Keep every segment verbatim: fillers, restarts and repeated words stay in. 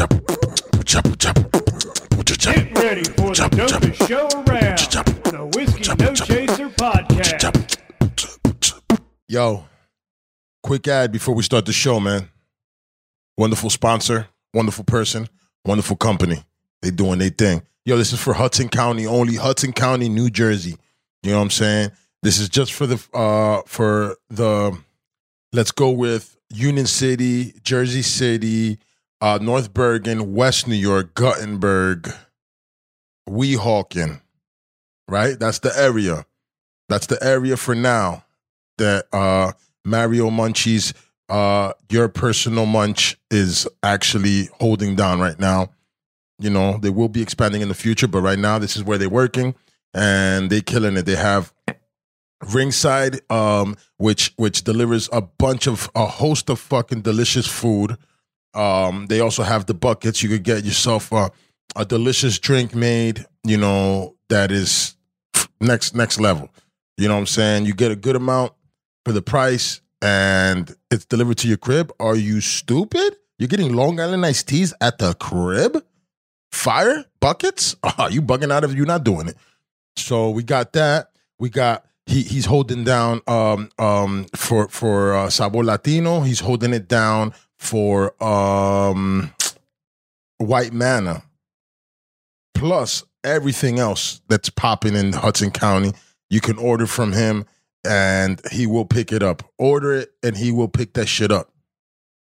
Get ready for the dopest show around, the Whiskey No Chaser Podcast. Yo, quick ad before we start the show, man. Wonderful sponsor, wonderful person, wonderful company. They doing their thing. Yo, this is for Hudson County only, Hudson County, New Jersey. You know what I'm saying? This is just for the, uh, for the, let's go with Union City, Jersey City, Uh, North Bergen, West New York, Guttenberg, Weehawken, right? That's the area. That's the area for now that uh, Mario Munchies, uh, your personal munch, is actually holding down right now. You know, they will be expanding in the future, but right now this is where they're working and they're killing it. They have Ringside, um, which which delivers a bunch of, a host of fucking delicious food. Um, they also have the buckets. You could get yourself a, a delicious drink made, you know, that is next next level. You know what I'm saying? You get a good amount for the price and it's delivered to your crib. Are you stupid? You're getting Long Island iced teas at the crib? Fire? Buckets? Oh, you bugging out if you're not doing it. So we got that. We got, he he's holding down um um for, for uh, Sabor Latino. He's holding it down for um, White Manor, plus everything else that's popping in Hudson County. You can order from him and he will pick it up. Order it and he will pick that shit up.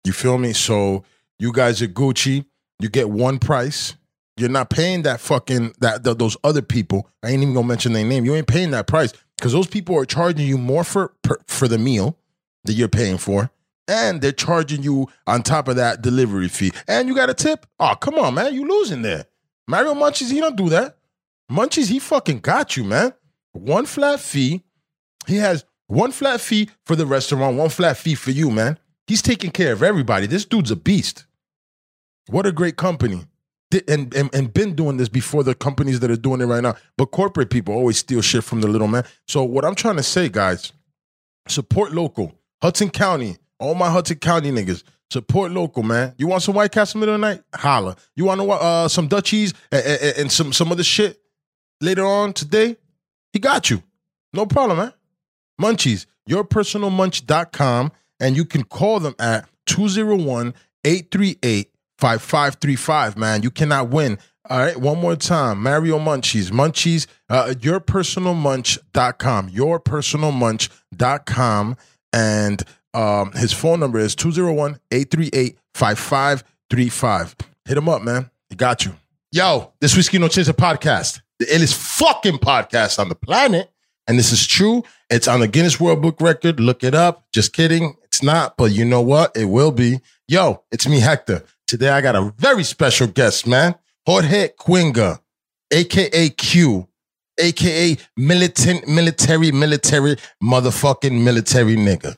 You feel me? So you guys are Gucci. You get one price. You're not paying that fucking, that, that those other people. I ain't even gonna mention their name. You ain't paying that price because those people are charging you more for per, for the meal that you're paying for. And they're charging you on top of that delivery fee. And you got a tip? Oh, come on, man. You losing there. Mario Munchies, he don't do that. Munchies, he fucking got you, man. One flat fee. He has one flat fee for the restaurant, one flat fee for you, man. He's taking care of everybody. This dude's a beast. What a great company. And, and, and been doing this before the companies that are doing it right now. But corporate people always steal shit from the little man. So what I'm trying to say, guys, support local. Hudson County. All my Hudson County niggas, support local, man. You want some White Castle middle of the night? Holla. You want uh, some Dutchies and, and, and some, some other shit later on today? He got you. No problem, man. Munchies, your personal munch dot com, and you can call them at two oh one, eight three eight, five five three five, man. You cannot win. All right, one more time. Mario Munchies. Munchies, uh, your personal munch dot com, your personal munch dot com, and Um, his phone number is two oh one, eight three eight, five five three five. Hit him up, man. He got you. Yo, this Whiskey No Chaser Podcast, the illest fucking podcast on the planet. And this is true. It's on the Guinness World Book Record. Look it up. Just kidding. It's not, but you know what? It will be. Yo, it's me, Hector. Today, I got a very special guest, man. Jorge Quinga, a k a. Q, a k a militant, military, military, motherfucking military nigga.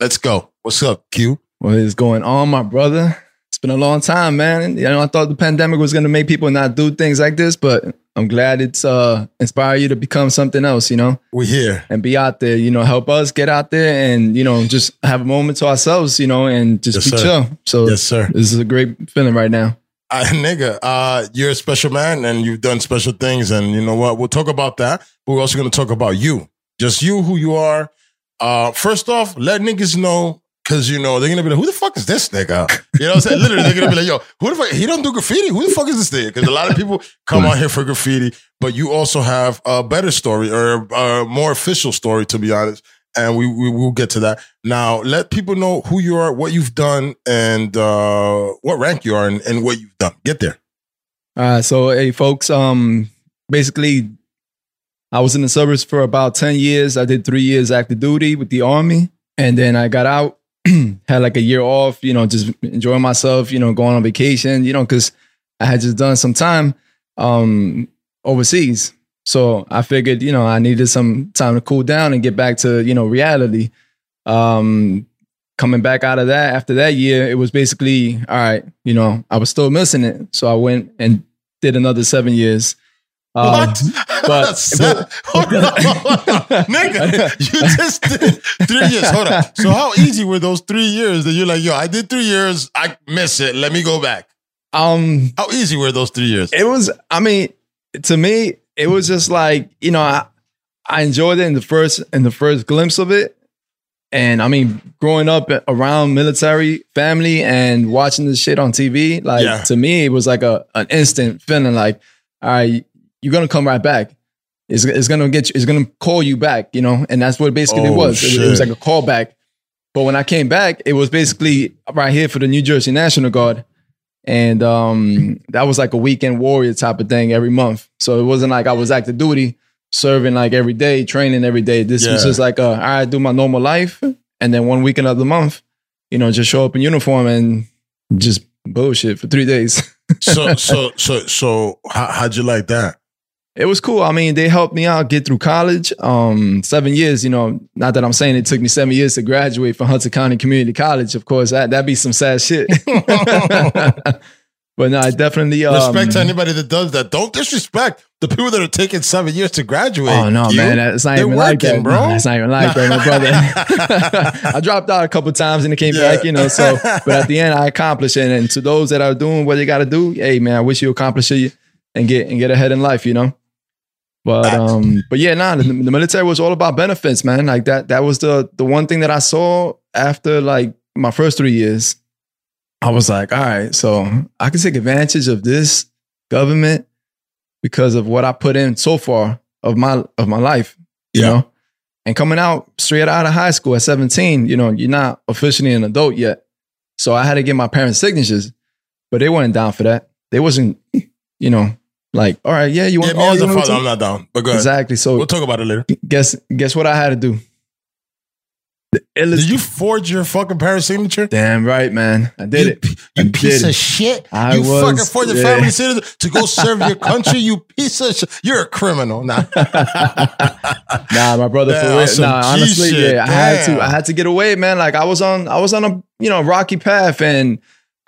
Let's go. What's up, Q? What is going on, my brother? It's been a long time, man. You know, I thought the pandemic was going to make people not do things like this, but I'm glad it's uh, inspired you to become something else, you know? We're here. And be out there, you know, help us get out there and, you know, just have a moment to ourselves, you know, and just yes, be sir. chill. So yes, sir. This is a great feeling right now. Uh, nigga, uh, you're a special man and you've done special things. And you know what? We'll talk about that, but we're also going to talk about you. Just you, who you are. Uh, first off, let niggas know, because, you know, they're going to be like, who the fuck is this nigga? You know what I'm saying? Literally, they're going to be like, yo, who the fuck? He don't do graffiti? Who the fuck is this nigga? Because a lot of people come out here for graffiti, but you also have a better story or a more official story, to be honest. And we, we will get to that. Now, let people know who you are, what you've done, and uh, what rank you are, and, and what you've done. Get there. Uh, so, hey, folks, um, basically, I was in the service for about ten years. I did three years active duty with the Army. And then I got out, had like a year off, you know, just enjoying myself, you know, going on vacation, you know, because I had just done some time um, overseas. So I figured, you know, I needed some time to cool down and get back to, you know, reality. Um, coming back out of that, after that year, it was basically, all right, you know, I was still missing it. So I went and did another seven years. Uh, what? But, but, hold on, hold on. Nigga, you just did three years. Hold on. So how easy were those three years that you're like, yo, I did three years. I miss it. Let me go back. Um, How easy were those three years? It was, I mean, to me, it was just like, you know, I, I enjoyed it in the first in the first glimpse of it. And I mean, growing up around military family and watching this shit on T V, like yeah. to me, it was like a an instant feeling like, all right, you're going to come right back. It's, it's going to get you. It's going to call you back, you know? And that's what basically oh, it was. It, it was like a callback. But when I came back, it was basically right here for the New Jersey National Guard. And um, that was like a weekend warrior type of thing every month. So it wasn't like I was active duty, serving like every day, training every day. This yeah. was just like, a, I do my normal life. And then one weekend of the month, you know, just show up in uniform and just bullshit for three days. so, so, so, so how, how'd you like that? It was cool. I mean, they helped me out, get through college. Um, seven years, you know, not that I'm saying it took me seven years to graduate from Hunter County Community College. Of course, that, that'd be some sad shit. But no, I definitely... Um, respect to anybody that does that. Don't disrespect the people that are taking seven years to graduate. Oh, no, you, man. That's not even like that, bro. That's not even like that, my brother. I dropped out a couple of times and it came yeah. back, you know, so... But at the end, I accomplished it. And to those that are doing what they got to do, hey, man, I wish you accomplished it and get and get ahead in life, you know? But um, but yeah, nah, the, the military was all about benefits, man. Like that, that was the the one thing that I saw after like my first three years. I was like, all right, so I can take advantage of this government because of what I put in so far of my of my life, you yeah. know. And coming out straight out of high school at seventeen, you know, you're not officially an adult yet. So I had to get my parents' signatures, but they weren't down for that. They wasn't, you know. Like, all right, yeah, you want yeah, me all as a father, I'm not down, but go ahead. Exactly. So we'll talk about it later. Guess guess what I had to do? Did you forge your fucking parents' signature? Damn right, man. I did you, it. You I piece of it. Shit. I you was, fucking forged your yeah. family signature to go serve your country, you piece of shit. You're a criminal. Nah. Nah, my brother, for real. Nah, honestly, shit. yeah. Damn. I had to I had to get away, man. Like I was on I was on a you know rocky path, and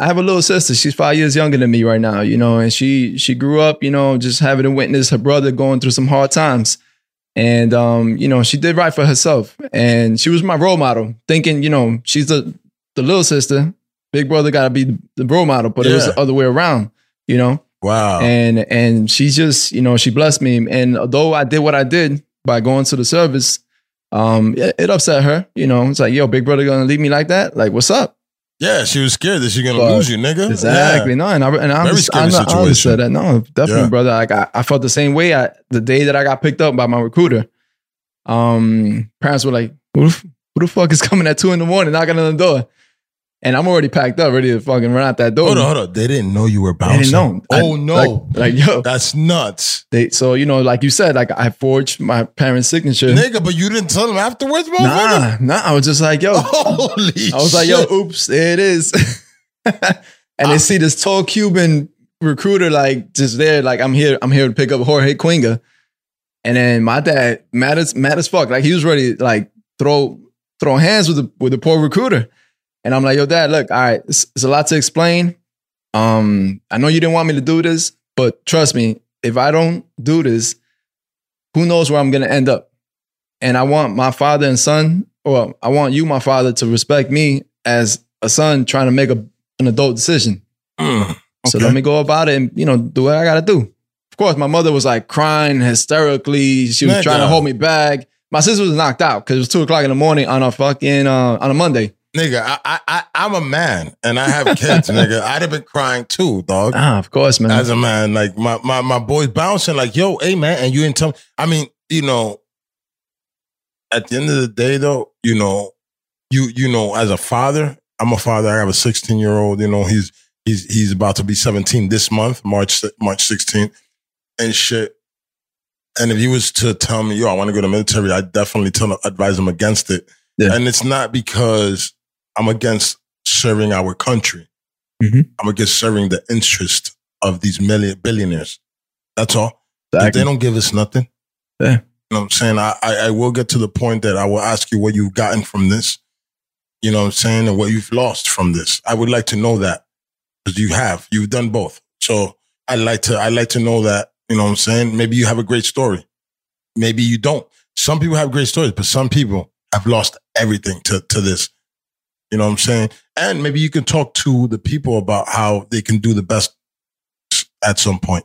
I have a little sister. She's five years younger than me right now, you know, and she she grew up, you know, just having to witness her brother going through some hard times. And, um, you know, she did right for herself. And she was my role model, thinking, you know, she's the, the little sister. Big brother got to be the role model. But yeah. it was the other way around, you know. Wow. And and she just, you know, she blessed me. And although I did what I did by going to the service, um, it, it upset her. You know, it's like, yo, big brother going to leave me like that? Like, what's up? Yeah, she was scared that she's gonna but lose you, nigga. Exactly. Yeah. No, and I and I understood that. No, definitely, yeah. brother. Like I, I felt the same way. I, the day that I got picked up by my recruiter, um, parents were like, "Who the, who the fuck is coming at two in the morning, knocking on the door?" And I'm already packed up, ready to fucking run out that door. Hold on, hold on. They didn't know you were bouncing. They didn't know. Oh I, no, like, like yo, that's nuts. They so you know, like you said, like I forged my parents' signature, nigga. But you didn't tell them afterwards, bro. Nah, nah. I was just like, yo, holy. I was shit. like, yo, oops, there it is. And I, they see this tall Cuban recruiter, like just there, like I'm here, I'm here to pick up Jorge Quinga. And then my dad, mad as mad as fuck, like he was ready, like throw throw hands with the with the poor recruiter. And I'm like, yo, dad, look, all right, it's, it's a lot to explain. Um, I know you didn't want me to do this, but trust me, if I don't do this, who knows where I'm going to end up? And I want my father and son, or I want you, my father, to respect me as a son trying to make a, an adult decision. Mm, okay. So let me go about it and, you know, do what I got to do. Of course, my mother was like crying hysterically. She was Man, trying God. to hold me back. My sister was knocked out because it was two o'clock in the morning on a fucking, uh, on a Monday. Nigga, I, I, I'm a man and I have kids, nigga. I'd have been crying too, dog. Ah, of course, man. As a man, like my, my, my boy's bouncing like, yo, hey, man. And you didn't tell me. I mean, you know, at the end of the day, though, you know, you, you know, as a father, I'm a father. I have a sixteen year old, you know, he's, he's, he's about to be seventeen this month, March, March sixteenth and shit. And if he was to tell me, yo, I want to go to the military, I'd definitely tell, advise him against it. Yeah. And it's not because I'm against serving our country. Mm-hmm. I'm against serving the interest of these million billionaires. That's all. Exactly. If they don't give us nothing. Yeah. You know what I'm saying? I, I, I will get to the point that I will ask you what you've gotten from this. You know what I'm saying? And what you've lost from this. I would like to know that. Because you have. You've done both. So I'd like to I'd like to know that. You know what I'm saying? Maybe you have a great story. Maybe you don't. Some people have great stories, but some people have lost everything to, to this. You know what I'm saying? And maybe you can talk to the people about how they can do the best at some point.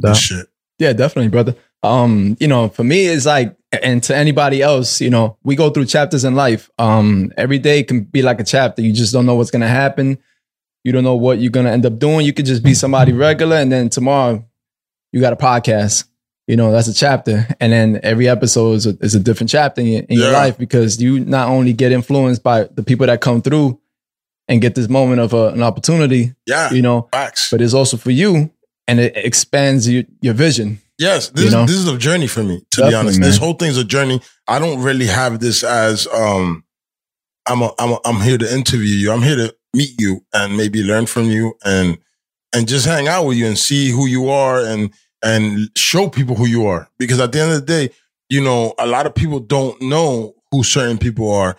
That shit. Yeah, definitely, brother. Um, you know, for me, it's like, and to anybody else, you know, we go through chapters in life. Um, every day can be like a chapter. You just don't know what's going to happen. You don't know what you're going to end up doing. You could just be somebody regular, and then tomorrow you got a podcast. You know, that's a chapter. And then every episode is a, is a different chapter in, your, in yeah. your life, because you not only get influenced by the people that come through and get this moment of a, an opportunity, yeah, you know, facts. But it's also for you, and it expands your, your vision. Yes, this, you know? is, this is a journey for me, to Definitely, be honest. Man. This whole thing's a journey. I don't really have this as um, I'm a, I'm a, I'm here to interview you. I'm here to meet you and maybe learn from you and and just hang out with you and see who you are and and show people who you are. Because at the end of the day, you know, a lot of people don't know who certain people are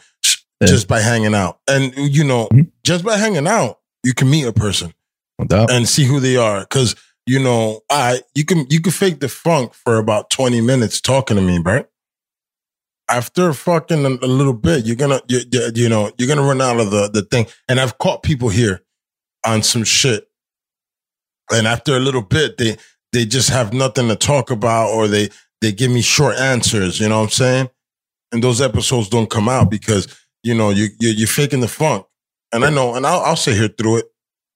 yeah. just by hanging out. And, you know, mm-hmm. just by hanging out, you can meet a person and see who they are. Because, you know, I you can you can fake the funk for about twenty minutes talking to me, right? After fucking a, a little bit, you're gonna you, you, you know you're gonna run out of the, the thing. And I've caught people here on some shit, and after a little bit, they they just have nothing to talk about, or they they give me short answers. You know what I'm saying? And those episodes don't come out because you know you, you you're faking the funk. And I know, and I'll, I'll sit here through it.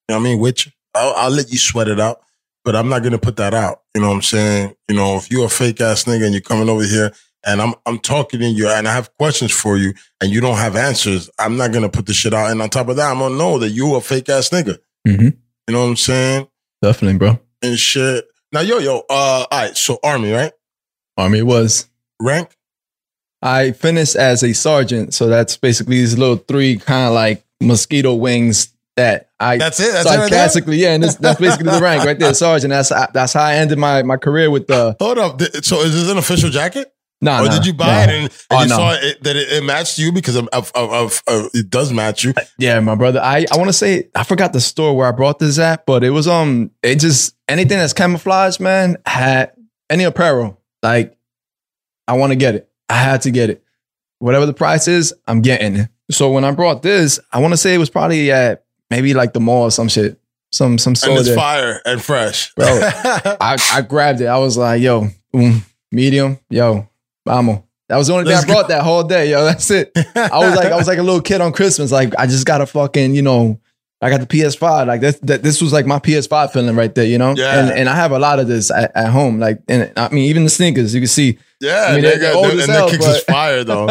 You know what I mean, which I'll, I'll let you sweat it out. But I'm not going to put that out. You know what I'm saying? You know, if you're a fake ass nigga and you're coming over here and I'm I'm talking to you and I have questions for you and you don't have answers, I'm not going to put the shit out. And on top of that, I'm going to know that you're a fake ass nigga. Mm-hmm. You know what I'm saying? Definitely, bro. And shit. Now, yo, yo. Uh, all right. So Army, right? Army was. Rank? I finished as a sergeant. So that's basically these little three kind of like mosquito wings that I that's it that's sarcastically it right yeah and this, that's basically the rank right there, sergeant. That's that's how I ended my my career with the hold up so is this an official jacket? No nah, or nah, did you buy nah. it and, and oh, you no. saw it, that it, it matched you? Because of, of, of, of, it does match you. Yeah, my brother, I, I want to say I forgot the store where I brought this at, but it was um it just anything that's camouflage, man. Had any apparel, like I want to get it. I had to get it, whatever the price is, I'm getting it. So when I brought this, I want to say it was probably at maybe like the mall or some shit. Some some sort of. And it's fire and fresh. Bro, I, I grabbed it. I was like, yo, mm, medium, yo, vamos. That was the only Let's thing I brought go. that whole day, yo. That's it. I was like, I was like a little kid on Christmas. Like, I just got a fucking, you know, I got the P S five. Like, this, that, this was like my P S five feeling right there, you know? Yeah. And, and I have a lot of this at, at home. Like, and I mean, even the sneakers, you can see. Yeah, I mean, they're, they're old and as hell, that kicks but... is fire, though.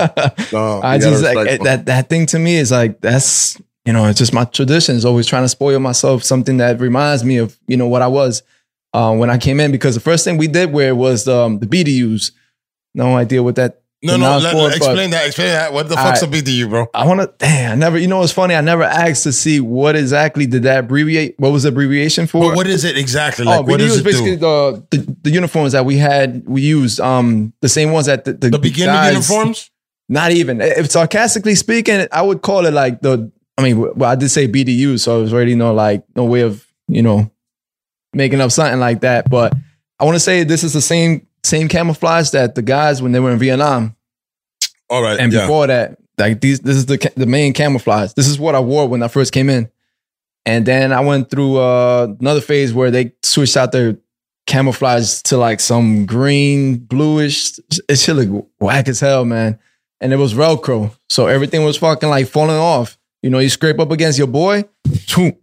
No, I just, like, that, that thing to me is like, that's. You know, it's just my tradition is always trying to spoil myself something that reminds me of, you know, what I was uh, when I came in. Because the first thing we did wear was um, the B D Us. No idea what that. No, no, let, for, explain that. Explain that. What the fuck's I, a B D U, bro? I want to. Damn, I never. You know, it's funny. I never asked to see what exactly did that abbreviate. What was the abbreviation for? But what is it exactly? Like, oh, what B D U is basically the, the the uniforms that we had. We used um the same ones that the the, the beginning guys, uniforms. Not even. If sarcastically speaking, I would call it like the. I mean, well, I did say B D U, so I was already no like no way of, you know, making up something like that. But I want to say this is the same same camouflage that the guys when they were in Vietnam. All right, and yeah. before that, like these, this is the the main camouflage. This is what I wore when I first came in, and then I went through uh, another phase where they switched out their camouflage to like some green, bluish. It should look whack as hell, man. And it was Velcro, so everything was fucking like falling off. You know, you scrape up against your boy,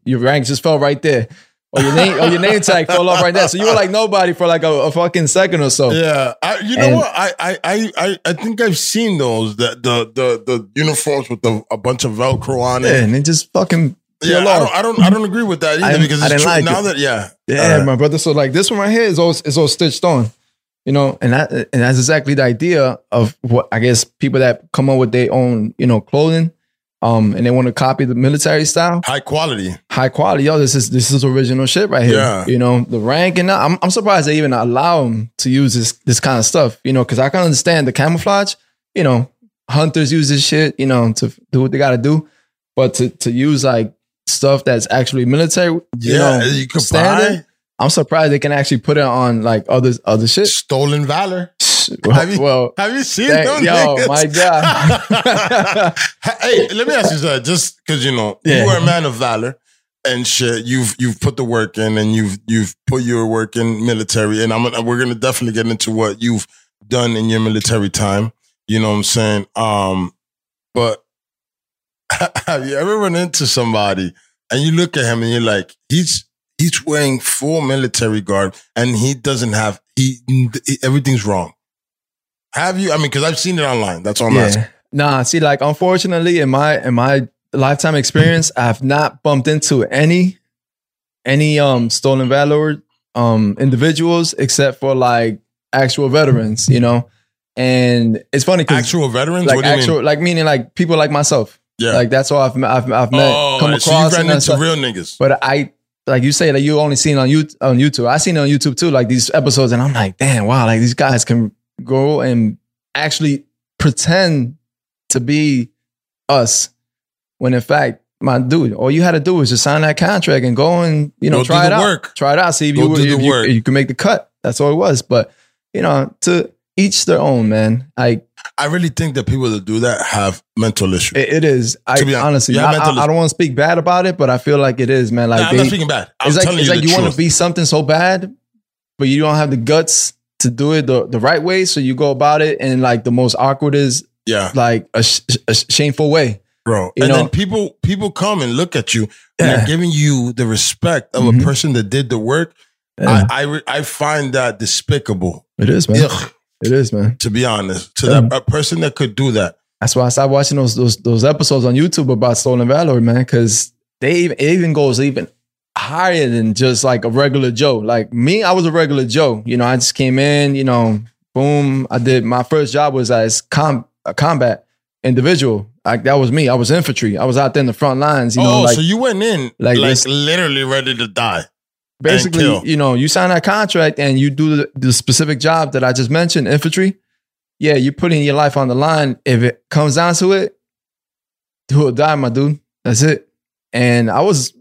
your rank just fell right there. Or your name or your name tag fell off right there. So you were like nobody for like a, a fucking second or so. Yeah. I, you and know what? I, I I I think I've seen those, the the the, the uniforms with the, a bunch of Velcro on it. Yeah, and it just fucking yeah, I don't, I don't I don't agree with that either I, because it's true like now it. that yeah. Yeah, right. My brother. So like this one right here is all is all stitched on. You know, and that and that's exactly the idea of what I guess people that come up with their own, you know, clothing. Um, and they want to copy the military style. High quality. High quality. Yo, this is this is original shit right here. Yeah. You know, the rank and that, I'm I'm surprised they even allow them to use this this kind of stuff, you know, because I can understand the camouflage. You know, hunters use this shit, you know, to do what they got to do. But to, to use like stuff that's actually military, you yeah, know, you could standard, buy. I'm surprised they can actually put it on like other, other shit. Stolen valor. Have you, well, have you seen that, them? Yo, niggas? My God. Hey, let me ask you something, just because, you know, yeah. you were a man of valor and shit. You've you've put the work in, and you've you've put your work in military. And I'm we're gonna definitely get into what you've done in your military time. You know what I'm saying? Um, but have you ever run into somebody and you look at him and you're like, he's he's wearing full military garb and he doesn't have he, he everything's wrong. Have you? I mean, because I've seen it online. That's all I'm yeah. asking. Nah, see, like, unfortunately, in my in my lifetime experience, I've not bumped into any any um stolen valor um individuals except for like actual veterans, you know. And it's funny because actual veterans, like, what do you actual mean? Like meaning like people like myself. Yeah, like that's all I've I've I've met. Oh, come right. across so you ran into stuff. Real niggas. But I, like you say, that like you only seen on you on YouTube. I seen it on YouTube too, like these episodes, and I'm like, damn, wow, like these guys can go and actually pretend to be us when in fact, my dude, all you had to do was just sign that contract and go and you know go try it out, work. try it out, see if go you if you, you can make the cut. That's all it was. But you know, to each their own, man. I I really think that people that do that have mental issues. It, it is. I honest, honestly, I, I, I don't want to speak bad about it, but I feel like it is, man. Like nah, they, I'm not speaking bad. I'm it's like, telling it's you like the you want to be something so bad, but you don't have the guts to do it the, the right way. So you go about it in like the most awkward is yeah, like a, sh- a shameful way, bro. You and know? Then people people come and look at you and yeah. they're giving you the respect of mm-hmm. a person that did the work. Yeah. I, I re- I find that despicable. It is, man. Ugh. It is, man. To be honest, to yeah. that a person that could do that. That's why I started watching those those, those episodes on YouTube about stolen valor, man, because they even, it even goes even higher than just like a regular Joe. Like me, I was a regular Joe. You know, I just came in, you know, boom. I did my first job was as com- a combat individual. Like that was me. I was infantry. I was out there in the front lines. You oh, know, like, so you went in like, like literally ready to die. Basically, you know, you sign that contract and you do the, the specific job that I just mentioned, infantry. Yeah, you're putting your life on the line. If it comes down to it, do or die, my dude. That's it. And I was,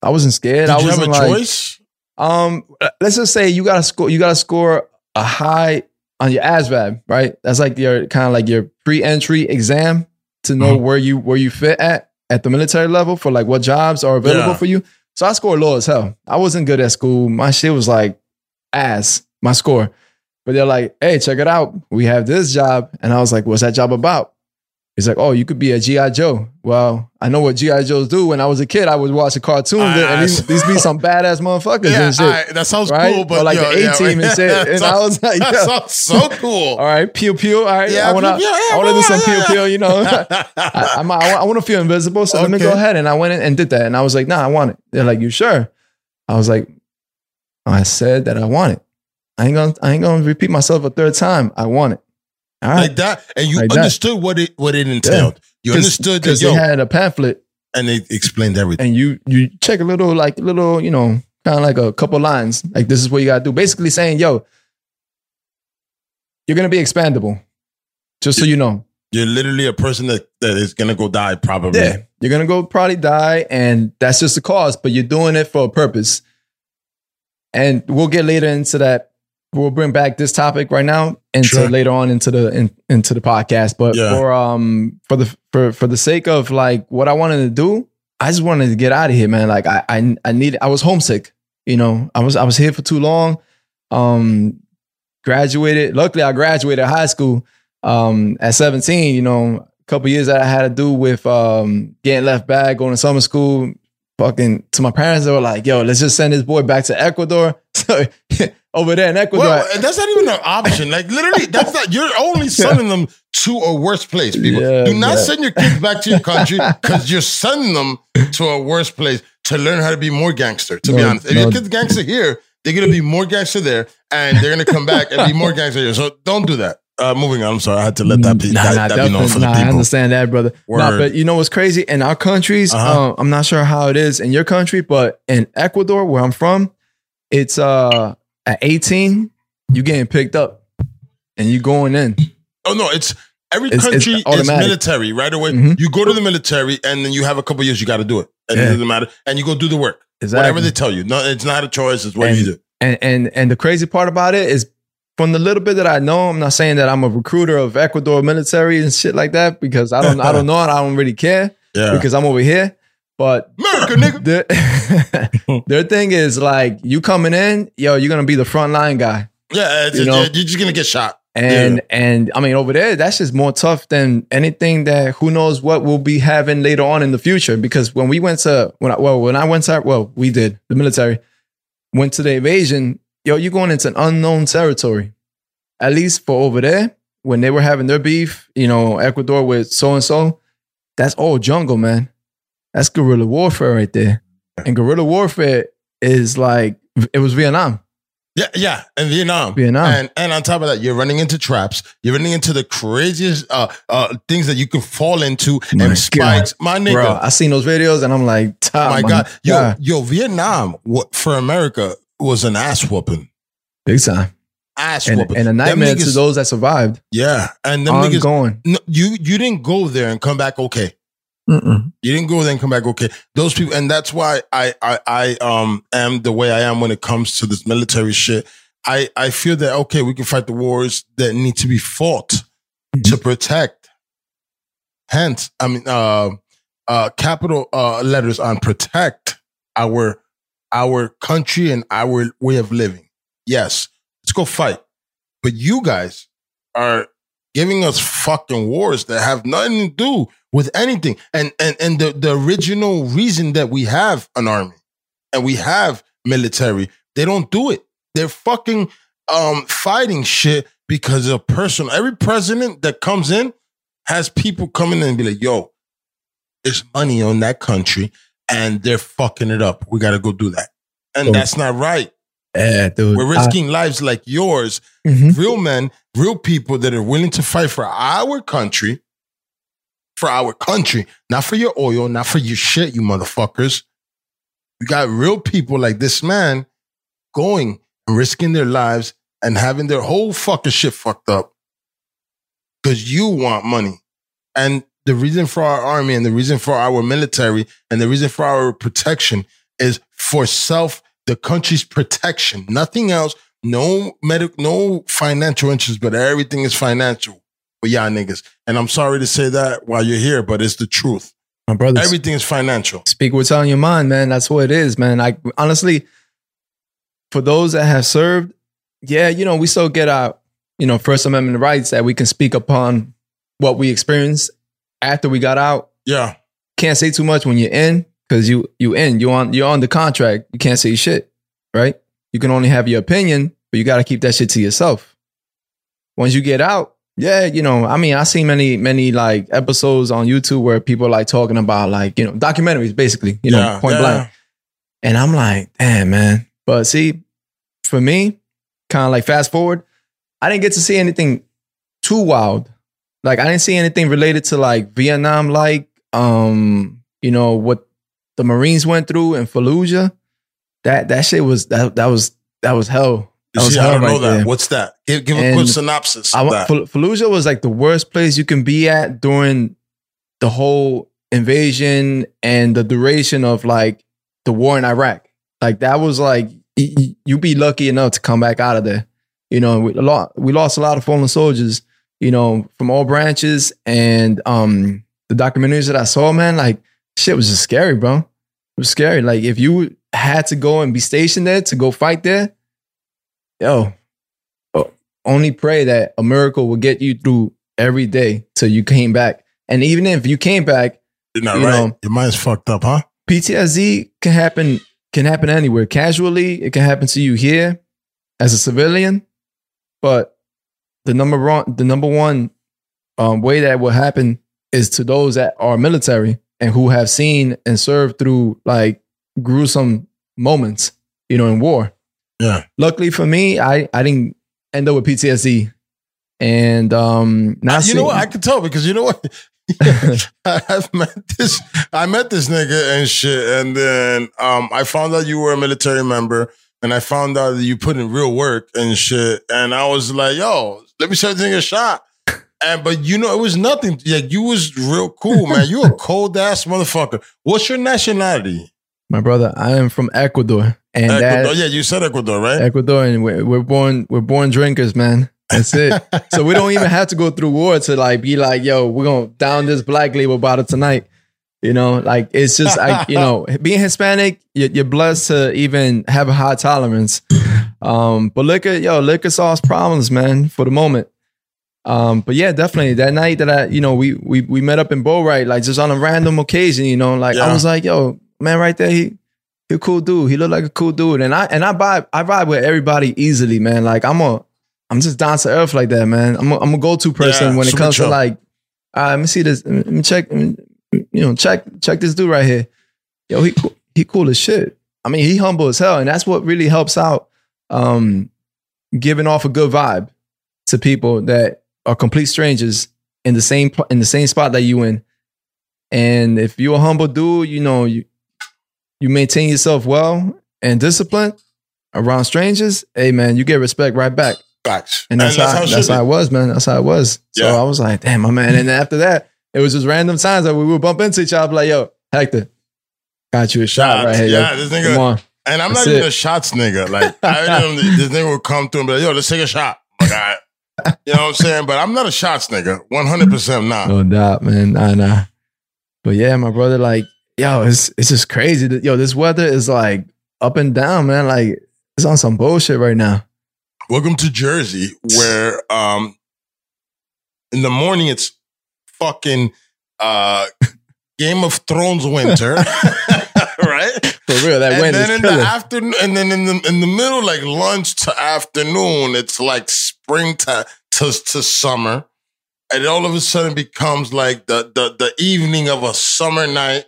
I wasn't scared. Did I wasn't you have a like, choice? Um, let's just say you gotta score. You gotta score a high on your A S V A B, right? That's like your kind of like your pre-entry exam to know mm-hmm. where you where you fit at at the military level for like what jobs are available yeah. for you. So I scored low as hell. I wasn't good at school. My shit was like ass, my score. But they're like, hey, check it out. We have this job. And I was like, what's that job about? He's like, oh, you could be a G I Joe. Well, I know what G I Joes do. When I was a kid, I would watch the cartoons. I, and these, these be some badass motherfuckers yeah, and shit. I, that sounds right? cool. But or like yo, the A-Team yeah, and shit. And sounds, I was like, yo. That sounds so cool. All right, pew pew. All right, yeah, I want to yeah, do some yeah, pew pew, you know. I, I'm, I, I want to feel invisible, so okay. let me go ahead. And I went in and did that. And I was like, nah, I want it. They're like, you sure? I was like, I said that I want it. I ain't gonna, I ain't gonna repeat myself a third time. I want it. All right. Like that, and you like understood that. what it what it entailed. Yeah. You understood that yo, they had a pamphlet, and they explained everything. And you you check a little like little you know kind of like a couple lines like this is what you gotta do. Basically saying yo, you're gonna be expandable, just so you know. You're literally a person that, that is gonna go die probably. Yeah, you're gonna go probably die, and that's just the cause. But you're doing it for a purpose, and we'll get later into that. We'll bring back this topic right now and sure. later on into the in, into the podcast. But yeah. for um for the for, for the sake of like what I wanted to do, I just wanted to get out of here, man. Like I I I need I was homesick, you know. I was I was here for too long. Um, graduated. Luckily, I graduated high school um at seventeen. You know, a couple years that I had to do with um getting left back, going to summer school. Fucking to my parents, they were like, yo, let's just send this boy back to Ecuador. So over there in Ecuador. Well, that's not even an option. Like literally, that's not, you're only sending them to a worse place, people. Yeah, Do not yeah. send your kids back to your country because you're sending them to a worse place to learn how to be more gangster, to no, be honest. If no. your kid's gangster here, they're going to be more gangster there and they're going to come back and be more gangster here. So don't do that. Uh, moving on. I'm sorry. I had to let that be, nah, that, nah, that be known for nah, the people. I understand that, brother. Nah, but you know what's crazy? In our countries, uh-huh. uh, I'm not sure how it is in your country, but in Ecuador, where I'm from, it's uh, at eighteen, you getting picked up and you going in. Oh, no. It's every it's, country is military right away. Mm-hmm. You go to the military and then you have a couple of years. You got to do it. And yeah. it doesn't matter. And you go do the work. Exactly. Whatever they tell you. No, it's not a choice. It's what and, you do. And, and, and the crazy part about it is from the little bit that I know, I'm not saying that I'm a recruiter of Ecuador military and shit like that, because I don't I don't know and I don't really care yeah. because I'm over here. But America, nigga. Their, their thing is like, you coming in, yo, you're gonna be the frontline guy. Yeah, it's, you know? You're just gonna get shot. And yeah. and I mean, over there, that's just more tough than anything that who knows what we'll be having later on in the future. Because when we went to when I, well when I went to well we did the military went to the invasion, yo, you're going into an unknown territory. At least for over there, when they were having their beef, you know, Ecuador with so and so, that's all jungle, man. That's guerrilla warfare right there. And guerrilla warfare is like, it was Vietnam. Yeah, yeah, in Vietnam. Vietnam. And and on top of that, you're running into traps. You're running into the craziest uh, uh, things that you can fall into my and spikes. God. My nigga. Bro, I seen those videos and I'm like, oh my, my God. God. Yo, yo, Vietnam, what, for America, was an ass whooping. Big time. Ass and, whooping. And a nightmare niggas, to those that survived. Yeah. And them niggas, going. No, you, you didn't go there and come back okay. Mm-mm. You didn't go there and come back okay. Those people, and that's why I, I, I um am the way I am when it comes to this military shit. I, I feel that, okay, we can fight the wars that need to be fought mm-hmm. to protect. Hence, I mean, uh, uh, capital uh, letters on protect our our country and our way of living. Yes, let's go fight. But you guys are giving us fucking wars that have nothing to do with anything. And and and the, the original reason that we have an army and we have military, they don't do it. They're fucking um, fighting shit because of personal. Every president that comes in has people coming in and be like, yo, there's money on that country and they're fucking it up. We got to go do that. And oh. that's not right. Yeah, dude. We're risking I, lives like yours. Mm-hmm. Real men, real people that are willing to fight for our country, for our country, not for your oil, not for your shit, you motherfuckers. You got real people like this man going and risking their lives and having their whole fucking shit fucked up because you want money. And the reason for our army and the reason for our military and the reason for our protection is for self the country's protection, nothing else, no medical, no financial interest, but everything is financial for y'all niggas. And I'm sorry to say that while you're here, but it's the truth. My brother, everything is financial. Speak what's on your mind, man. That's what it is, man. I honestly, for those that have served, yeah, you know, we still get our, you know, First Amendment rights that we can speak upon what we experienced after we got out. Yeah. Can't say too much when you're in. Because you you in, you're on, you're on the contract. You can't say shit, right? You can only have your opinion, but you got to keep that shit to yourself. Once you get out, yeah, you know, I mean, I see many, many like episodes on YouTube where people like talking about like, you know, documentaries basically, you know, yeah, point yeah. blank. And I'm like, damn, man. But see, for me, kind of like fast forward, I didn't get to see anything too wild. Like I didn't see anything related to like Vietnam, like, um, you know, what, the Marines went through in Fallujah. That that shit was that that was that was hell. That was See, hell I don't right know that. There. What's that? Give, give a quick synopsis. I, of that. Fallujah was like the worst place you can be at during the whole invasion and the duration of like the war in Iraq. Like that was like you'd be lucky enough to come back out of there. You know, we lost we lost a lot of fallen soldiers. You know, from all branches, and um, the documentaries that I saw, man, like shit was just scary, bro. It was scary. Like if you had to go and be stationed there to go fight there, yo, only pray that a miracle will get you through every day till you came back. And even if you came back, you're not you right. know, your mind's fucked up, huh? P T S D can happen. Can happen anywhere. Casually, it can happen to you here as a civilian. But the number one, the number one um, way that will happen is to those that are military and who have seen and served through like gruesome moments, you know, in war. Yeah. Luckily for me, I, I didn't end up with P T S D, and um, now you seeing, know what I could tell because you know what I have met this I met this nigga and shit, and then um, I found out you were a military member, and I found out that you put in real work and shit, and I was like, yo, let me show this nigga a shot. And but you know it was nothing. Yeah, you was real cool, man. You a cold ass motherfucker. What's your nationality, my brother? I am from Ecuador. And Ecuador, yeah, you said Ecuador, right? Ecuador, and we're, we're born we're born drinkers, man. That's it. So we don't even have to go through war to like be like, yo, we're gonna down this black label bottle tonight. You know, like it's just like, you know, being Hispanic, you're, you're blessed to even have a high tolerance. Um, but liquor, yo, liquor solves problems, man, for the moment. Um, but yeah, definitely that night that I, you know, we we we met up in Bowright, like just on a random occasion, you know, like yeah. I was like, yo, man, right there, he he a cool dude. He looked like a cool dude, and I and I vibe, I vibe with everybody easily, man. Like I'm a, I'm just down to earth like that, man. I'm a, I'm a go to person yeah, when it comes chill. to like, all right, let me see this, let me check. You know, check check this dude right here. Yo, he cool, he cool as shit. I mean, he humble as hell, and that's what really helps out. Um, giving off a good vibe to people that are complete strangers in the same in the same spot that you in. And if you're a humble dude, you know you you maintain yourself well and discipline around strangers. Hey, man, you get respect right back. Facts. And that's, and that's how, how that's how it was, man. That's how it was. Yeah. So I was like, damn, my man. And then after that. It was just random times that we would bump into each other. Like, yo, Hector, got you a shot right here. Yeah, yo. This nigga. Come on. And I'm That's not even it. a shots nigga. Like, I remember this nigga would come through and be like, yo, let's take a shot. Like, all right. You know what I'm saying? But I'm not a shots nigga. one hundred percent not. No doubt, man. Nah, nah. But yeah, my brother, like, yo, it's it's just crazy. Yo, this weather is like up and down, man. Like, it's on some bullshit right now. Welcome to Jersey, where um, in the morning it's fucking uh, Game of Thrones winter, right? For real, that and wind then is in killer. the afternoon, and then in the in the middle, like lunch to afternoon, it's like springtime to, to summer, and all of a sudden becomes like the the the evening of a summer night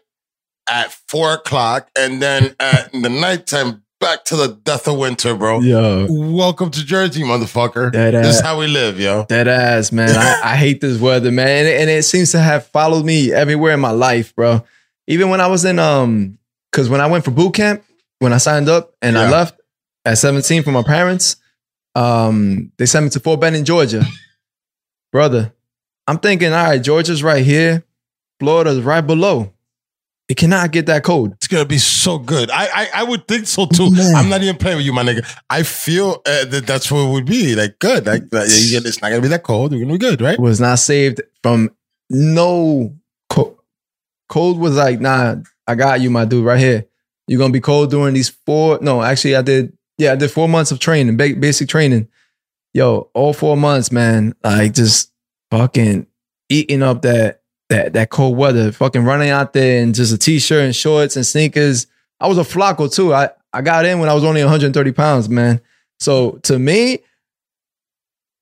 at four o'clock, and then at in the nighttime back to the death of winter, bro. Yo, welcome to Jersey, motherfucker. Dead ass. This is how we live, yo. Dead ass, man. I, I hate this weather, man, and it, and it seems to have followed me everywhere in my life, bro. Even when I was in, um, because when I went for boot camp, when I signed up and yeah. I left at seventeen from my parents, um, they sent me to Fort Benning, Georgia, brother. I'm thinking, all right, Georgia's right here, Florida's right below. It cannot get that cold. It's gonna be so good. I I, I would think so too. Man. I'm not even playing with you, my nigga. I feel uh, that that's what it would be like. Good, like that, you get, it's not gonna be that cold. We're gonna be good, right? Was not saved from no cold. Cold was like, nah. I got you, my dude, right here. You're gonna be cold during these four. No, actually, I did. Yeah, I did four months of training, ba- basic training. Yo, all four months, man. Like just fucking eating up that. That that cold weather, fucking running out there in just a t-shirt and shorts and sneakers. I was a flaco too. I, I got in when I was only one hundred thirty pounds, man. So to me,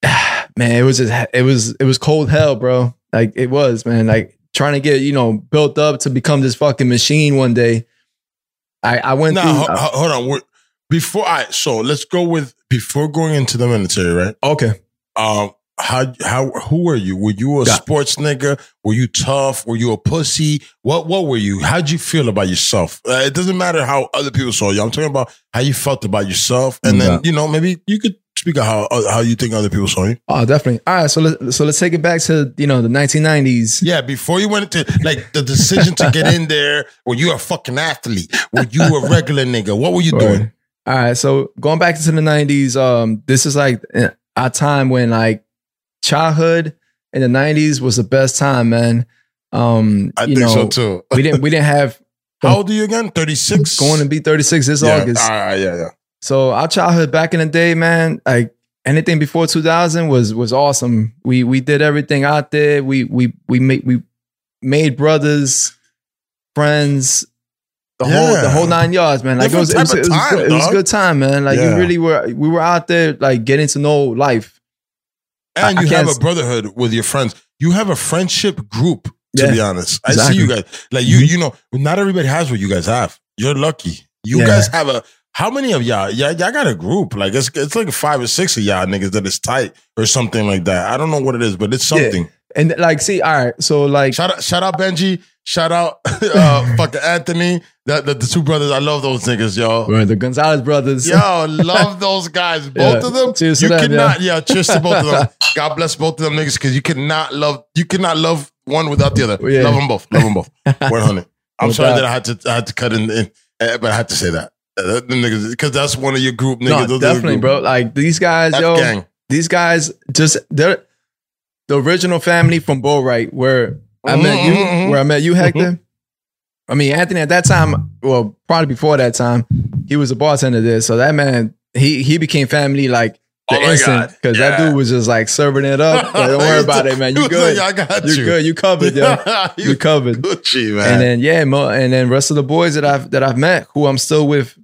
man, it was just, it was it was cold hell, bro. Like it was, man. Like trying to get, you know, built up to become this fucking machine one day. I I went. Nah, through, ho- I, hold on. We're, before I so let's go with before going into the military, right? Okay. Um. How how who were you? Were you a God. sports nigga? Were you tough? Were you a pussy? What what were you? How'd you feel about yourself? Uh, it doesn't matter how other people saw you. I'm talking about how you felt about yourself, and yeah. then you know maybe you could speak of how uh, how you think other people saw you. Oh, definitely. All right, so let, so let's take it back to you know the nineteen nineties. Yeah, before you went into like the decision to get in there, were you a fucking athlete? Were you a regular nigga? What were you All right. doing? All right, so going back into the nineties, um, this is like a time when like. Childhood in the nineties was the best time, man. Um, I you think know, so too. we didn't we didn't have. How old are you again? thirty-six Going to be thirty-six this yeah. August. Uh, yeah, yeah. So our childhood back in the day, man, like anything before two thousand was was awesome. We we did everything out there. We we we made we made brothers, friends, the yeah. whole the whole nine yards, man. Like it was, it was, it was, time, it was, it was a good time, man. Like yeah. you really were we were out there like getting to know life. And you have a brotherhood with your friends. You have a friendship group, to yeah, be honest. I exactly. see you guys. Like you, you know, not everybody has what you guys have. You're lucky. You yeah. guys have a how many of y'all? Yeah, y'all got a group. Like it's it's like five or six of y'all niggas that is tight or something like that. I don't know what it is, but it's something. Yeah. And like, see, all right. So like shout out shout out Benji. Shout out uh, fucking Anthony. The, the, the two brothers. I love those niggas, yo. We're the Gonzalez brothers. Yo, love those guys. Both yeah. of them. Cheers you to cannot, them, yeah. yeah, cheers to both of them. God bless both of them niggas because you cannot love you cannot love one without the other. Yeah. Love them both. Love them both. one hundred. I'm no sorry doubt. that I had to I had to cut in, in but I had to say that. That, them niggas, because that's one of your group niggas. No, definitely, group. Bro. Like these guys, that's yo, gang. These guys just they're the original family from Boyle Heights, where mm-hmm, I met you, mm-hmm. where I met you, Hector. Mm-hmm. I mean, Anthony at that time, well, probably before that time, he was a bartender there. So that man, he he became family like the oh instant, because yeah. that dude was just like serving it up. Like, don't worry about it, man. You good? Like, I got you. You good? You covered, yo. You covered. Gucci, man. And then yeah, Mo, and then rest of the boys that I've that I've met, who I'm still with,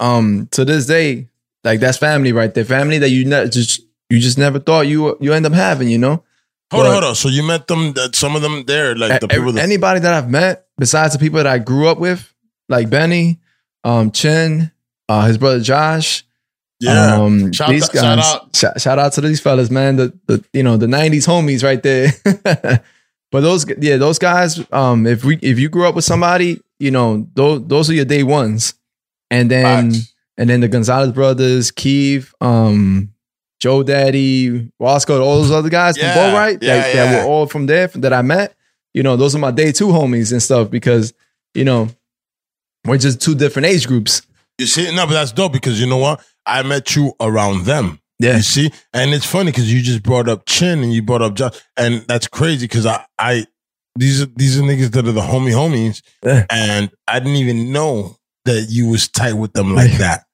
um, to this day, like that's family right there, family that you ne- just you just never thought you you end up having, you know. Hold but, on, hold on. So you met them, that some of them there, like the people that... Anybody that I've met, besides the people that I grew up with, like Benny, um, Chin, uh, his brother Josh. Yeah. Um, shout, these guys, shout out. Shout, shout out to these fellas, man. The, the you know, the nineties homies right there. But those, yeah, those guys, um, if we if you grew up with somebody, you know, those, those are your day ones. And then, Fox. and then the Gonzalez brothers, Keith, um... Joe Daddy, Roscoe, all those other guys yeah, from Boyle Heights yeah, that, yeah. that were all from there that I met. You know, those are my day two homies and stuff because, you know, we're just two different age groups. You see? No, but that's dope because you know what? I met you around them. Yeah. You see? And it's funny because you just brought up Chin and you brought up Josh. And that's crazy because I, I, these are these are niggas that are the homie homies. Yeah. And I didn't even know that you was tight with them like that.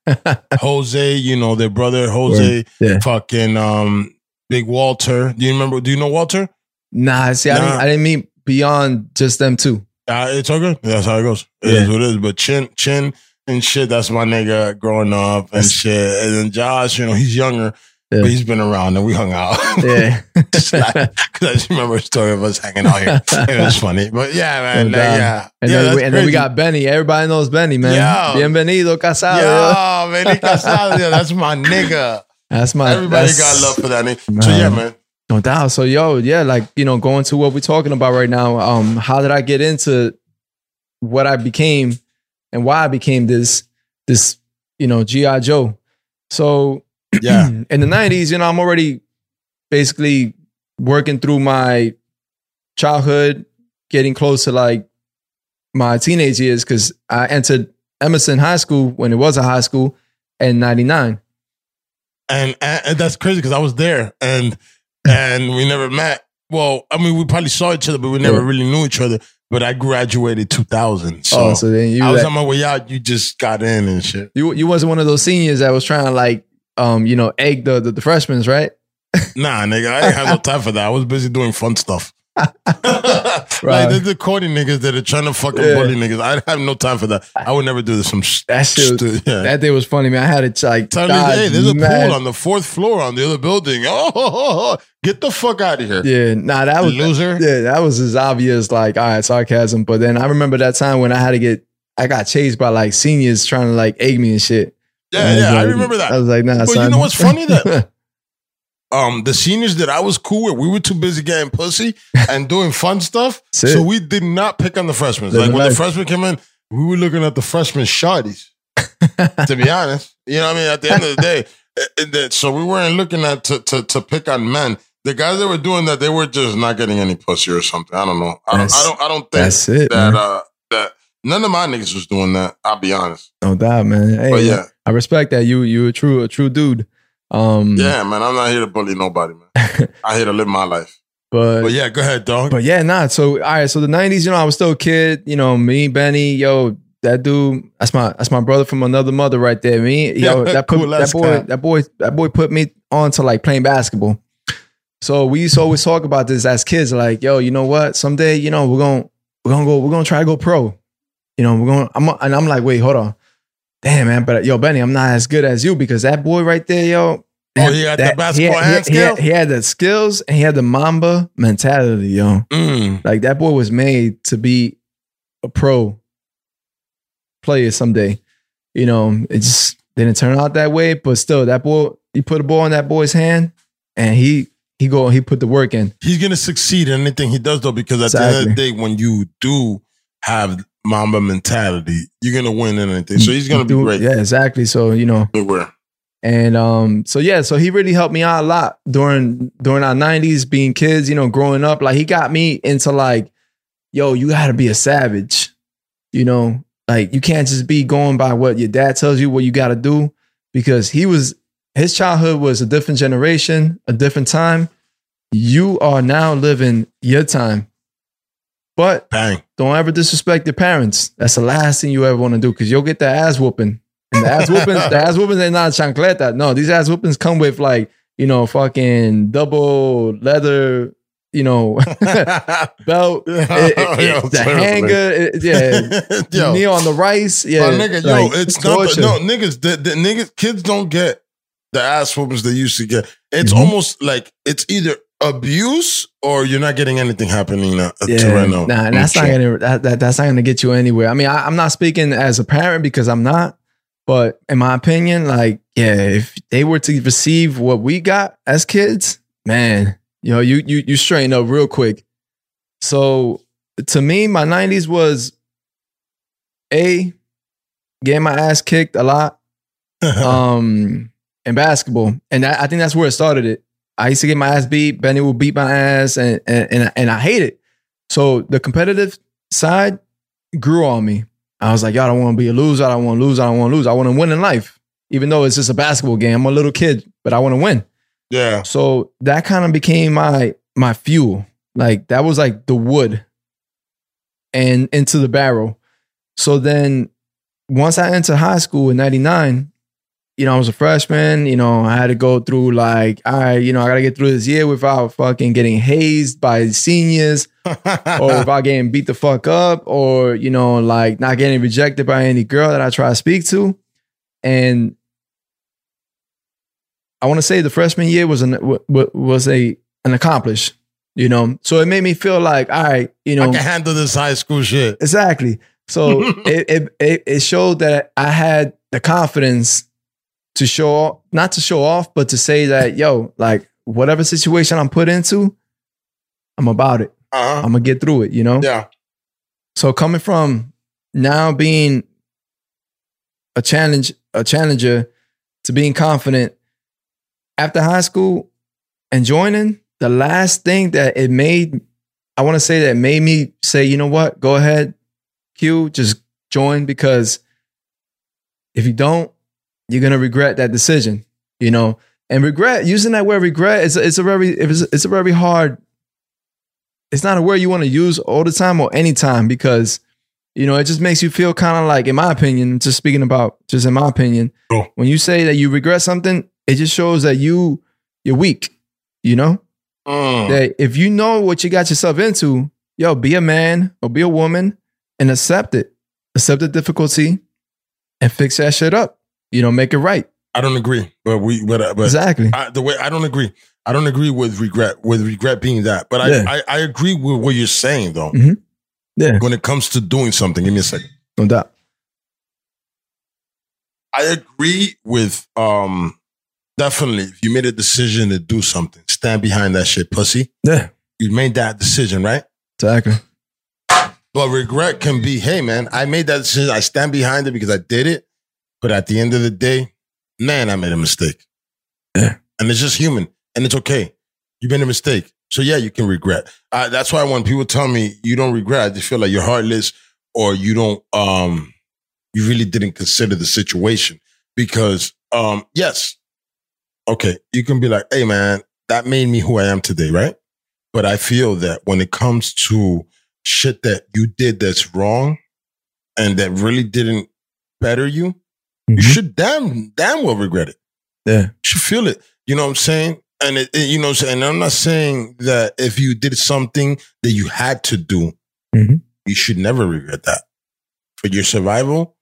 Jose, you know, their brother, Jose, yeah. fucking um, Big Walter. Do you remember? Do you know Walter? Nah, see, nah. I, didn't, I didn't mean beyond just them two. Uh, it's okay. That's how it goes. It yeah. is what it is. But Chin, Chin and shit, that's my nigga growing up and shit. And then Josh, you know, he's younger, yeah. but he's been around and we hung out. Yeah. Because I just remember a story of us hanging out here. It was funny. But yeah, man. And, like, um, yeah. And, yeah, then, we, and then we got Benny. Everybody knows Benny, man. Yo. Bienvenido, Casado. Yo, Benny Casado. Yo, that's my nigga. That's my Everybody that's, got love for that nigga. Man. So yeah, man. No doubt. So yo, yeah, like, you know, going to what we're talking about right now, um, how did I get into what I became and why I became this, this, you know, G I. Joe. So yeah, in the nineties, you know, I'm already basically working through my childhood, getting close to like my teenage years, because I entered Emerson High School when it was a high school in ninety-nine. And, and that's crazy because I was there and and we never met. Well, I mean, we probably saw each other, but we never yeah. really knew each other. But I graduated two thousand. So, oh, so then you I was like, on my way out. You just got in and shit. You you wasn't one of those seniors that was trying to like, um, you know, egg the, the, the freshmen, right? Nah, nigga, I didn't have no time for that. I was busy doing fun stuff. Right. Like, there's the corny niggas that are trying to fucking yeah. bully niggas. I have no time for that. I would never do this. Some that shit. Sh- yeah. That day was funny, man. I had it like, God, hey, there's mad. a pool on the fourth floor on the other building. Oh, ho, ho, ho. Get the fuck out of here. Yeah, nah, that was loser. Yeah, that was as obvious. Like, all right, sarcasm. But then I remember that time when I had to get, I got chased by like seniors trying to like egg me and shit. Yeah, yeah, like, I remember that. I was like, nah, but son. You know what's funny? That um, the seniors that I was cool with, we were too busy getting pussy and doing fun stuff, so we did not pick on the freshmen. Like, when the freshmen came in, we were looking at the freshmen shawties, to be honest. You know what I mean? At the end of the day, it, it, it, so we weren't looking at to, to to pick on men. The guys that were doing that, they were just not getting any pussy or something. I don't know. I don't. I don't, I don't think that's it, that uh, that none of my niggas was doing that. I'll be honest. No doubt, man. Hey, but yeah. I respect that. You you a true a true dude. Um, yeah, man. I'm not here to bully nobody, man. I'm here to live my life. But, but yeah, go ahead, dog. But yeah, nah. So all right. So the nineties, you know, I was still a kid. You know, me, Benny, yo, that dude. That's my that's my brother from another mother, right there. Me, yo, that, put, cool, that boy, kind. that boy, that boy put me on to like playing basketball. So we used to always talk about this as kids, like, yo, you know what? Someday, you know, we're gonna we're gonna go we're gonna try to go pro. You know, we're gonna. I'm and I'm like, wait, hold on. Damn, man, but yo, Benny, I'm not as good as you because that boy right there, yo. That, oh, he had that, the basketball hand skill? He, he had the skills and he had the Mamba mentality, yo. Mm. Like, that boy was made to be a pro player someday. You know, it just didn't turn out that way, but still, that boy, you put a ball in that boy's hand and he he go, he put the work in. He's going to succeed in anything he does, though, because at exactly. the end of the day, when you do have Mamba mentality, you're gonna win in anything. So he's gonna be great. Yeah, exactly. So you know, Beware. and um, so yeah, so he really helped me out a lot during during our nineties, being kids. You know, growing up, like he got me into like, yo, you gotta be a savage. You know, Like, you can't just be going by what your dad tells you, what you got to do, because he was, his childhood was a different generation, a different time. You are now living your time. But Bang. Don't ever disrespect your parents. That's the last thing you ever want to do, because you'll get that ass whooping. And the ass whoopings, the ass whoopings ain't not chancleta. No, these ass whoopings come with, like, you know, fucking double leather, you know, belt, it, it, yo, the seriously. hanger, it, yeah, yo, knee on the rice, yeah. My nigga, like, yo, it's torture. Not, no, niggas, the, the niggas, kids don't get the ass whoopings they used to get. It's mm-hmm. almost like it's either abuse or you're not getting anything happening now, yeah, to right now. Nah, that's not gonna, that, that, that's not gonna get you anywhere. I mean, I, I'm not speaking as a parent because I'm not. But in my opinion, like, yeah, if they were to receive what we got as kids, man, you know, you you you straighten up real quick. So to me, my nineties was A, getting my ass kicked a lot, um, in basketball, and that, I think that's where it started. It I used to get my ass beat. Benny would beat my ass, and and and I, and I hate it. So the competitive side grew on me. I was like, y'all don't want to be a loser. I don't want to lose. I don't want to lose. I want to win in life, even though it's just a basketball game. I'm a little kid, but I want to win. Yeah. So that kind of became my my fuel. Like, that was like the wood and into the barrel. So then once I entered high school in ninety-nine, you know, I was a freshman. You know, I had to go through, like, all right, you know, I got to get through this year without fucking getting hazed by seniors or without getting beat the fuck up, or, you know, like, not getting rejected by any girl that I try to speak to. And I want to say the freshman year was an, was a, an accomplish, you know? So it made me feel like, all right, you know, I can handle this high school shit. Exactly. So it, it, it showed that I had the confidence to show, not to show off, but to say that, yo, like, whatever situation I'm put into, I'm about it. Uh-huh. I'm going to get through it, you know? Yeah. So coming from now being a challenge, a challenger, to being confident after high school and joining, the last thing that it made, I want to say that made me say, you know what, go ahead, Q, just join, because if you don't, you're going to regret that decision, you know, and regret, using that word regret, it's a, it's a very, it's a, it's a very hard, it's not a word you want to use all the time or any time, because, you know, it just makes you feel kind of like, in my opinion, just speaking about, just in my opinion, oh. when you say that you regret something, it just shows that you, you're weak, you know, oh. that if you know what you got yourself into, yo, be a man or be a woman and accept it, accept the difficulty and fix that shit up. You don't make it right. I don't agree, but we, but, uh, but exactly I, the way I don't agree. I don't agree with regret, with regret being that. But I, yeah. I, I agree with what you're saying, though. Mm-hmm. Yeah. When it comes to doing something, give me a second. No doubt. I agree with um, definitely. If you made a decision to do something, stand behind that shit, pussy. Yeah, you made that decision, right? Exactly. But regret can be, hey man, I made that decision. I stand behind it because I did it. But at the end of the day, man, I made a mistake. Yeah. And it's just human. And it's okay. You made a mistake. So yeah, you can regret. Uh, that's why when people tell me you don't regret, I just feel like you're heartless or you don't, um, you really didn't consider the situation. Because, um, yes, okay, you can be like, hey man, that made me who I am today, right? But I feel that when it comes to shit that you did that's wrong and that really didn't better you, you should damn damn well regret it. Yeah. You should feel it. You know what I'm saying? And it, it, you know what I'm saying? And I'm not saying that if you did something that you had to do, mm-hmm. you should never regret that. For your survival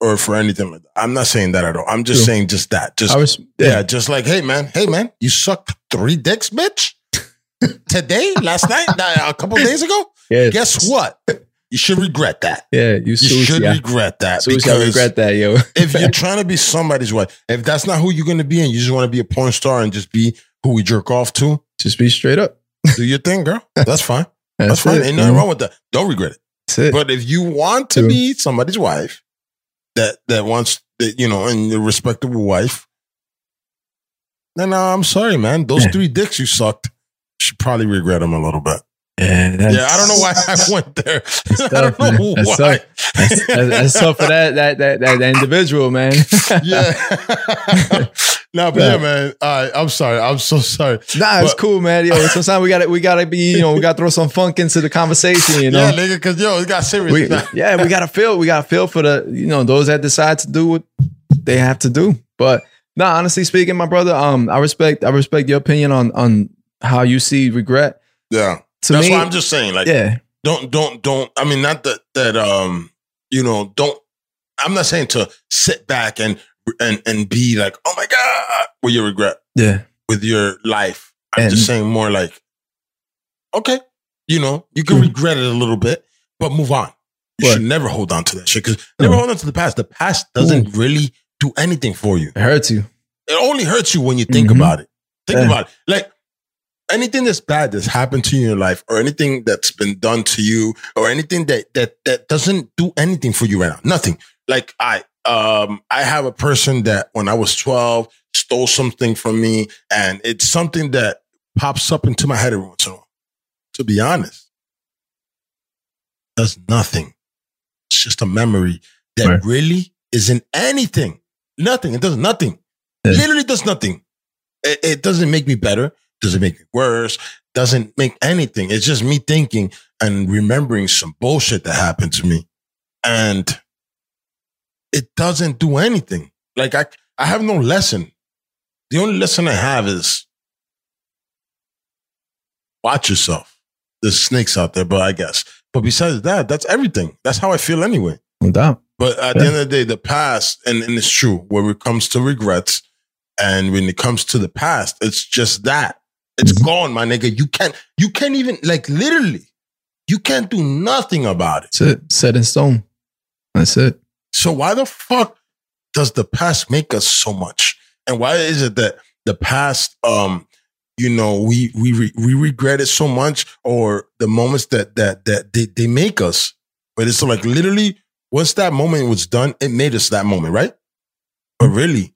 or for anything like that. I'm not saying that at all. I'm just True. saying just that. Just I was, yeah. yeah, just like, hey man, hey man, you sucked three dicks, bitch? Today? Last night? A couple of days ago? Yes. Guess what? You should regret that. Yeah, you, you should yeah. regret that. So you should regret that, yo. If you're trying to be somebody's wife, if that's not who you're going to be and you just want to be a porn star and just be who we jerk off to, just be straight up. Do your thing, girl. That's fine. that's, that's fine. It, Ain't nothing wrong with that. Don't regret it. That's it. But if you want to True. be somebody's wife that that wants, that, you know, and a respectable wife, then uh, I'm sorry, man. Those three dicks you sucked, you should probably regret them a little bit. And that's, yeah, I don't know why I went there. Tough, I don't know man. why. That's, that's, that's tough for that that that, that individual, man. Yeah. No, but yeah, yeah man. Uh, I'm sorry. I'm so sorry. Nah, but, it's cool, man. Yo, sometimes we gotta we gotta be, you know, we gotta throw some funk into the conversation, you know. Yeah, nigga, because yo, it got serious. We, yeah, we gotta feel, we gotta feel for the, you know, those that decide to do what they have to do. But no, nah, honestly speaking, my brother, um, I respect I respect your opinion on on how you see regret. Yeah. To That's me, why I'm just saying, like, yeah. don't, don't, don't. I mean, not that that um, you know, don't. I'm not saying to sit back and and and be like, oh my God, with your regret, yeah, with your life. I'm and, just saying more like, okay, you know, you can mm-hmm. regret it a little bit, but move on. You but, should never hold on to that shit because no. never hold on to the past. The past doesn't Ooh. really do anything for you. It hurts you. It only hurts you when you think mm-hmm. about it. Think yeah. about it, like. Anything that's bad that's happened to you in your life or anything that's been done to you or anything that that that doesn't do anything for you right now. Nothing. Like I um I have a person that when I was twelve stole something from me, and it's something that pops up into my head every once in a while. To be honest, that's nothing. It's just a memory that right. really isn't anything. Nothing. It does nothing. Yeah. Literally does nothing. It, it doesn't make me better. Doesn't make it worse. Doesn't make anything. It's just me thinking and remembering some bullshit that happened to me, and it doesn't do anything. Like I, I have no lesson. The only lesson I have is watch yourself. There's snakes out there, but I guess. But besides that, that's everything. That's how I feel anyway. No doubt. But at yeah. the end of the day, the past, and, and it's true. When it comes to regrets, and when it comes to the past, it's just that. It's gone, my nigga. You can't, you can't even, like, literally, you can't do nothing about it. That's it. Set in stone. That's it. So why the fuck does the past make us so much? And why is it that the past, um, you know, we we re- we regret it so much, or the moments that that that they, they make us? But it's like literally, once that moment was done, it made us that moment, right? But really,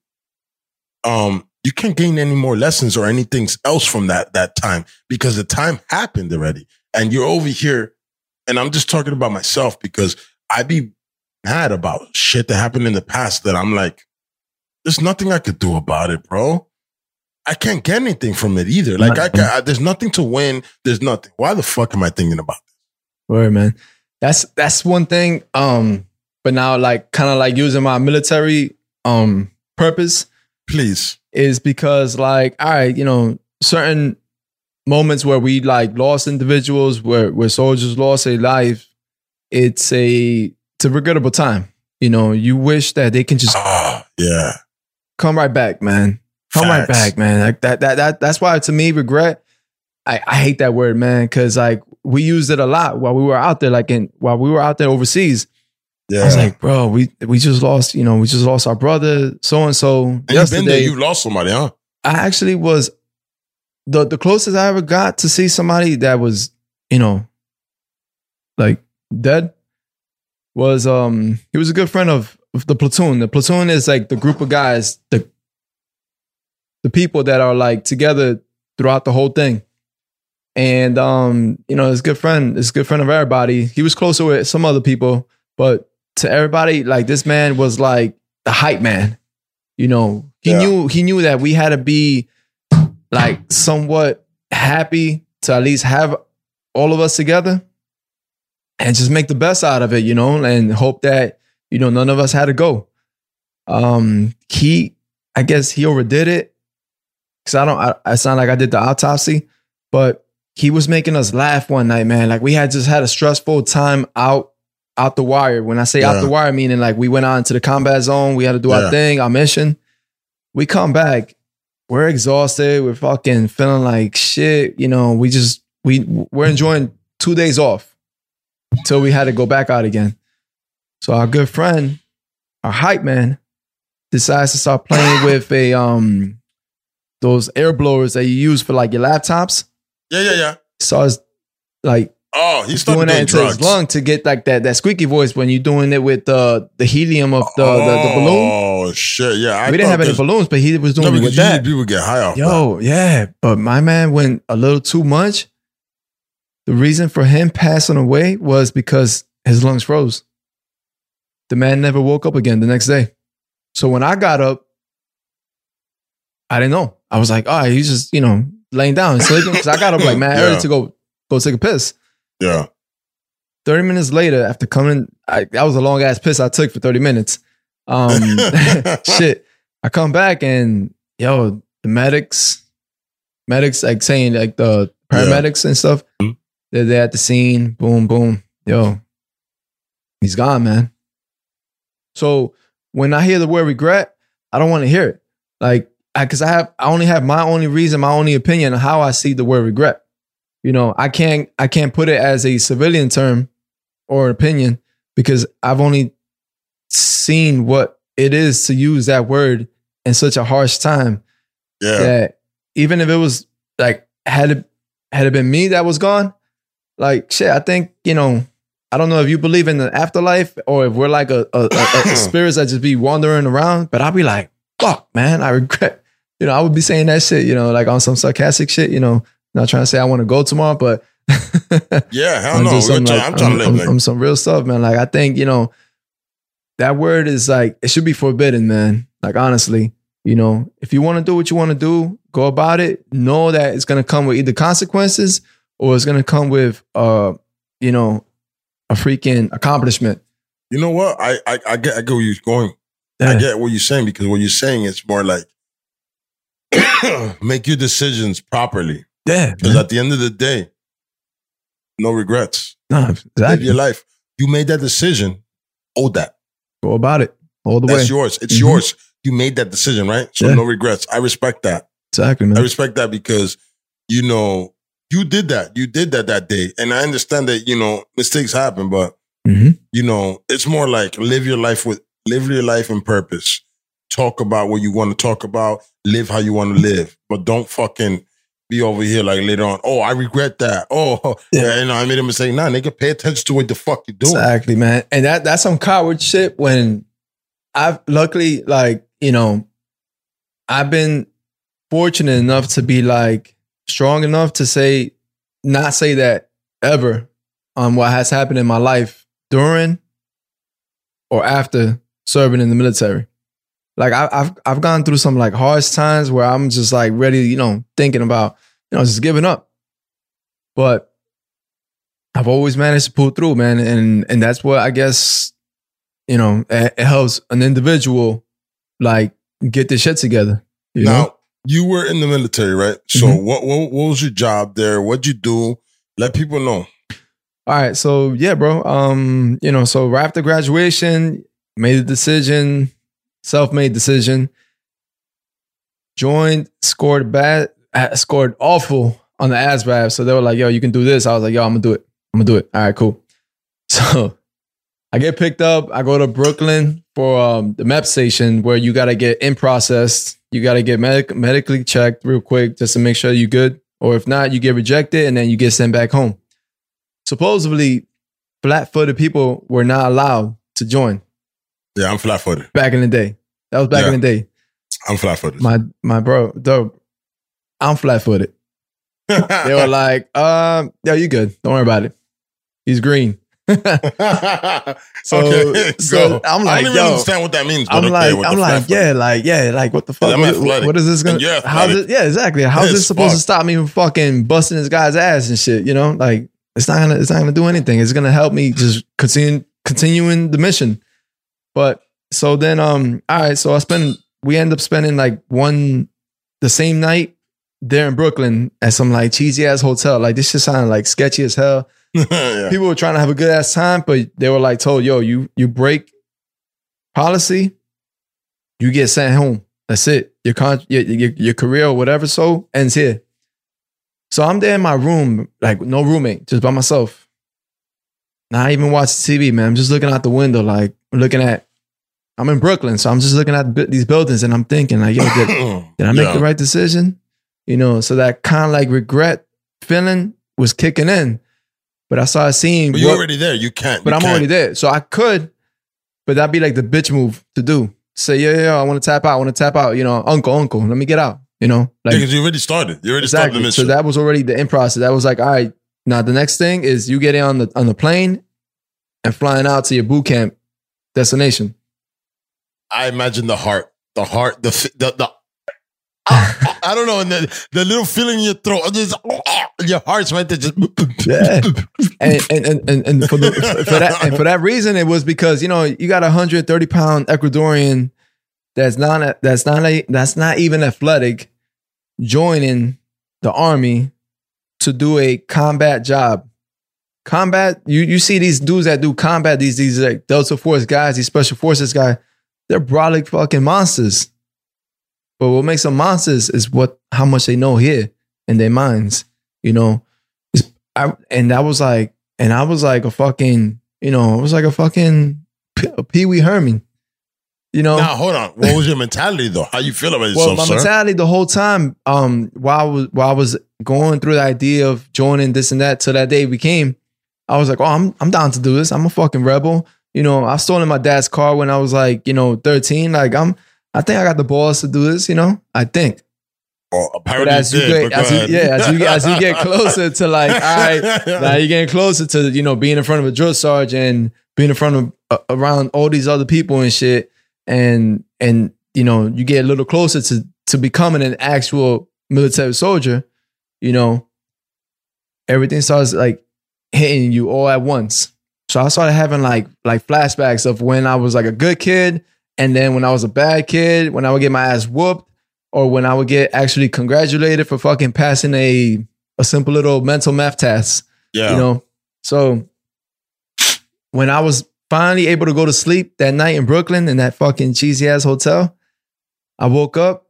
um. you can't gain any more lessons or anything else from that, that time, because the time happened already. And you're over here, and I'm just talking about myself because I be mad about shit that happened in the past that I'm like, there's nothing I could do about it, bro. I can't get anything from it either. Like I, can, I there's nothing to win. There's nothing. Why the fuck am I thinking about this? Word, man. That's, that's one thing. Um, but now like kind of like using my military, um, purpose. Please. Is because like, all right, you know, certain moments where we like lost individuals, where where soldiers lost their life, it's a it's a regrettable time. You know, you wish that they can just oh, yeah. come right back, man. Come Facts. right back, man. Like that that that that's why to me regret, I, I hate that word, man, because like we used it a lot while we were out there, like in while we were out there overseas. Yeah. I was like, bro, we we just lost, you know, we just lost our brother, so and so. And you've been there, you lost somebody, huh? I actually was the the closest I ever got to see somebody that was, you know, like dead was um he was a good friend of, of the platoon. The platoon is like the group of guys, the the people that are like together throughout the whole thing. And um, you know, his good friend, his good friend of everybody. He was closer with some other people, but to everybody, like this man was like the hype man. You know, he yeah. knew he knew that we had to be like somewhat happy to at least have all of us together and just make the best out of it, you know, and hope that, you know, none of us had to go. Um, he, I guess he overdid it because I don't, I, I sound like I did the autopsy, but he was making us laugh one night, man. Like we had just had a stressful time out. Out the wire. When I say yeah. out the wire, meaning like we went on to the combat zone. We had to do yeah. our thing, our mission. We come back. We're exhausted. We're fucking feeling like shit. You know, we just, we, we're enjoying two days off until we had to go back out again. So our good friend, our hype man, decides to start playing with a, um, those air blowers that you use for like your laptops. Yeah, yeah, yeah. Starts like, oh, he's doing that into drugs. His lung to get like that that squeaky voice when you're doing it with uh, the helium of the, oh, the, the balloon. Oh shit, yeah. I we didn't have any balloons, but he was doing no, it with that. People get high off. Yo, that. yeah, but my man went a little too much, The reason for him passing away was because his lungs froze. The man never woke up again the next day. So when I got up, I didn't know. I was like, all right, he's just, you know, laying down and sleeping. Because I got up like, man, yeah. early to go go take a piss. Yeah. thirty minutes later, after coming, I, that was a long ass piss I took for thirty minutes. Um, shit. I come back and, yo, the medics, medics like saying like the paramedics yeah. and stuff, mm-hmm. they're there at the scene. Boom, boom. Yo, he's gone, man. So when I hear the word regret, I don't want to hear it. Like, I, cause I have, I only have my only reason, my only opinion on how I see the word regret. You know, I can't, I can't put it as a civilian term or opinion because I've only seen what it is to use that word in such a harsh time. Yeah. That even if it was like, had it, had it been me that was gone, like shit, I think, you know, I don't know if you believe in the afterlife or if we're like a, a, a, a spirits that just be wandering around, but I'll be like, fuck, man, I regret. You know, I would be saying that shit, you know, like on some sarcastic shit, you know, not trying to say I want to go tomorrow, but yeah, hell no. I'm, like, I'm trying to live like I'm some real stuff, man. Like, I think, you know, that word is like, it should be forbidden, man. Like, honestly, you know, if you want to do what you want to do, go about it. Know that it's going to come with either consequences or it's going to come with, uh, you know, a freaking accomplishment. You know what? I, I, I get, I get where you're going. Yeah. I get what you're saying because what you're saying is more like, make your decisions properly. Yeah. Because at the end of the day, no regrets. No, exactly. Live your life. You made that decision. Owe that. Go about it. All the That's way. That's yours. It's mm-hmm. yours. You made that decision, right? So yeah. no regrets. I respect that. Exactly, man. I respect that because, you know, you did that. You did that that day. And I understand that, you know, mistakes happen, but, mm-hmm. you know, it's more like live your life with, live your life in purpose. Talk about what you want to talk about. Live how you want to live. But don't fucking be over here like later on. Oh, I regret that. Oh, yeah. You know, I made a mistake. Nah, nigga, pay attention to what the fuck you're doing. Exactly, man. And that that's some coward shit when I've luckily, like, you know, I've been fortunate enough to be like strong enough to say, not say that ever on what has happened in my life during or after serving in the military. Like I, I've I've gone through some like harsh times where I'm just like ready, you know, thinking about, you know, just giving up. But I've always managed to pull through, man. And and that's what I guess, you know, it, it helps an individual like get their shit together. You now, know? You were in the military, right? So mm-hmm. what, what what was your job there? What'd you do? Let people know. All right. So yeah, bro. Um, you know, so right after graduation, made a decision. Self-made decision. Joined, scored bad, scored awful on the A S V A B. So they were like, yo, you can do this. I was like, yo, I'm going to do it. I'm going to do it. All right, cool. So I get picked up. I go to Brooklyn for um, the M E P station where you got to get in processed. You got to get medic- medically checked real quick just to make sure you're good. Or if not, you get rejected and then you get sent back home. Supposedly, flat-footed people were not allowed to join. Yeah, I'm flat-footed. Back in the day. That was back yeah. in the day. I'm flat-footed. My my bro, though, I'm flat-footed. They were like, um, yo, you good. Don't worry about it. He's green. so, okay, so I'm like, I don't even yo, understand what that means. I'm okay, like, I'm like, yeah, like, yeah, like, what the fuck? What, what is this going to... How's it? Yeah, exactly. How's this supposed fuck. to stop me from fucking busting this guy's ass and shit, you know? Like, it's not gonna, it's not gonna do anything. It's gonna help me just continue continuing the mission. But so then, um, all right. So I spend, we end up spending like one, the same night there in Brooklyn at some like cheesy ass hotel. Like this shit sounded like sketchy as hell. yeah. People were trying to have a good ass time, but they were like told, yo, you, you break policy, you get sent home. That's it. Your con- your, your, your career or whatever. So ends here. So I'm there in my room, like no roommate, just by myself. Not even watching T V, man. I'm just looking out the window, like, looking at, I'm in Brooklyn, so I'm just looking at b- these buildings and I'm thinking like, yo, did, did I make yeah. the right decision? You know, so that kind of like regret feeling was kicking in. But I started seeing- But you're what, already there. You can't. But you I'm can't. already there. So I could, but that'd be like the bitch move to do. Say, yeah, yeah, I want to tap out. I want to tap out. You know, uncle, uncle, let me get out. You know? Like, yeah, because you already started. You already exactly. started the mission. So that was already the in process. That was like, all right, Now, the next thing is you getting on the on the plane and flying out to your boot camp destination. I imagine the heart, the heart, the the the. I, I don't know, and the, the little feeling in your throat, just, your heart's right there, just yeah. And and and and for, the, for that and for that reason, it was because you know you got a one hundred thirty pound Ecuadorian that's not that's not a, that's not even athletic joining the army to do a combat job. Combat, you, you see these dudes that do combat, these these like Delta Force guys, these special forces guys, they're brolic fucking monsters. But what makes them monsters is what how much they know here in their minds, you know. I, and that was like, and I was like a fucking, you know, it was like a fucking Pee Wee Herman, you know. Now hold on, what was your mentality though? How you feel about yourself, sir? Well, my mentality the whole time, um, while I was while I was going through the idea of joining this and that till that day we came. I was like, oh, I'm I'm down to do this. I'm a fucking rebel. You know, I stole in my dad's car when I was like, you know, thirteen. Like, I'm, I think I got the balls to do this, you know, I think. Oh, apparently but as you did, get, as you, yeah, as you, as you get closer to like, all right, now you're getting closer to, you know, being in front of a drill sergeant and being in front of, uh, around all these other people and shit. And, and, you know, you get a little closer to, to becoming an actual military soldier, you know, everything starts like hitting you all at once. So I started having like like flashbacks of when I was like a good kid and then when I was a bad kid, when I would get my ass whooped or when I would get actually congratulated for fucking passing a, a simple little mental math test, yeah. You know? So when I was finally able to go to sleep that night in Brooklyn in that fucking cheesy ass hotel, I woke up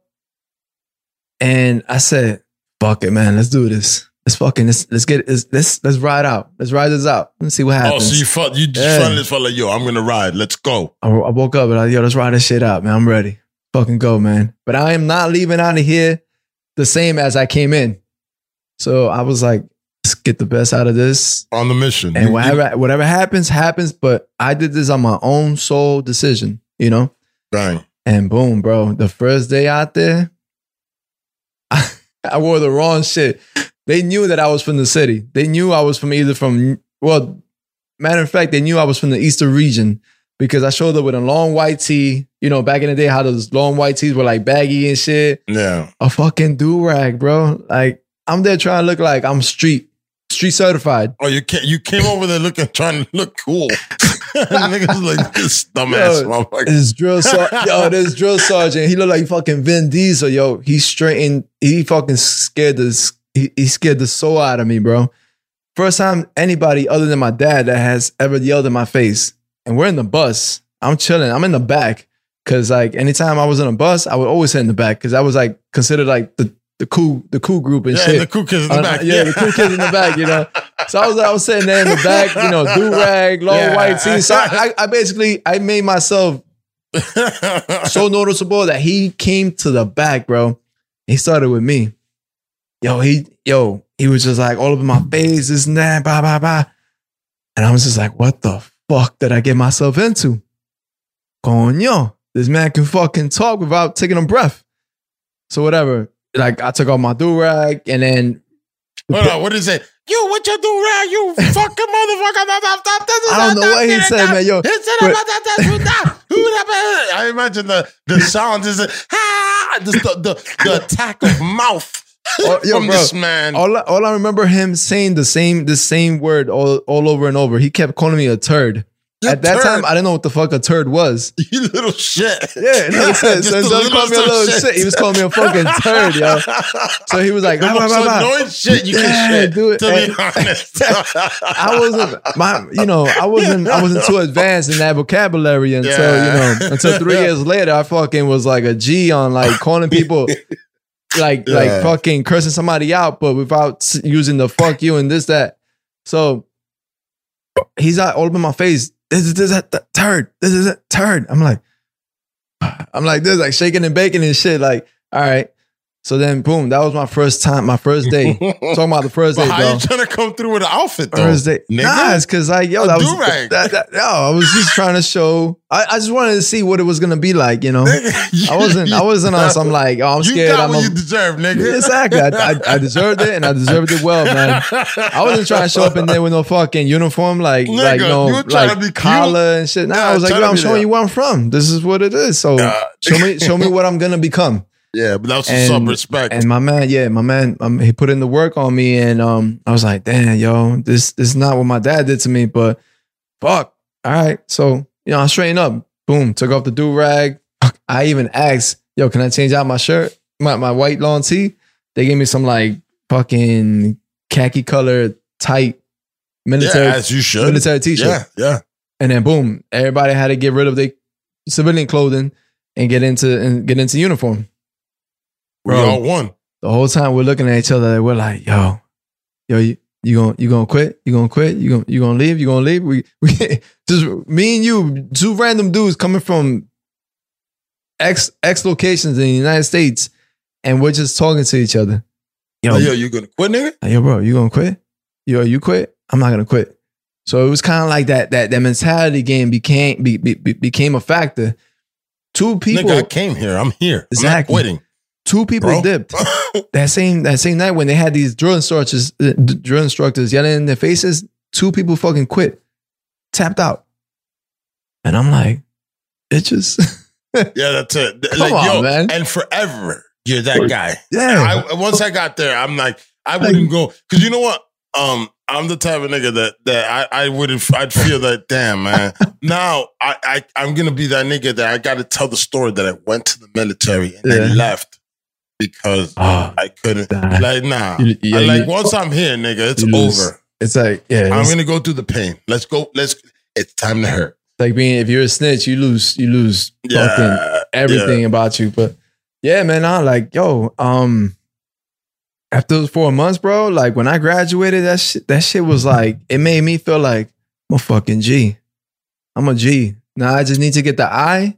and I said, fuck it, man, let's do this. Let's fucking let's, let's get let's, let's let's ride out. Let's ride this out. Let's see what happens. Oh, so you felt you just yeah. finally felt like yo, I'm gonna ride. Let's go. I, I woke up and I yo, let's ride this shit out, man. I'm ready. Fucking go, man. But I am not leaving out of here the same as I came in. So I was like, let's get the best out of this on the mission. And you, whatever you, whatever happens, happens. But I did this on my own sole decision, you know. Right. And boom, bro. The first day out there, I, I wore the wrong shit. They knew that I was from the city. They knew I was from either from, well, matter of fact, they knew I was from the Eastern region because I showed up with a long white tee. You know, back in the day, how those long white tees were like baggy and shit. Yeah. A fucking do-rag, bro. Like, I'm there trying to look like I'm street, street certified. Oh, you came, you came over there looking, trying to look cool. Niggas like, this dumbass motherfucker. This drill, sar- yo, this drill sergeant, he looked like fucking Vin Diesel, yo. He straightened, he fucking scared this. He, he scared the soul out of me, bro. First time anybody other than my dad that has ever yelled in my face. And we're in the bus. I'm chilling. I'm in the back. Cause like anytime I was in a bus, I would always sit in the back. Cause I was like considered like the, the cool, the cool group and yeah, shit. Yeah, the cool kids in the uh, back. Yeah, yeah, the cool kids in the back, you know? So I was, I was sitting there in the back, you know, do-rag, long yeah, white tee. So I, I basically, I made myself so noticeable that he came to the back, bro. He started with me. Yo, he, yo, he was just like all over my face, this and that, blah, blah, blah. And I was just like, what the fuck did I get myself into? Coño, this man can fucking talk without taking a breath. So whatever. Like I took off my do-rag and then. Hold on, what did he say? You, what you do-rag, you fucking motherfucker. I don't know what he said, man, yo. I imagine the, the sound is, ah, the, the, the attack of mouth. All, yo, from bro, this man. All, all I remember him saying the same the same word all, all over and over. He kept calling me a turd. A At that turd. time, I didn't know what the fuck a turd was. You little shit. Yeah, no, he said, so instead of calling me a little shit. shit, he was calling me a fucking turd, yo. So he was like, "That was annoying shit you can shit." To be honest, I wasn't, my, you know, I wasn't, I wasn't too advanced in that vocabulary until yeah. you know, until three years later, I fucking was like a G on like calling people. Like, yeah. like fucking cursing somebody out, but without using the fuck you and this, that. So he's out all up in my face. This is that turd. This is that turd. I'm like, I'm like this, like shaking and baking and shit. Like, all right. So then, boom, that was my first time, my first day. Talking about the first but day, how bro. How you trying to come through with an outfit, though? First day. Nigga? Nah, it's because, like, yo, that was, that, that, that, yo, I was just trying to show, I, I just wanted to see what it was going to be like, you know? Nigga, I wasn't I wasn't on some, like, oh, I'm scared. You got I'm what a, you deserved, nigga. Exactly. I, I, I deserved it, and I deserved it well, man. I wasn't trying to show up in there with no fucking uniform, like, nigga, like no, you like, collar and shit. Nah, nah I was like, yo, I'm showing there. you where I'm from. This is what it is. So nah. show me, show me what I'm going to become. Yeah, but that's and, some respect. And my man, yeah, my man, um, he put in the work on me, and um, I was like, damn, yo, this, this is not what my dad did to me, but fuck. All right. So, you know, I straightened up. Boom. Took off the do-rag. I even asked, yo, can I change out my shirt? My, my white lawn tee? They gave me some, like, fucking khaki color, tight, military, yeah, as you should. military t-shirt. Yeah, yeah. And then, boom, everybody had to get rid of their civilian clothing and get into and get into uniform. Bro, we all won. The whole time we're looking at each other, we're like, yo, yo, you, you gonna you gonna quit? You gonna quit? You gonna you gonna leave? You gonna leave? We we just me and you, two random dudes coming from X X locations in the United States, and we're just talking to each other. Yo, yo, you gonna quit, nigga? Like, yo, bro, you gonna quit? Yo, you quit? I'm not gonna quit. So it was kind of like that that that mentality game became be, be, be, became a factor. Two people. Nigga, I came here. I'm here. Exactly. I'm not quitting. Two people Bro. dipped that same that same night when they had these drill instructors, drill instructors yelling in their faces. Two people fucking quit, tapped out, and I'm like, bitches. Yeah, that's it. Come like, on, yo, man. And forever, you're that guy. Yeah. I, once I got there, I'm like, I wouldn't go because you know what? Um, I'm the type of nigga that that I, I wouldn't. I'd feel like, damn, man. Now I, I I'm gonna be that nigga that I got to tell the story that I went to the military and yeah. then left. Because oh, I couldn't, nah. like, nah. You, you, I, like, you, once I'm here, nigga, it's just, over. It's like, yeah. I'm going to go through the pain. Let's go. Let's, it's time to hurt. Like being, if you're a snitch, you lose, you lose yeah, fucking everything yeah. about you. But yeah, man, I'm like, yo, um, after those four months, bro, like when I graduated, that shit, that shit was like, it made me feel like I'm a fucking G. I'm a G. Now I just need to get the I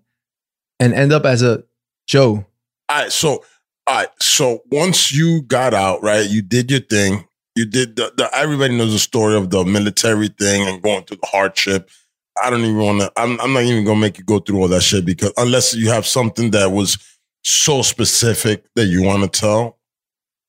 and end up as a Joe. All right. So, All right, so once you got out, right, you did your thing. You did the, the everybody knows the story of the military thing and going through the hardship. I don't even want to, I'm, I'm not even going to make you go through all that shit because unless you have something that was so specific that you want to tell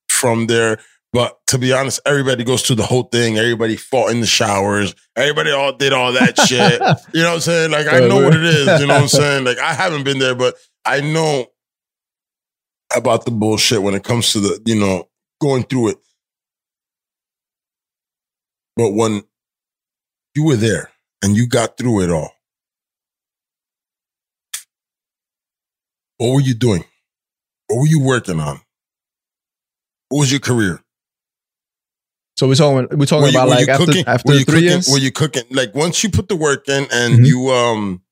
from there. But to be honest, everybody goes through the whole thing. Everybody fought in the showers. Everybody all did all that shit. You know what I'm saying? Like, I know what it is. You know what I'm saying? Like, I haven't been there, but I know about the bullshit when it comes to the, you know, going through it. But when you were there and you got through it all, what were you doing? What were you working on? What was your career? So we're talking, we're talking were you, about like after, after three cooking, years? Were you cooking? Like once you put the work in and mm-hmm. you um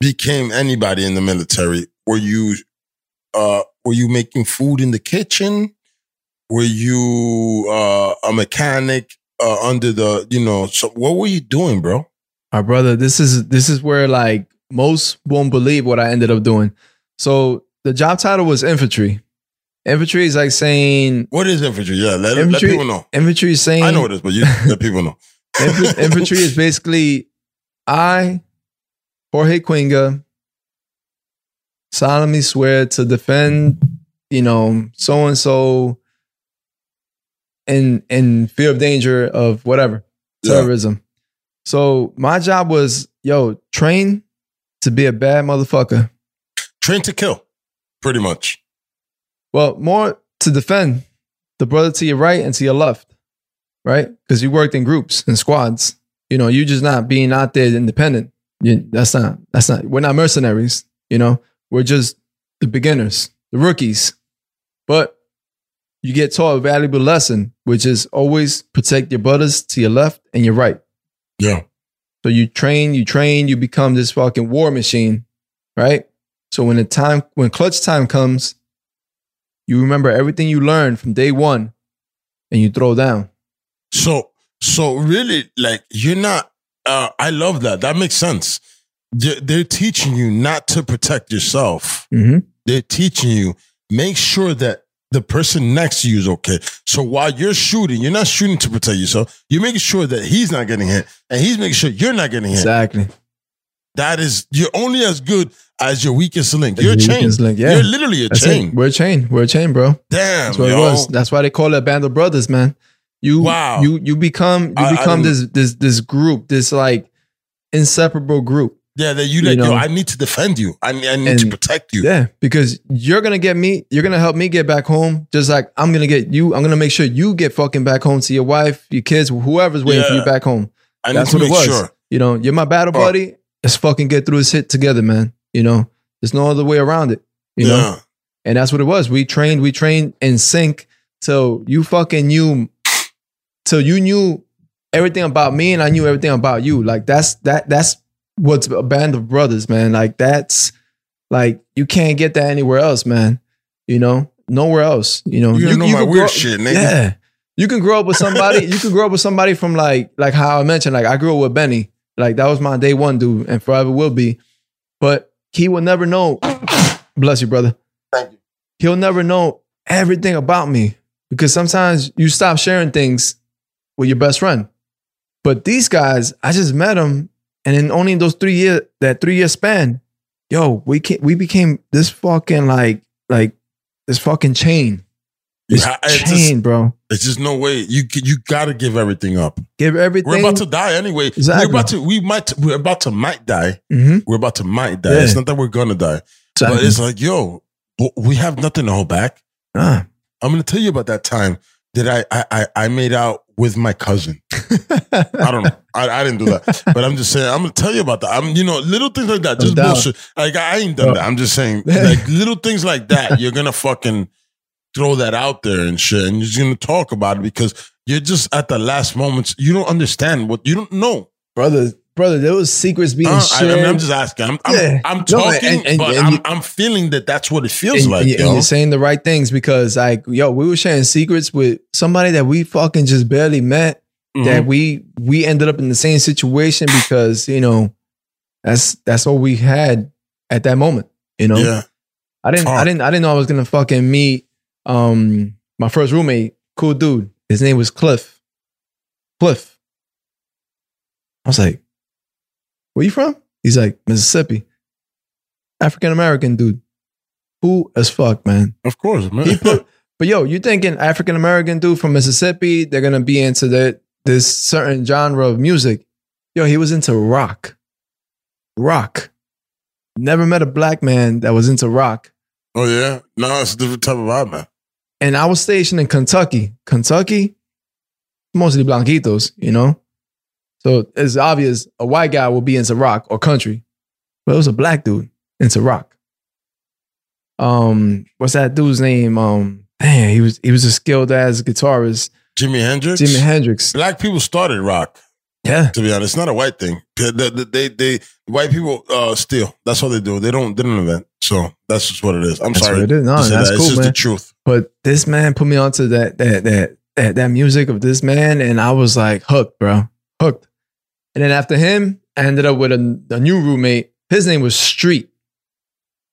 became anybody in the military, were you... Uh, were you making food in the kitchen? Were you uh, a mechanic uh, under the, you know, so what were you doing, bro? My brother, this is this is where like most won't believe what I ended up doing. So the job title was infantry. Infantry is like saying... What is infantry? Yeah, let, infantry, let people know. Infantry is saying... I know what it is, but you let people know. Infantry is basically I, Jorge Quinga, solemnly swear to defend, you know, so and so in in fear of danger of whatever, yeah. terrorism. So my job was, yo, train to be a bad motherfucker. Train to kill, pretty much. Well, more to defend the brother to your right and to your left, right? Because you worked in groups and squads. You know, you just not being out there independent. You, that's not, that's not, we're not mercenaries, you know? We're just the beginners, the rookies. But you get taught a valuable lesson, which is always protect your brothers to your left and your right. Yeah. So you train, you train, you become this fucking war machine, right? So when the time, when clutch time comes, you remember everything you learned from day one and you throw down. So, so really, like, you're not, uh, I love that. That makes sense. They're teaching you not to protect yourself. Mm-hmm. They're teaching you make sure that the person next to you is okay. So while you're shooting, you're not shooting to protect yourself. You're making sure that he's not getting hit, and he's making sure you're not getting hit. Exactly. That is, you're only as good as your weakest link. You're a chain. Link, yeah. You're literally a That's chain. It. We're a chain. We're a chain, bro. Damn, That's what yo. it was. That's why they call it a band of brothers, man. You, wow. you, you become, you I, become I this, this, this group, this like inseparable group. Yeah, that you like, you know, yo, I need to defend you. I, I need and, to protect you. Yeah, because you're going to get me. You're going to help me get back home. Just like I'm going to get you. I'm going to make sure you get fucking back home to your wife, your kids, whoever's waiting yeah. for you back home. I That's need to what make it was. Sure. You know, you're my battle oh. buddy. Let's fucking get through this hit together, man. You know, there's no other way around it. You yeah. know, and that's what it was. We trained, we trained in sync till you fucking knew, till you knew everything about me and I knew everything about you. Like that's that that's what's a band of brothers, man. Like that's like you can't get that anywhere else, man. You know, nowhere else. You know, you, you know you my weird grow, shit, nigga. Yeah, you can grow up with somebody. You can grow up with somebody from like like how I mentioned. Like I grew up with Benny. Like that was my day one dude, and forever will be. But he will never know. Bless you, brother. Thank you. He'll never know everything about me because sometimes you stop sharing things with your best friend. But these guys, I just met them. And then only in those three years, that three year span, yo, we can, we became this fucking like, like this fucking chain. This yeah, it's chain, just, bro. It's just no way. You you gotta give everything up. Give everything. We're about to die anyway. Exactly. We're about to, we might, we're about to might die. Mm-hmm. We're about to might die. Yeah. It's not that we're gonna die. Exactly. But it's like, yo, we have nothing to hold back. Nah. I'm gonna tell you about that time that I I I, I made out with my cousin. I don't know. I, I didn't do that. But I'm just saying, I'm going to tell you about that. I'm, you know, little things like that. Just bullshit. Like, I ain't done no. that. I'm just saying, like, little things like that, you're going to fucking throw that out there and shit. And you're going to talk about it because you're just at the last moments. You don't understand what you don't know. Brother, brother, there was secrets being uh, shared. I mean, I'm just asking. I'm, yeah. I'm, I'm talking, no, and, and, but and, and, I'm, I'm feeling that that's what it feels and, like. And, you know? And you're saying the right things because, like, yo, we were sharing secrets with somebody that we fucking just barely met. Mm-hmm. That we we ended up in the same situation because, you know, that's that's all we had at that moment. You know, yeah. I didn't Talk. I didn't I didn't know I was gonna fucking meet um my first roommate, cool dude. His name was Cliff. Cliff. I was like, "Where you from?" He's like, "Mississippi." African American dude, cool as fuck, man. Of course, man. He put, but yo, you thinking African American dude from Mississippi? They're gonna be into that. This certain genre of music. Yo, he was into rock. Rock. Never met a black man that was into rock. Oh, yeah? No, it's a different type of vibe, man. And I was stationed in Kentucky. Kentucky, mostly blanquitos, you know? So it's obvious a white guy will be into rock or country. But it was a black dude into rock. Um, what's that dude's name? Um, damn, he was, he was a skilled-ass guitarist. Jimi Hendrix? Jimi Hendrix. Black people started rock. Yeah. To be honest. It's not a white thing. They, they, they, white people uh, steal. That's what they do. They don't, they don't invent. So that's just what it is. I'm that's sorry. What it is. No, that's that. Cool, it's just man. The truth. But this man put me onto that, that, that, that, that music of this man. And I was like hooked, bro. Hooked. And then after him, I ended up with a, a new roommate. His name was Street.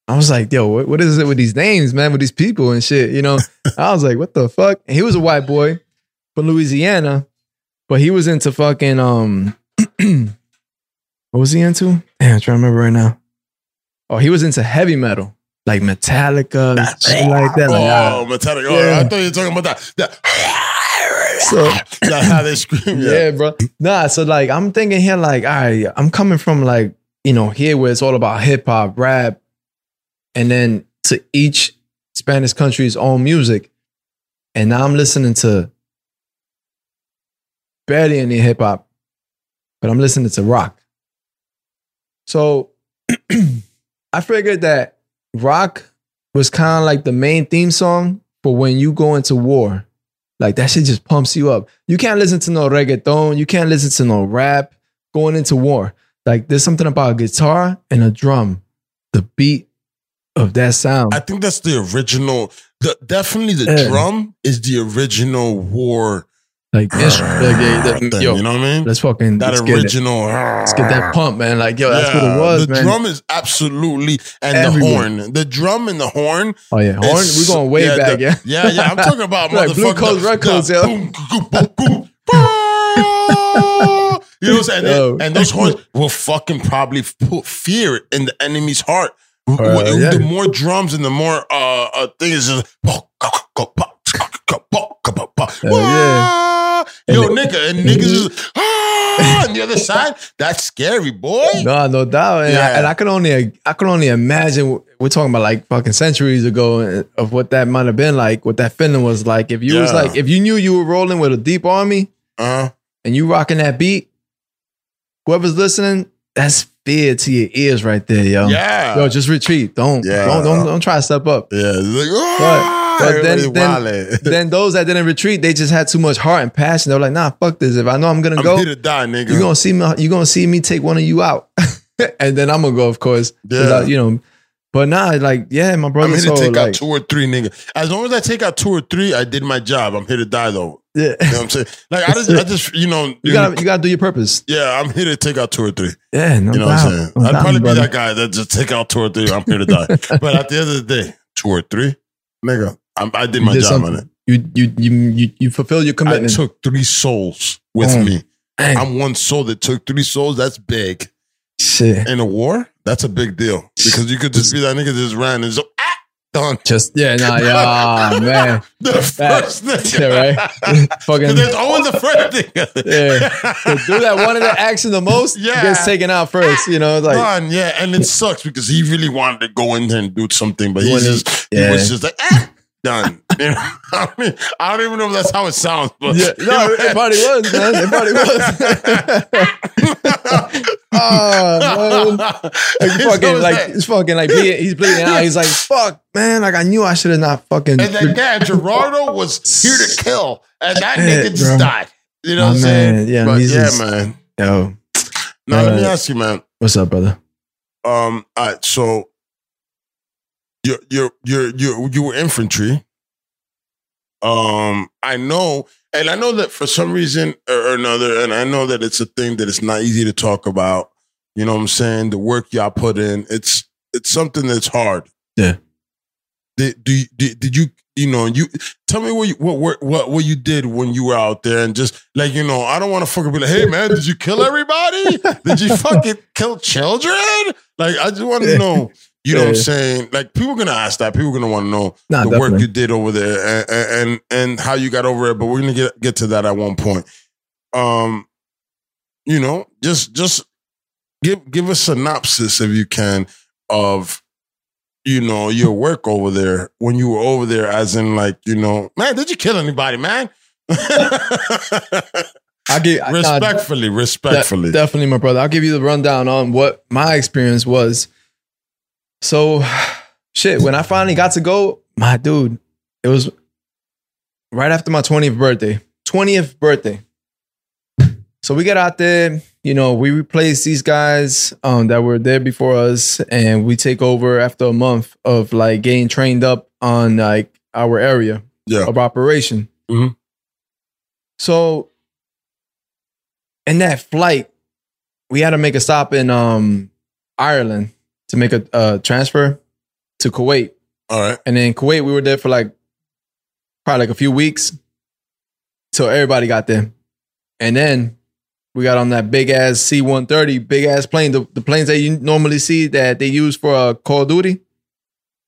I was like, yo, what, what is it with these names, man? With these people and shit, you know? I was like, what the fuck? And he was a white boy. From Louisiana, but he was into fucking um what was he into? Damn, I'm trying to remember right now. Oh, he was into heavy metal. Like Metallica, shit like that. Oh, like, Metallica. Yeah. Oh, I thought you were talking about that. that. So that's how they scream. Yeah. yeah, bro. Nah, so like I'm thinking here, like, all right, I'm coming from like, you know, here where it's all about hip hop, rap, and then to each Spanish country's own music. And now I'm listening to barely any hip hop, but I'm listening to rock. So I figured that rock was kind of like the main theme song for when you go into war. Like that shit just pumps you up. You can't listen to no reggaeton. You can't listen to no rap going into war. Like there's something about a guitar and a drum, the beat of that sound. I think that's the original. The, definitely the yeah. drum is the original war Like, like, like, yo, you know what I mean? Let's fucking that let's original. Get let's get that pump, man. Like, yo, that's yeah, what it was. The man. drum is absolutely and everywhere. The horn, the drum and the horn. Oh yeah, horn. We're going way yeah, back, the, yeah. Yeah, yeah. I'm talking about like blue coats, red coats, yeah. Boom, boom, boom, boom, boom. You know what I'm saying? Yo. And those horns will fucking probably put fear in the enemy's heart. Uh, the yeah. more drums and the more uh, uh things. Just, yeah. Yo, and nigga, and niggas just ah, on the other side. That's scary, boy. No, no doubt. And, yeah. I, and I can only, I can only imagine. We're talking about like fucking centuries ago of what that might have been like. What that feeling was like. If you yeah. was like, if you knew you were rolling with a deep army, uh-huh. and you rocking that beat, whoever's listening, that's fear to your ears right there, yo. Yeah, yo, just retreat. Don't, yeah. don't, don't, don't try to step up. Yeah, it's like, ah! But, But then, then, then those that didn't retreat, they just had too much heart and passion. They were like, nah, fuck this. If I know I'm gonna I'm go, to die, nigga. You're gonna see me. You're gonna see me take one of you out, and then I'm gonna go, of course. Yeah, I, you know. But nah, like, yeah, my brother. I'm here so, to take like, out two or three, nigga. As long as I take out two or three, I did my job. I'm here to die, though. Yeah, you know what I'm saying. Like, I just, I just, you know, you, you gotta, you gotta do your purpose. Yeah, I'm here to take out two or three. Yeah, no you know doubt. What I'm saying. No I'd doubt, probably brother. be that guy that just take out two or three. I'm here to die. But at the end of the day, two or three, nigga. I, I did my did job something. on it. You, you you you you fulfilled your commitment. I took three souls with mm. me. Dang. I'm one soul that took three souls. That's big. Shit. In a war, that's a big deal because you could just be that nigga that just ran and just ah, done. Just yeah, nah, yeah, oh, man. The first nigga, yeah, right? Fucking. There's always the first nigga. Yeah. The dude that wanted to action the most yeah. gets taken out first. You know, like Run, yeah, and it sucks because he really wanted to go in there and do something, but he just yeah. he was just like ah. Done. You know, I mean, I don't even know if that's how it sounds, but yeah, no, you know, it probably was, man. It probably was. Oh, man. It's fucking like that. It's fucking like bleeding, he's bleeding out. He's like, fuck, man. Like I knew I should have not fucking. And that guy Gerardo was here to kill, and that nigga just bro. died. You know oh, what I'm saying? Yeah, but yeah, just, man. Yo, now uh, let me ask you, man. What's up, brother? Um, all right, so. You're, you're, you're, you're, you were infantry. Um, I know, and I know that for some reason or another, and I know that it's a thing that it's not easy to talk about. You know what I'm saying? The work y'all put in, it's, it's something that's hard. Yeah. Did, do, did, did you, you know, you tell me what, you, what, what, what, what you did when you were out there and just like, you know, I don't want to fucking be like, hey man, did you kill everybody? Did you fucking kill children? Like, I just want to know. You know yeah. what I'm saying? Like, people are going to ask that. People are going to want to know nah, the definitely. work you did over there and, and and how you got over it. But we're going to get to that at one point. Um, you know, just just give give a synopsis, if you can, of, you know, your work over there when you were over there, as in like, you know, man, did you kill anybody, man? I give, respectfully, nah, respectfully. De- definitely, my brother. I'll give you the rundown on what my experience was. So, shit, when I finally got to go, my dude, it was right after my twentieth birthday. twentieth birthday. So we got out there, you know, we replaced these guys um, that were there before us, and we take over after a month of like getting trained up on like our area yeah. of operation. Mm-hmm. So, in that flight, we had to make a stop in um, Ireland. To make a uh, transfer to Kuwait. All right. And then Kuwait, we were there for like, probably like a few weeks till everybody got there. And then we got on that big ass C one thirty, big ass plane, the, the planes that you normally see that they use for uh, Call of Duty.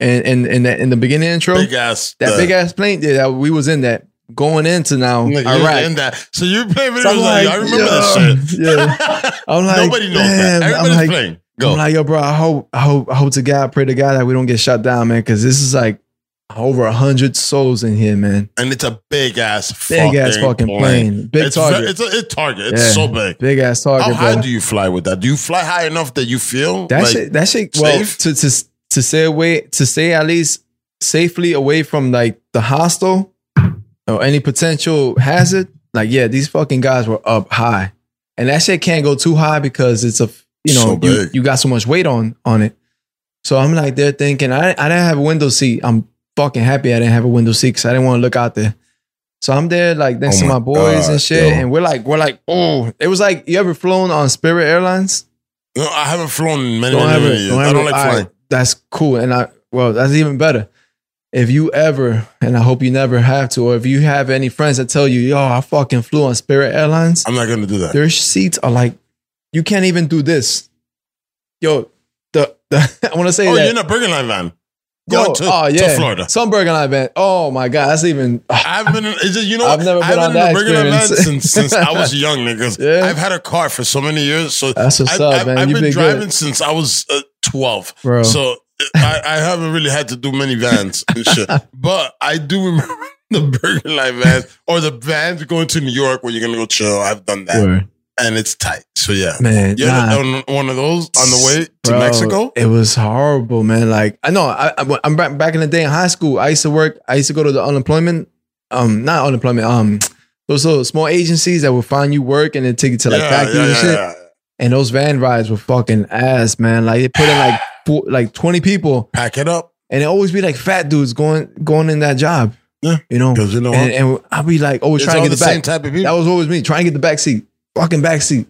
And in in the, in the beginning intro, big ass, that uh, big ass plane, yeah, we was in that. Going into now Iraq. Right. In that. So you're playing videos so like, like, I remember yeah, this shit. Yeah. I'm like, nobody knows man, that. Everybody's like, playing. Go. I'm like, yo, bro, I hope, I hope, I hope to God, pray to God that we don't get shut down, man. Cause this is like over a hundred souls in here, man. And it's a big ass, big fucking ass fucking plane. plane. Big it's target. Very, it's a it's target. It's yeah. so big. Big ass target. How high bro. do you fly with that? Do you fly high enough that you feel that like, shit? That shit. Well, safe? to to to stay away, to stay at least safely away from like the hostile or any potential hazard. Like, yeah, these fucking guys were up high, and that shit can't go too high because it's a You know, so you, you got so much weight on on it. So I'm like there thinking, I, I didn't have a window seat. I'm fucking happy I didn't have a window seat because I didn't want to look out there. So I'm there like next oh to my, my boys God, and shit. Yo. And we're like, we're like, oh, it was like, you ever flown on Spirit Airlines? No, I haven't flown many, don't many, ever, many don't years. I don't like flying. Right, that's cool. And I, well, that's even better. If you ever, and I hope you never have to, or if you have any friends that tell you, yo, I fucking flew on Spirit Airlines. I'm not going to do that. Their seats are like, you can't even do this. Yo, the, the I want to say oh, that. Oh, you're in a Burger Line van. Going yo, to, oh, yeah. to Florida. Some Burger Line van. Oh my God, that's even. I've been, it's just, you know, I've never been, I've been on that in a Burger Line van since, since I was young, niggas. Yeah. I've had a car for so many years. So that's what's I've, up, I've, man. I've been, been driving good. since I was uh, twelve. Bro. So. I, I haven't really had to do many vans and shit, but I do remember the Burger Line vans or the vans going to New York where you're gonna go chill. I've done that, sure. And it's tight. So yeah, man, you nah. ever done one of those on the way to Bro, Mexico? It was horrible, man. Like I know, I, I, I'm back back in the day in high school. I used to work. I used to go to the unemployment, um, not unemployment, um, those little small agencies that would find you work and then take you to like yeah, factories yeah, yeah, and shit. Yeah, yeah. And those van rides were fucking ass, man. Like they put in like. Four, like twenty people pack it up, and it always be like fat dudes going going in that job. Yeah, you know, you know and, and I'll be like always trying to get the, the back. Same type of that was always me trying to get the back seat, fucking back seat.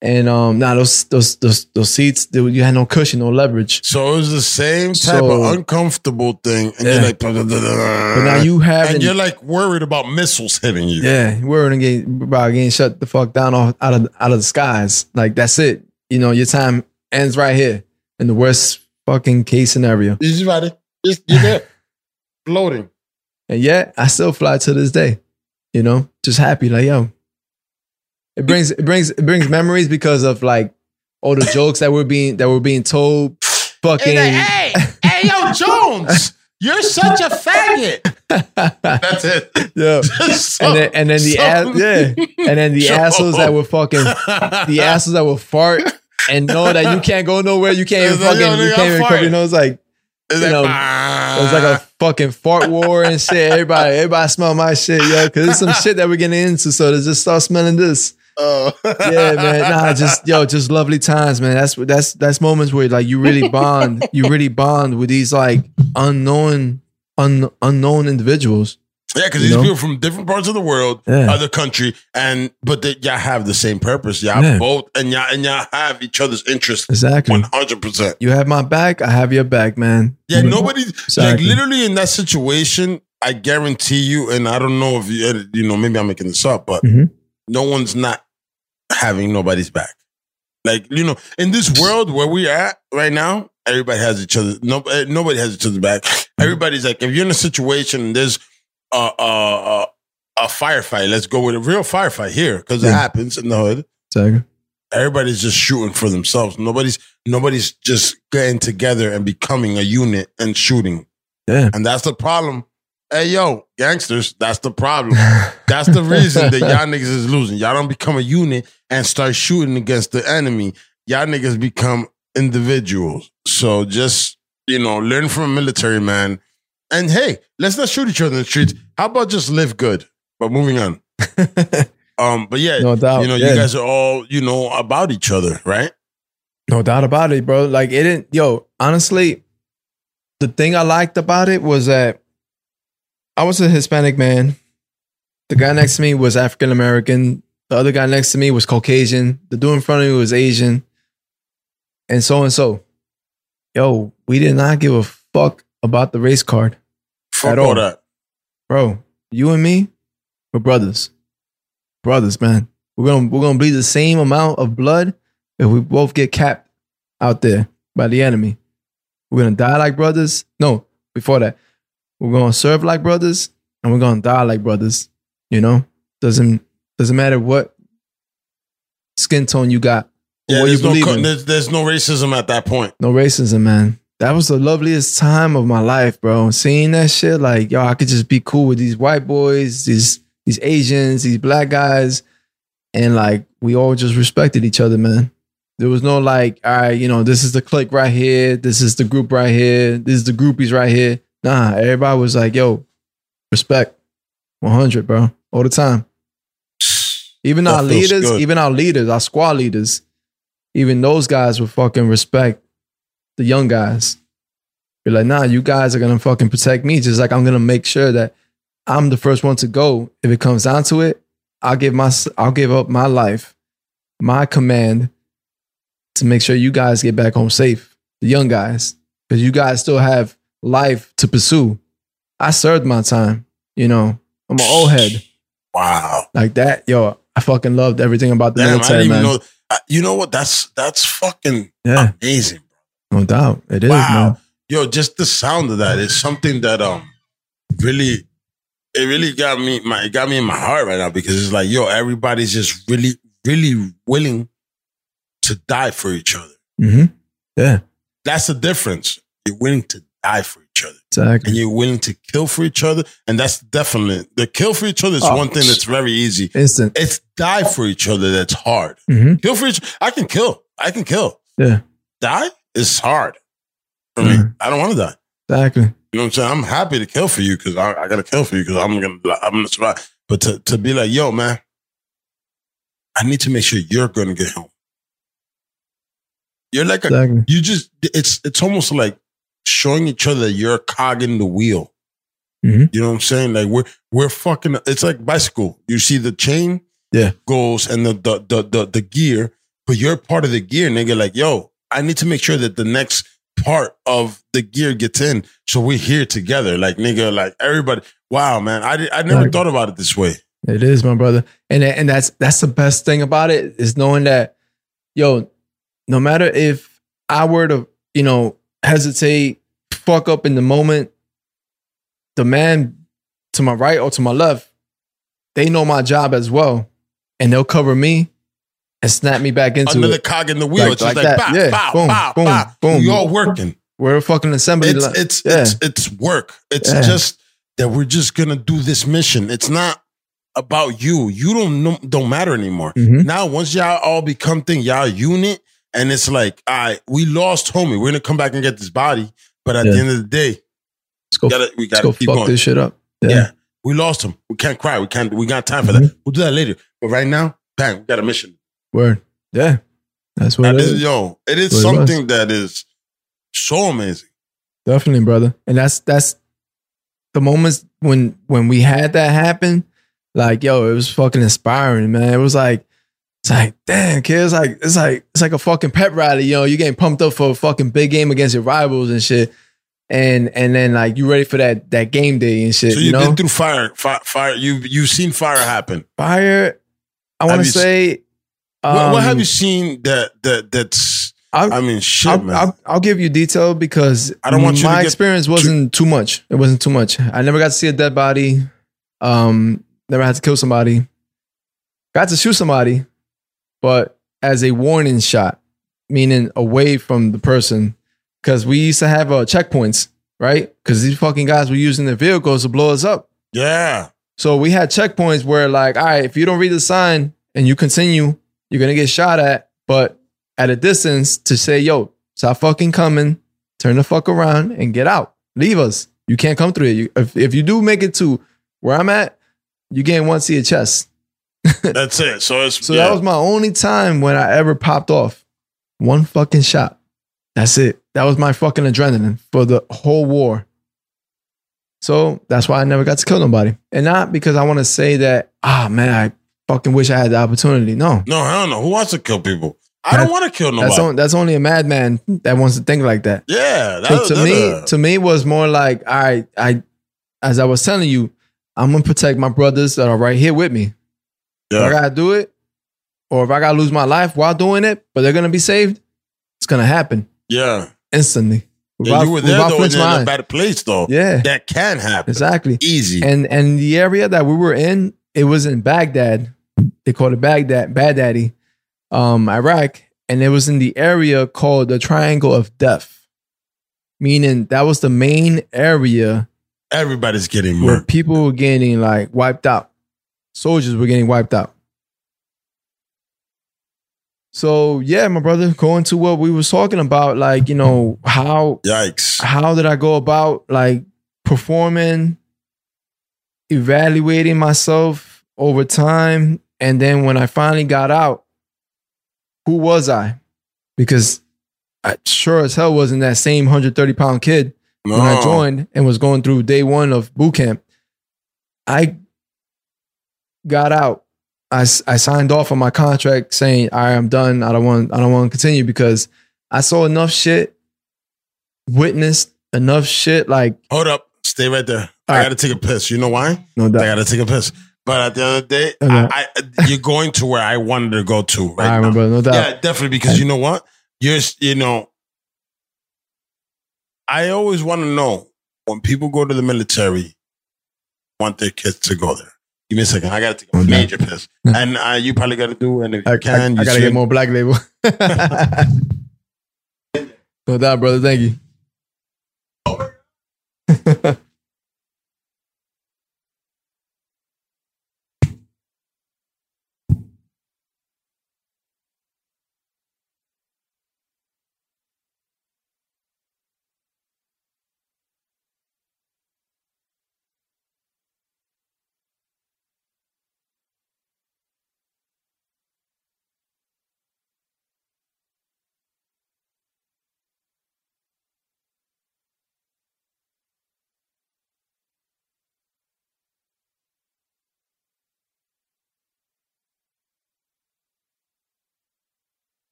And um, nah, those those those those seats, they, you had no cushion, no leverage. So it was the same type so, of uncomfortable thing, and yeah. you're like, blah, blah, blah, blah. But now you have, and you're like worried about missiles hitting you. Yeah, worried about getting shut the fuck down off, out of out of the skies. Like that's it. You know, your time ends right here. In the worst fucking case scenario. Easy buddy. You're there. Floating. And yet, I still fly to this day. You know? Just happy. Like, yo. It brings it brings it brings memories because of like all the jokes that were being that were being told. Fucking like, hey, hey yo, Jones! You're such a faggot. That's it. Yeah. So, and then and then the so, ass, yeah. And then the so. assholes that were fucking the assholes that were fart. And know that you can't go nowhere. You can't even fucking. Yo, nigga, you can't even. Cover, you know, it's like, it's you like, know, bah. It was like a fucking fart war and shit. Everybody, everybody smell my shit, yo, because there's some shit that we're getting into. So to just start smelling this. Oh yeah, man. Nah, just yo, just lovely times, man. That's that's that's moments where like you really bond. You really bond with these like unknown, un, unknown individuals. Yeah, because these know? people from different parts of the world, yeah. other country, and but they, y'all have the same purpose. Y'all yeah. both, and y'all and y'all have each other's interests. Exactly, one hundred percent. You have my back, I have your back, man. Yeah, you nobody. Exactly. Like literally in that situation, I guarantee you. And I don't know if you, you know, maybe I'm making this up, but mm-hmm. no one's not having nobody's back. Like you know, in this world where we are at right now, everybody has each other. No, nobody has each other's back. Mm-hmm. Everybody's like, if you're in a situation, and there's Uh, uh, uh, a firefight. Let's go with a real firefight here because yeah. it happens in the hood. Tiger. Everybody's just shooting for themselves. Nobody's nobody's just getting together and becoming a unit and shooting. Yeah, and that's the problem. Hey, yo, gangsters, that's the problem. That's the reason that y'all niggas is losing. Y'all don't become a unit and start shooting against the enemy. Y'all niggas become individuals. So just, you know, learn from a military man. And hey, let's not shoot each other in the streets. How about just live good? But moving on. um, but yeah, no doubt. You know, yeah. you guys are all, you know, about each other, right? No doubt about it, bro. Like it didn't, yo, honestly, the thing I liked about it was that I was a Hispanic man. The guy next to me was African-American. The other guy next to me was Caucasian. The dude in front of me was Asian. And so and so. Yo, we did not give a fuck about the race card. Fuck all that. Bro, you and me, we're brothers. Brothers, man. We're gonna we're gonna bleed the same amount of blood if we both get capped out there by the enemy. We're gonna die like brothers. No, before that. We're gonna serve like brothers and we're gonna die like brothers. You know? Doesn't doesn't matter what skin tone you got. Yeah, what there's, you no, co- there's, there's no racism at that point. No racism, man. That was the loveliest time of my life, bro. Seeing that shit, like, yo, I could just be cool with these white boys, these these Asians, these black guys. And, like, we all just respected each other, man. There was no, like, all right, you know, this is the clique right here. This is the group right here. This is the groupies right here. Nah, everybody was like, yo, respect. one hundred, bro. All the time. Even our leaders, good. even our leaders, our squad leaders, even those guys were fucking respect. The young guys. You're like, nah, you guys are gonna fucking protect me, just like I'm gonna make sure that I'm the first one to go. If it comes down to it, I'll give my, I'll give up my life, my command to make sure you guys get back home safe, the young guys, because you guys still have life to pursue. I served my time, you know, I'm an old head. Wow. Like that. Yo, I fucking loved everything about the Damn, military, I didn't man. Even know, I, you know what? That's, that's fucking yeah. amazing. Bro. No doubt. It wow. is, man. Yo, just the sound of that is something that, um, really, it really got me, my, it got me in my heart right now, because it's like, yo, everybody's just really, really willing to die for each other. Mm-hmm. Yeah. That's the difference. You're willing to die for each other. Exactly. And you're willing to kill for each other. And that's definitely, the kill for each other is oh, one thing that's very easy. Instant. It's die for each other that's hard. Mm-hmm. Kill for each I can kill. I can kill. Yeah. Die is hard for mm-hmm. me. I don't want to die. Exactly. You know what I'm saying? I'm happy to kill for you because I, I got to kill for you because I'm going to I'm gonna survive. But to, to be like, yo, man, I need to make sure you're going to get home. You're like, exactly. a, you just, it's it's almost like showing each other that you're cogging the wheel. Mm-hmm. You know what I'm saying? Like we're, we're fucking, it's like bicycle. You see the chain yeah. goes and the, the, the, the, the gear, but you're part of the gear, nigga. Like, yo, I need to make sure that the next part of the gear gets in. So we're here together. Like, nigga, like everybody. Wow, man. I, did, I never like, thought about it this way. It is, my brother. And, and that's, that's the best thing about it is knowing that, yo, no matter if I were to, you know, hesitate, fuck up in the moment, the man to my right or to my left, they know my job as well. And they'll cover me and snap me back into Another it. Another cog in the wheel. Like, it's like, like that. Bah, yeah. bah, boom, bah, boom, bah. boom. We all working. We're a fucking assembly. It's, line. It's, yeah. it's, it's work. It's yeah. just that we're just going to do this mission. It's not about you. You don't know, don't matter anymore. Mm-hmm. Now, once y'all all become thing, y'all unit, and it's like, all right, we lost homie. We're going to come back and get this body. But at yeah. the end of the day, let's go, we gotta, we gotta let's go keep fuck going. This shit up. Yeah. yeah. We lost him. We can't cry. We can't, we got time for mm-hmm. that. We'll do that later. But right now, bang, we got a mission. Word. Yeah. That's what now it is. is. Yo, it is what something it that is so amazing. Definitely, brother. And that's, that's the moments when, when we had that happen, like, yo, it was fucking inspiring, man. It was like, It's like, damn, kid. It's like, it's like, it's like a fucking pep rally. You know, you're getting pumped up for a fucking big game against your rivals and shit. And, and then like, you ready for that, that game day and shit. So you've you know? been through fire, fire, fire. You've, you've seen fire happen. Fire. I want to say, um, what, what have you seen that, that, that's, I'll, I mean, shit, I'll, man. I'll, I'll give you detail because I don't want you my to get experience wasn't too-, too much. It wasn't too much. I never got to see a dead body. Um, never had to kill somebody. Got to shoot somebody. But as a warning shot, meaning away from the person, because we used to have uh, checkpoints, right? Because these fucking guys were using their vehicles to blow us up. Yeah. So we had checkpoints where like, all right, if you don't read the sign and you continue, you're going to get shot at, but at a distance to say, yo, stop fucking coming, turn the fuck around and get out. Leave us. You can't come through here. If, if you do make it to where I'm at, you gain one to your chest. That's it. So it's so yeah. that was my only time when I ever popped off. One fucking shot. That's it. That was my fucking adrenaline for the whole war. So that's why I never got to kill nobody. And not because I want to say that, ah, man, I fucking wish I had the opportunity. No. No, I don't know. Who wants to kill people? I that, don't want to kill nobody. That's, on, that's only a madman that wants to think like that. Yeah. That, so to that, me, uh, to me, it was more like, all right, I, as I was telling you, I'm going to protect my brothers that are right here with me. Yeah. If I gotta do it, or if I gotta lose my life while doing it, but they're gonna be saved, it's gonna happen. Yeah. Instantly. Without, yeah, you were there though, and in a bad place though. Yeah. That can happen. Exactly. Easy. And and the area that we were in, it was in Baghdad. They called it Baghdad, Baghdadi, um, Iraq. And it was in the area called the Triangle of Death. Meaning that was the main area. Everybody's getting murdered. Where people were getting like wiped out. Soldiers were getting wiped out. So yeah, my brother, going to what we was talking about, like, you know, how yikes. How did I go about like performing, evaluating myself over time, and then when I finally got out, who was I? Because I sure as hell wasn't that same one hundred thirty pound kid no. when I joined and was going through day one of boot camp. I got out. I, I signed off on my contract saying, all right, I'm done. I don't want, I don't want to continue because I saw enough shit, witnessed enough shit. Like, hold up. Stay right there. I right. got to take a piss. You know why? No doubt. I got to take a piss. But at the end of the day, okay. I, I, you're going to where I wanted to go to right I now. Remember, no doubt. Yeah, definitely. Because you know what? You're, you know, I always want to know when people go to the military, want their kids to go there. Give me a second. I got to take a okay. major piss. And uh, you probably got to do, and if I, you can, I, I got to get more Black Label. No doubt, brother. Thank you.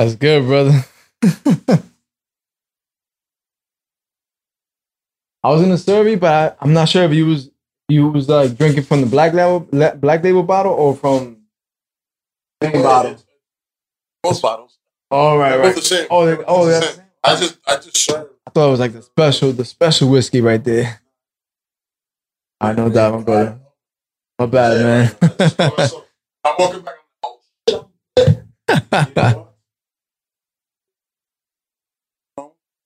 That's good, brother. I was in the survey, but I, I'm not sure if you was you was like drinking from the Black Label Black Label bottle or from the same bottle. Both bottles. All oh, right, right. Both the same. Oh, they, oh, that's. The same. I just, I just tried. I thought it was like the special, the special whiskey right there. I know that, my brother. My bad, man. I'm walking back.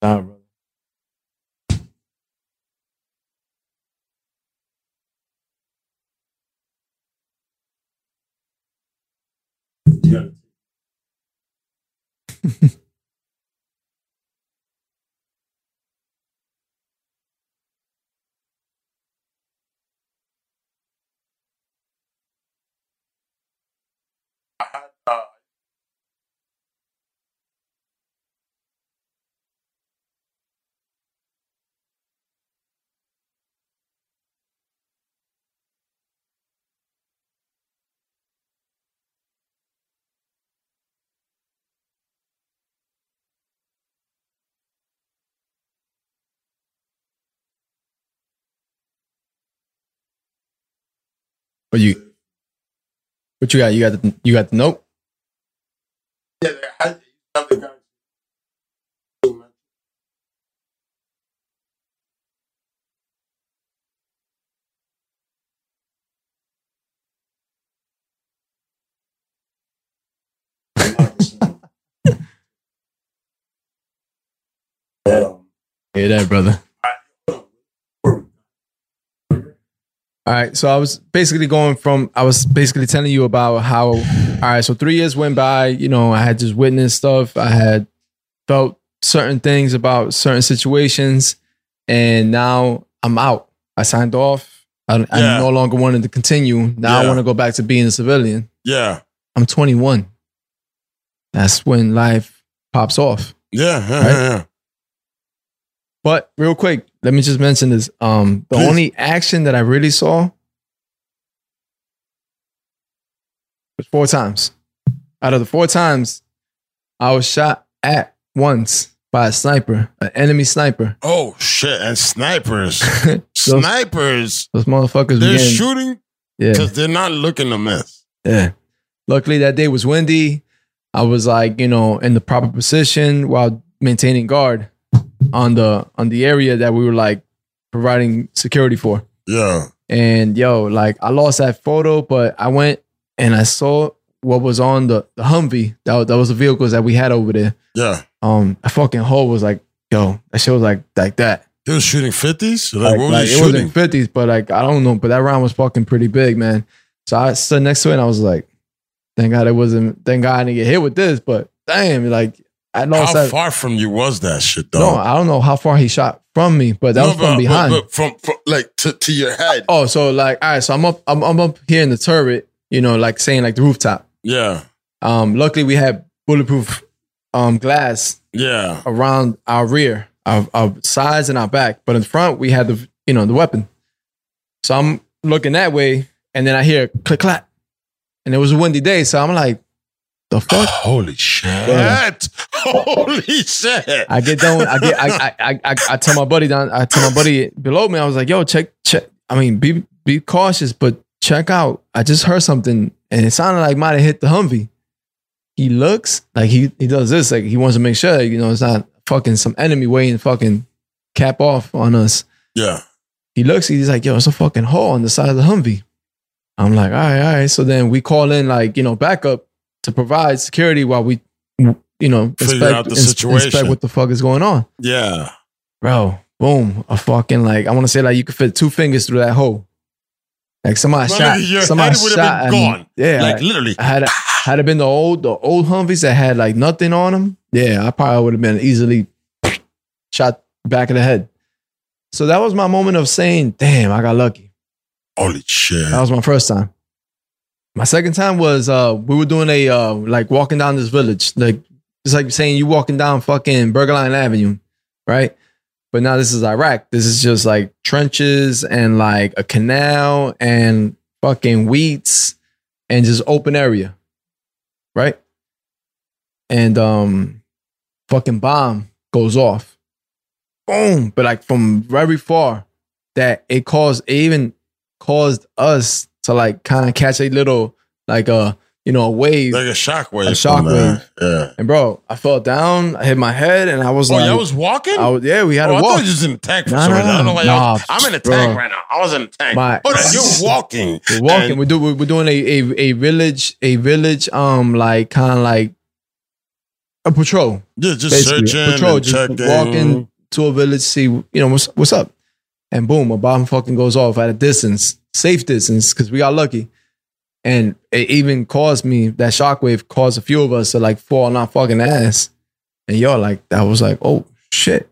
Oh, nah, brother. Yeah. I had uh But you, what you got? You got the, you got the note? Yeah, I have the guy. Hear that, brother. All right, so I was basically going from, I was basically telling you about how, all right, so three years went by, you know, I had just witnessed stuff. I had felt certain things about certain situations, and now I'm out. I signed off. I, yeah. I no longer wanted to continue. Now yeah. I want to go back to being a civilian. Yeah. I'm twenty-one. That's when life pops off. Yeah, yeah, right? yeah, yeah. But real quick, let me just mention this. Um, the Please. only action that I really saw four times. Out of the four times, I was shot at once by a sniper, an enemy sniper. Oh, shit. And snipers. those, snipers. Those motherfuckers. They're began, shooting because yeah. they're not looking to miss. Yeah. Luckily, that day was windy. I was like, you know, in the proper position while maintaining guard on the on the area that we were like providing security for. Yeah. And yo, like I lost that photo, but I went and I saw what was on the, the Humvee. That, that was the vehicles that we had over there. Yeah. Um, a fucking hole was like, yo, that shit was like like that. They were shooting fifties? Like, like what were like, they shooting? It wasn't fifties, but like I don't know. But that round was fucking pretty big, man. So I stood next to it and I was like, thank God it wasn't, thank God I didn't get hit with this, but damn, like I lost how that. How far from you was that shit though? No, I don't know how far he shot from me, but that no, was from but, behind. But, but from, from like to, to your head. Oh, so like, all right, so I'm up, I'm, I'm up here in the turret, you know, like saying like the rooftop. Yeah. Um, luckily we had bulletproof um glass yeah. around our rear, our, our sides and our back. But in front we had the, you know, the weapon. So I'm looking that way and then I hear click clack. And it was a windy day, so I'm like, the fuck? Oh, holy shit. Yeah. Holy shit. I get down, I get I I I I tell my buddy down, I tell my buddy below me, I was like, yo, check, check. I mean, be be cautious, but check out. I just heard something and it sounded like might have hit the Humvee. He looks like he he does this, like he wants to make sure, you know, it's not fucking some enemy waiting to fucking cap off on us. Yeah. He looks, he's like, yo, it's a fucking hole on the side of the Humvee. I'm like, all right, all right. So then we call in like, you know, backup to provide security while we, you know, figure out the situation. Inspect what the fuck is going on. Yeah. Bro, boom. A fucking like, I want to say like you could fit two fingers through that hole. Like somebody Brother, shot. Your somebody head shot. Been gone. Yeah. Like, like literally. I had, had it been the old, the old Humvees that had like nothing on them. Yeah. I probably would have been easily shot back of the head. So that was my moment of saying, damn, I got lucky. Holy shit. That was my first time. My second time was uh, we were doing a, uh, like, walking down this village. Like, it's like saying you walking down fucking Burgerline Avenue, right? But now this is Iraq. This is just, like, trenches and, like, a canal and fucking weeds and just open area, right? And um, fucking bomb goes off. Boom! But, like, from very far that it caused even... caused us to like kind of catch a little like a you know a wave like a shock wave a shock wave yeah and bro I fell down I hit my head and I was oh, like I was walking I was, yeah we had oh, to walk I thought you was in a tank for nah, some reason nah, I don't know why nah, I'm in a tank right now I was in a tank my, oh no, you're walking we're walking we do we're doing a, a a village a village um like kind of like a patrol yeah just basically. Searching patrol and just checking. Walking to a village see you know what's what's up. And boom, a bomb fucking goes off at a distance, safe distance, because we got lucky. And it even caused me, that shockwave caused a few of us to like fall on our fucking ass. And y'all like, that was like, oh shit.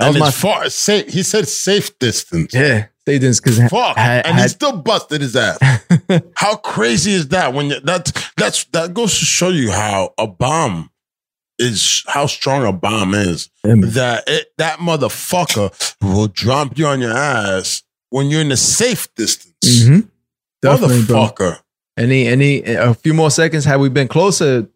That and was my far, safe, he said safe distance. Yeah, safe distance. Cause fuck, I, I, and he I, still busted his ass. How crazy is that? When you, that's, that's, that goes to show you how a bomb is how strong a bomb is damn. That it, that motherfucker will drop you on your ass when you're in a safe distance. Mm-hmm. Motherfucker. Any any a few more seconds had we been closer,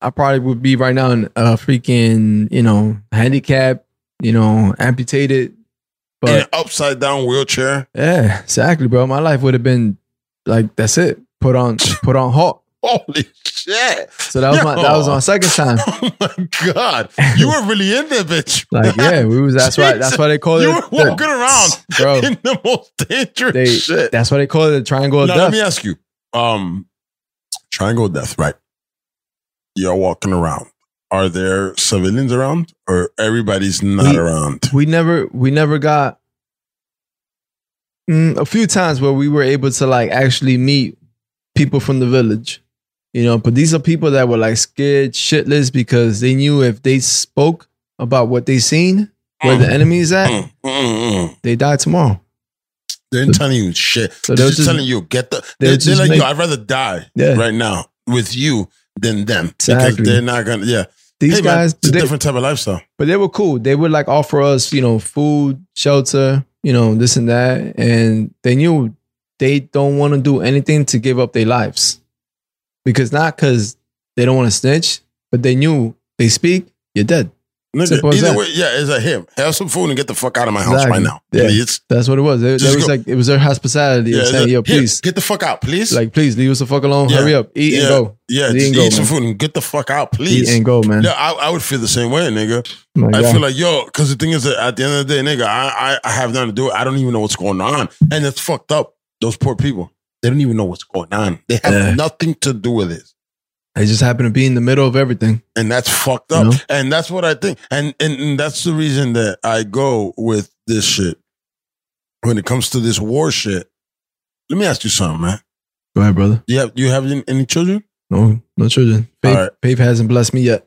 I probably would be right now in a freaking you know handicap, you know amputated, but in an upside down wheelchair. Yeah, exactly, bro. My life would have been like that's it. Put on put on halt. Holy shit. So that was Yo. my that was my second time. Oh my God. You were really in there, bitch. Like, yeah, we was that's why that's why they call it. You were walking the, around bro, in the most dangerous they, shit. That's why they call it the Triangle of Death. Now let me ask you. Um Triangle of Death, right? You're walking around. Are there civilians around or everybody's not we, around? We never we never got mm, a few times where we were able to like actually meet people from the village. You know, but these are people that were like scared shitless because they knew if they spoke about what they seen, where mm. the enemy is at, mm. Mm. they die tomorrow. They ain't so, telling you shit. So they're, they're just, just telling you, get the. They're, they're, they're like, make, yo, I'd rather die yeah. right now with you than them. Exactly. Because they're not gonna. Yeah, these hey, guys. Man, it's they, a different type of lifestyle. But they were cool. They would like offer us, you know, food, shelter, you know, this and that, and they knew they don't want to do anything to give up their lives. Because not because they don't want to snitch, but they knew they speak, you're dead. Nigga, either way, yeah, it's like, here, have some food and get the fuck out of my house exactly. right now. Yeah. Idiots. That's what it was. It, that was like, it was their hospitality. Yeah, saying, yo, please. Get the fuck out, please. Like, please, leave us the fuck alone. Yeah. Hurry up. Eat yeah. and go. Yeah, eat, and go, eat some food and get the fuck out, please. Eat and go, man. Yeah, I, I would feel the same way, nigga. My I God. feel like, yo, because the thing is that at the end of the day, nigga, I, I, I have nothing to do. I don't even know what's going on. And it's fucked up. Those poor people, they don't even know what's going on. They have yeah. nothing to do with it. They just happen to be in the middle of everything. And that's fucked up. You know? And that's what I think. And, and and that's the reason that I go with this shit. When it comes to this war shit, let me ask you something, man. Go ahead, brother. Do you have, do you have any, any children? No, no children. Faith, right. Faith hasn't blessed me yet.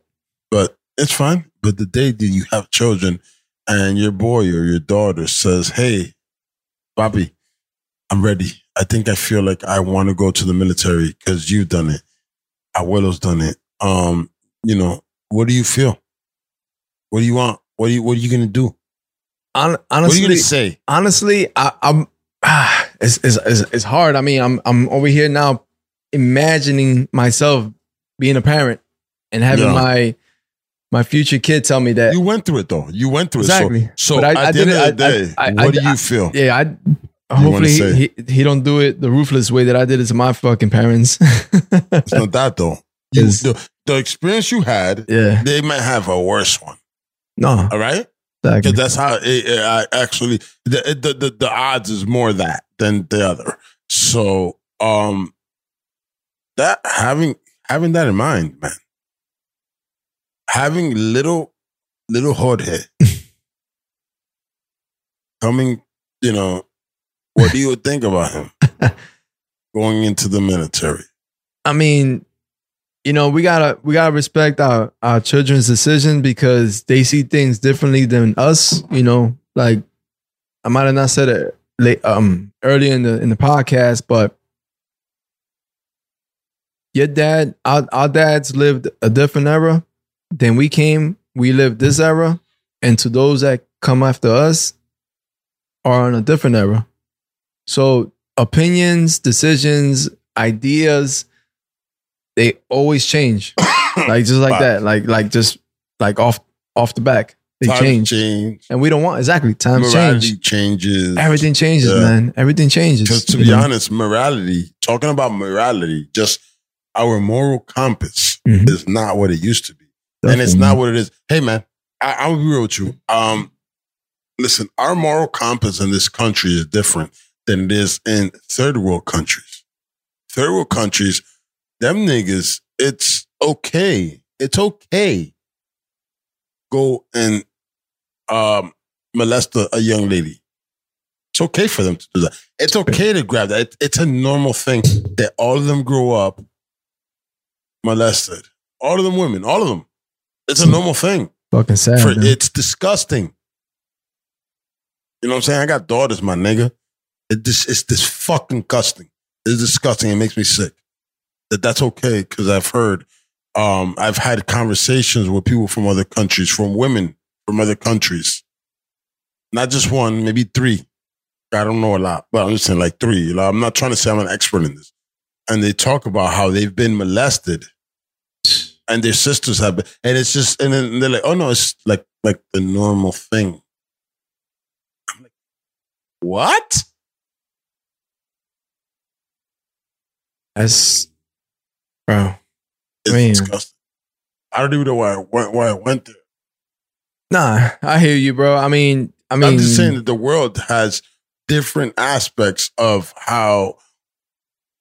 But it's fine. But the day that you have children and your boy or your daughter says, hey, Bobby, I'm ready. I think I feel like I want to go to the military because you've done it. Abuelo's done it. Um, you know, what do you feel? What do you want? What are you What are you gonna do? Hon- honestly, what are you gonna say? Honestly, I, I'm. Ah, it's, it's it's hard. I mean, I'm I'm over here now, imagining myself being a parent and having yeah. my my future kid tell me that you went through it though. You went through exactly. it. So, so but I, at I the end of the day, I, I, what I, do you feel? I, yeah, I. Hopefully he, he, he don't do it the ruthless way that I did it to my fucking parents. It's not that though. You, the, the experience you had, yeah. they might have a worse one. No. All right? Because exactly. that's how it, it, I actually, the, the, the, the odds is more that than the other. So um, that having having that in mind, man, having little, little Jorge coming, you know, what do you think about him going into the military? I mean, you know, we gotta we gotta respect our, our children's decision because they see things differently than us. You know, like I might have not said it late, um earlier in the in the podcast, but your dad, our our dads lived a different era than we came. We lived this era, and to those that come after us are on a different era. So opinions, decisions, ideas, they always change. Like just like that. Like like just like off off the back. They time change. change. And we don't want exactly time morality change. changes. Everything changes, yeah. man. Everything changes. Because to be know? honest, morality, talking about morality, just our moral compass mm-hmm. is not what it used to be. Definitely. And it's not what it is. Hey man, I, I'll be real with you. Um listen, our moral compass in this country is different than it is in third world countries. Third world countries, them niggas, it's okay. It's okay. Go and um, molest a, a young lady. It's okay for them to do that. It's okay to grab that. It, it's a normal thing that all of them grow up molested. All of them women, all of them. It's a normal thing. Fucking sad. For, it's disgusting. You know what I'm saying? I got daughters, my nigga. It just, it's this fucking disgusting. It's disgusting. It makes me sick. That that's okay because I've heard, um, I've had conversations with people from other countries, from women from other countries. Not just one, maybe three. I don't know a lot, but I'm just saying like three. Like, I'm not trying to say I'm an expert in this. And they talk about how they've been molested and their sisters have been. And it's just, and then they're like, oh no, it's like, like the normal thing. I'm like, what? That's, bro. It's man. disgusting. I don't even know why I went, why I went there. Nah, I hear you, bro. I mean, I mean, I'm just saying that the world has different aspects of how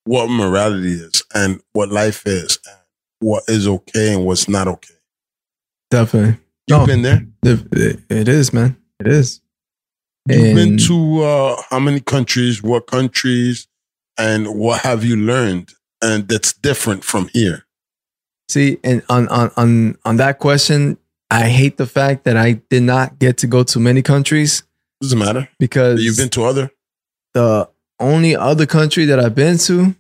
what morality is and what life is, and what is okay and what's not okay. Definitely, you've no, been there. It is, man. It is. You've and been to uh, how many countries? What countries? And what have you learned and that's different from here? See, and on, on, on, on that question, I hate the fact that I did not get to go to many countries. Doesn't matter. Because you've been to other. The only other country that I've been to,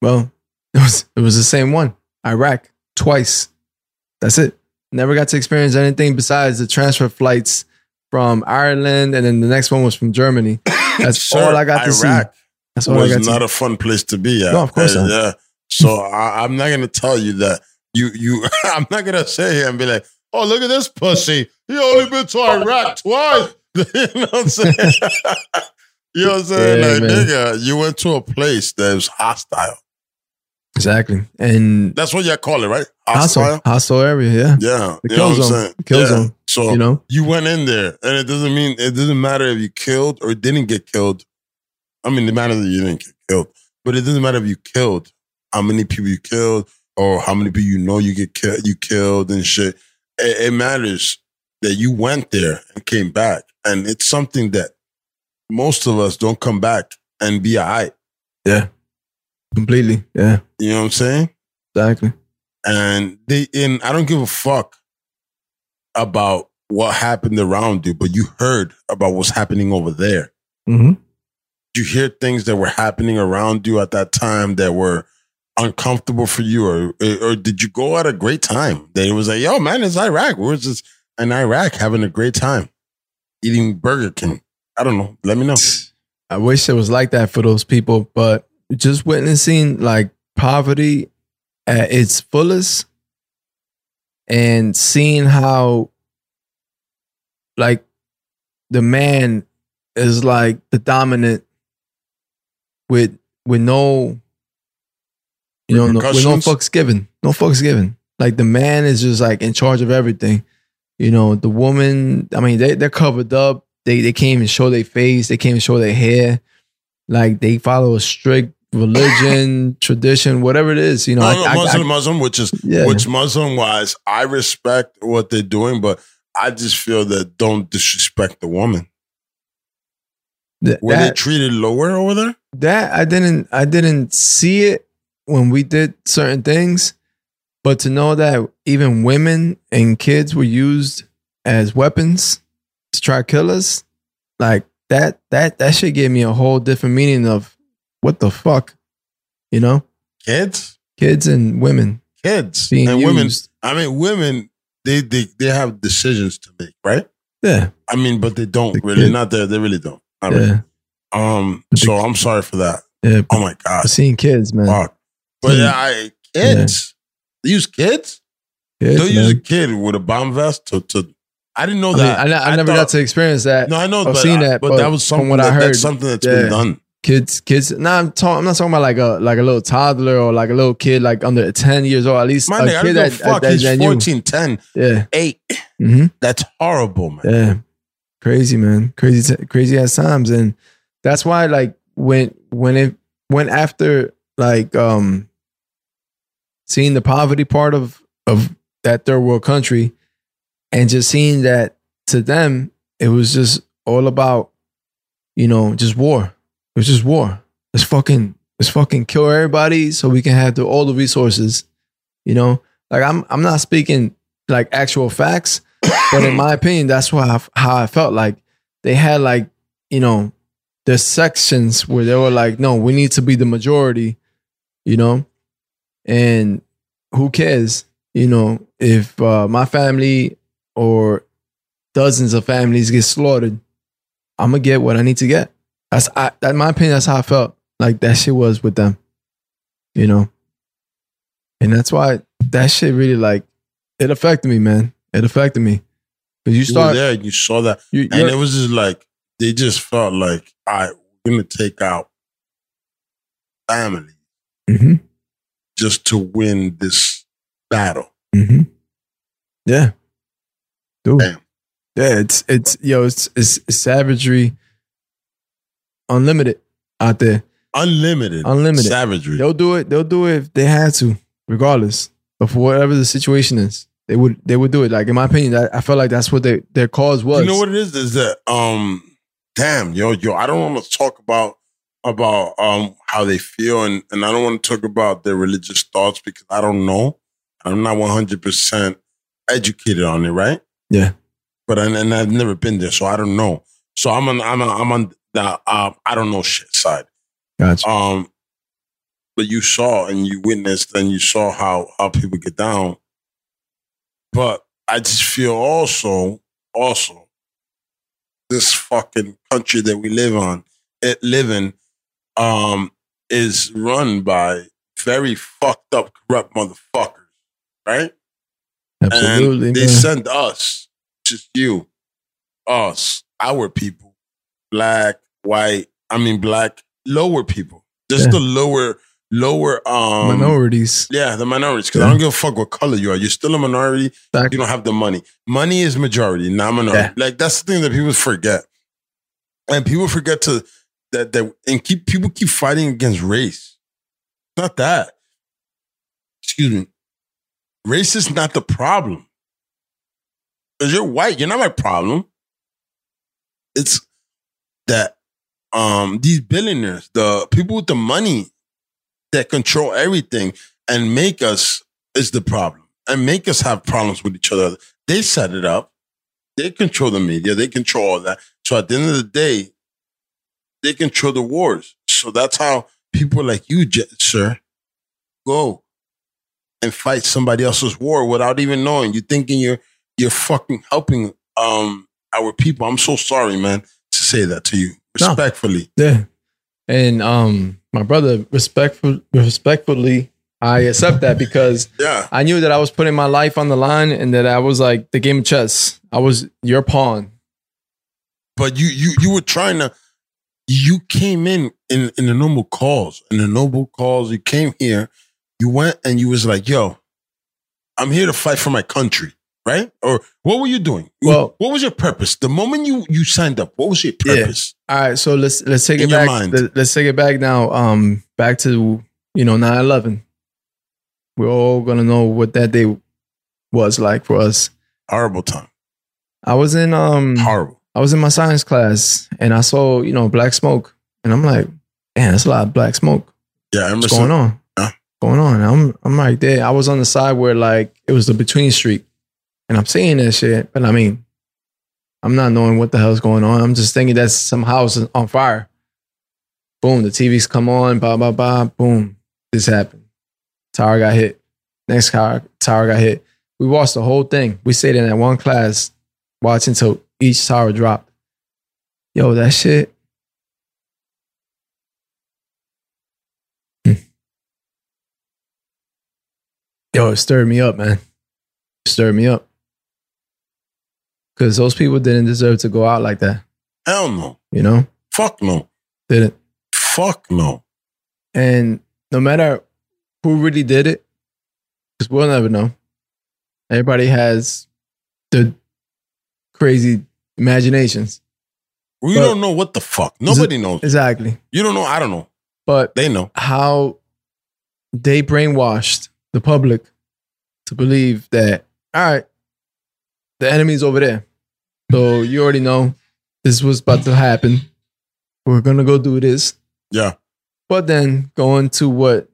well, it was, it was the same one. Iraq, twice. That's it. Never got to experience anything besides the transfer flights from Ireland, and then the next one was from Germany. That's sure, all I got Iraq. to see. That's what was I got not to. a fun place to be at. No, of course not. Yeah. So I, I'm not going to tell you that. You, you. I'm not going to sit here and be like, oh, look at this pussy. He only been to Iraq twice. You know what I'm saying? You know what I'm saying? Yeah, like, man. Nigga, you went to a place that was hostile. Exactly. And that's what y'all call it, right? Hostile. Hostile, hostile area, yeah. Yeah. The kill zone. The kill yeah. zone. So you know? You went in there, and it doesn't mean, it doesn't matter if you killed or didn't get killed. I mean, it matters that you didn't get killed, but it doesn't matter if you killed, how many people you killed, or how many people you know you get ki- you killed and shit. It, it matters that you went there and came back. And it's something that most of us don't come back and be all right. Yeah. Completely. Yeah. You know what I'm saying? Exactly. And they, and I don't give a fuck about what happened around you, but you heard about what's happening over there. Mm-hmm. You hear things that were happening around you at that time that were uncomfortable for you, or or did you go at a great time? That it was like, yo, man, it's Iraq. We're just in Iraq having a great time, eating Burger King. I don't know. Let me know. I wish it was like that for those people, but just witnessing like poverty at its fullest and seeing how like the man is like the dominant with with no you know no, with no fucks given. No fucks given. Like the man is just like in charge of everything. You know, the woman, I mean they they're covered up. They they can't even show their face, they can't even show their hair. Like they follow a strict religion, tradition, whatever it is, you know. No, I, Muslim, I, I, Muslim, which is yeah. which Muslim wise, I respect what they're doing, but I just feel that don't disrespect the woman. Th- Were that, they treated lower over there? That I didn't, I didn't see it when we did certain things, but to know that even women and kids were used as weapons to try to kill us, like that, that, that shit gave me a whole different meaning of. What the fuck? You know? Kids? Kids and women. Kids being and used. Women. I mean, women, they, they they have decisions to make, right? Yeah. I mean, but they don't the really. Kid. Not that they really don't. Not yeah. Really. Um, so the, I'm sorry for that. Yeah. Oh my God. Seeing kids, man. Fuck. But yeah, I, kids. Yeah. They use kids? Kids They'll man. use a kid with a bomb vest to... to I didn't know that. I, mean, I, I, I never thought, got to experience that. No, I know. I've but seen I, that. But, but that was something, what that, I heard, that's something that's yeah. been done. Kids, kids. Nah, I'm, talk, I'm not talking about like a like a little toddler or like a little kid like under ten years old. At least my a nigga, kid I don't that, fuck. That, he's that fourteen, ten, yeah. eight. Mm-hmm. That's horrible, man. Yeah, crazy, man. Crazy, t- crazy ass times, and that's why like when when it went after like um seeing the poverty part of of that third world country, and just seeing that to them it was just all about, you know, just war. It's just war. Let's fucking let's fucking kill everybody so we can have the, all the resources. You know, like I'm I'm not speaking like actual facts, but in my opinion, that's what I, how I felt. Like they had like, you know, the sections where they were like, no, we need to be the majority. You know, and who cares? You know, if uh, my family or dozens of families get slaughtered, I'm gonna get what I need to get. That's I, in my opinion, that's how I felt like that shit was with them, you know? And that's why that shit really like, it affected me, man. It affected me. Because you start you there, you saw that. You, and it was just like, they just felt like, all right, we're going to take out family mm-hmm. just to win this battle. Mm-hmm. Yeah. Dude. Damn. Yeah, it's, it's, yo, it's, it's, it's savagery. Unlimited out there. Unlimited. Unlimited. Savagery. They'll do it. They'll do it if they had to, regardless of whatever the situation is. They would they would do it. Like, in my opinion, I, I felt like that's what they, their cause was. You know what it is? Is that, um, damn, yo, yo, I don't want to talk about about um how they feel, and, and I don't want to talk about their religious thoughts because I don't know. I'm not one hundred percent educated on it, right? Yeah. But, and, and I've never been there, so I don't know. So I'm on, I'm on, I'm on, Now, um, I don't know shit side. Gotcha. Um, but you saw and you witnessed and you saw how, how people get down. But I just feel also, also, this fucking country that we live on, it live in, um, is run by very fucked up, corrupt motherfuckers, right? Absolutely. And they man. send us, just you, us, our people, black, white, I mean, black, lower people, just yeah. the lower, lower um, minorities. Yeah, the minorities. Because yeah. I don't give a fuck what color you are. You're still a minority. Exactly. You don't have the money. Money is majority, not minority. Yeah. Like that's the thing that people forget, and people forget to that that and keep people keep fighting against race. It's not that. Excuse me. Race is not the problem. Because you're white, you're not my problem. It's that um, these billionaires, the people with the money that control everything and make us is the problem and make us have problems with each other. They set it up. They control the media. They control all that. So at the end of the day, they control the wars. So that's how people like you, sir, go and fight somebody else's war without even knowing. You're thinking you're you're fucking helping um, our people. I'm so sorry, man, to say that to you respectfully. No. Yeah, and um, my brother, respectful, respectfully, I accept that because yeah. I knew that I was putting my life on the line and that I was like the game of chess. I was your pawn. But you you you were trying to. You came in in in a noble cause. In a noble cause, you came here. You went and you was like, yo, I'm here to fight for my country, right? Or what were you doing? Well, what was your purpose? The moment you, you signed up, what was your purpose? Yeah. All right, so let's let's take in it back. Let, let's take it back now. Um, back to you know nine eleven. We're all gonna know what that day was like for us. Horrible time. I was in um horrible. I was in my science class and I saw you know black smoke and I'm like, man, that's a lot of black smoke. Yeah, Emerson. What's going on? going on I'm I'm right there. I was on the side where like it was the between street and I'm seeing that shit, but I mean I'm not knowing what the hell's going on. I'm just thinking that some house is on fire. Boom, the T Vs come on, blah blah blah, boom, this happened. Tower got hit, next car tower got hit. We watched the whole thing. We stayed in that one class watching until each tower dropped. Yo, that shit. Yo, it stirred me up, man. It stirred me up. Because those people didn't deserve to go out like that. Hell no. You know? Fuck no. Didn't. Fuck no. And no matter who really did it, because we'll never know. Everybody has the crazy imaginations. We don't know what the fuck. Nobody knows. Exactly. You don't know. I don't know. But they know. How they brainwashed the public to believe that, all right, the enemy's over there. So you already know this was about to happen. We're going to go do this. Yeah. But then going to what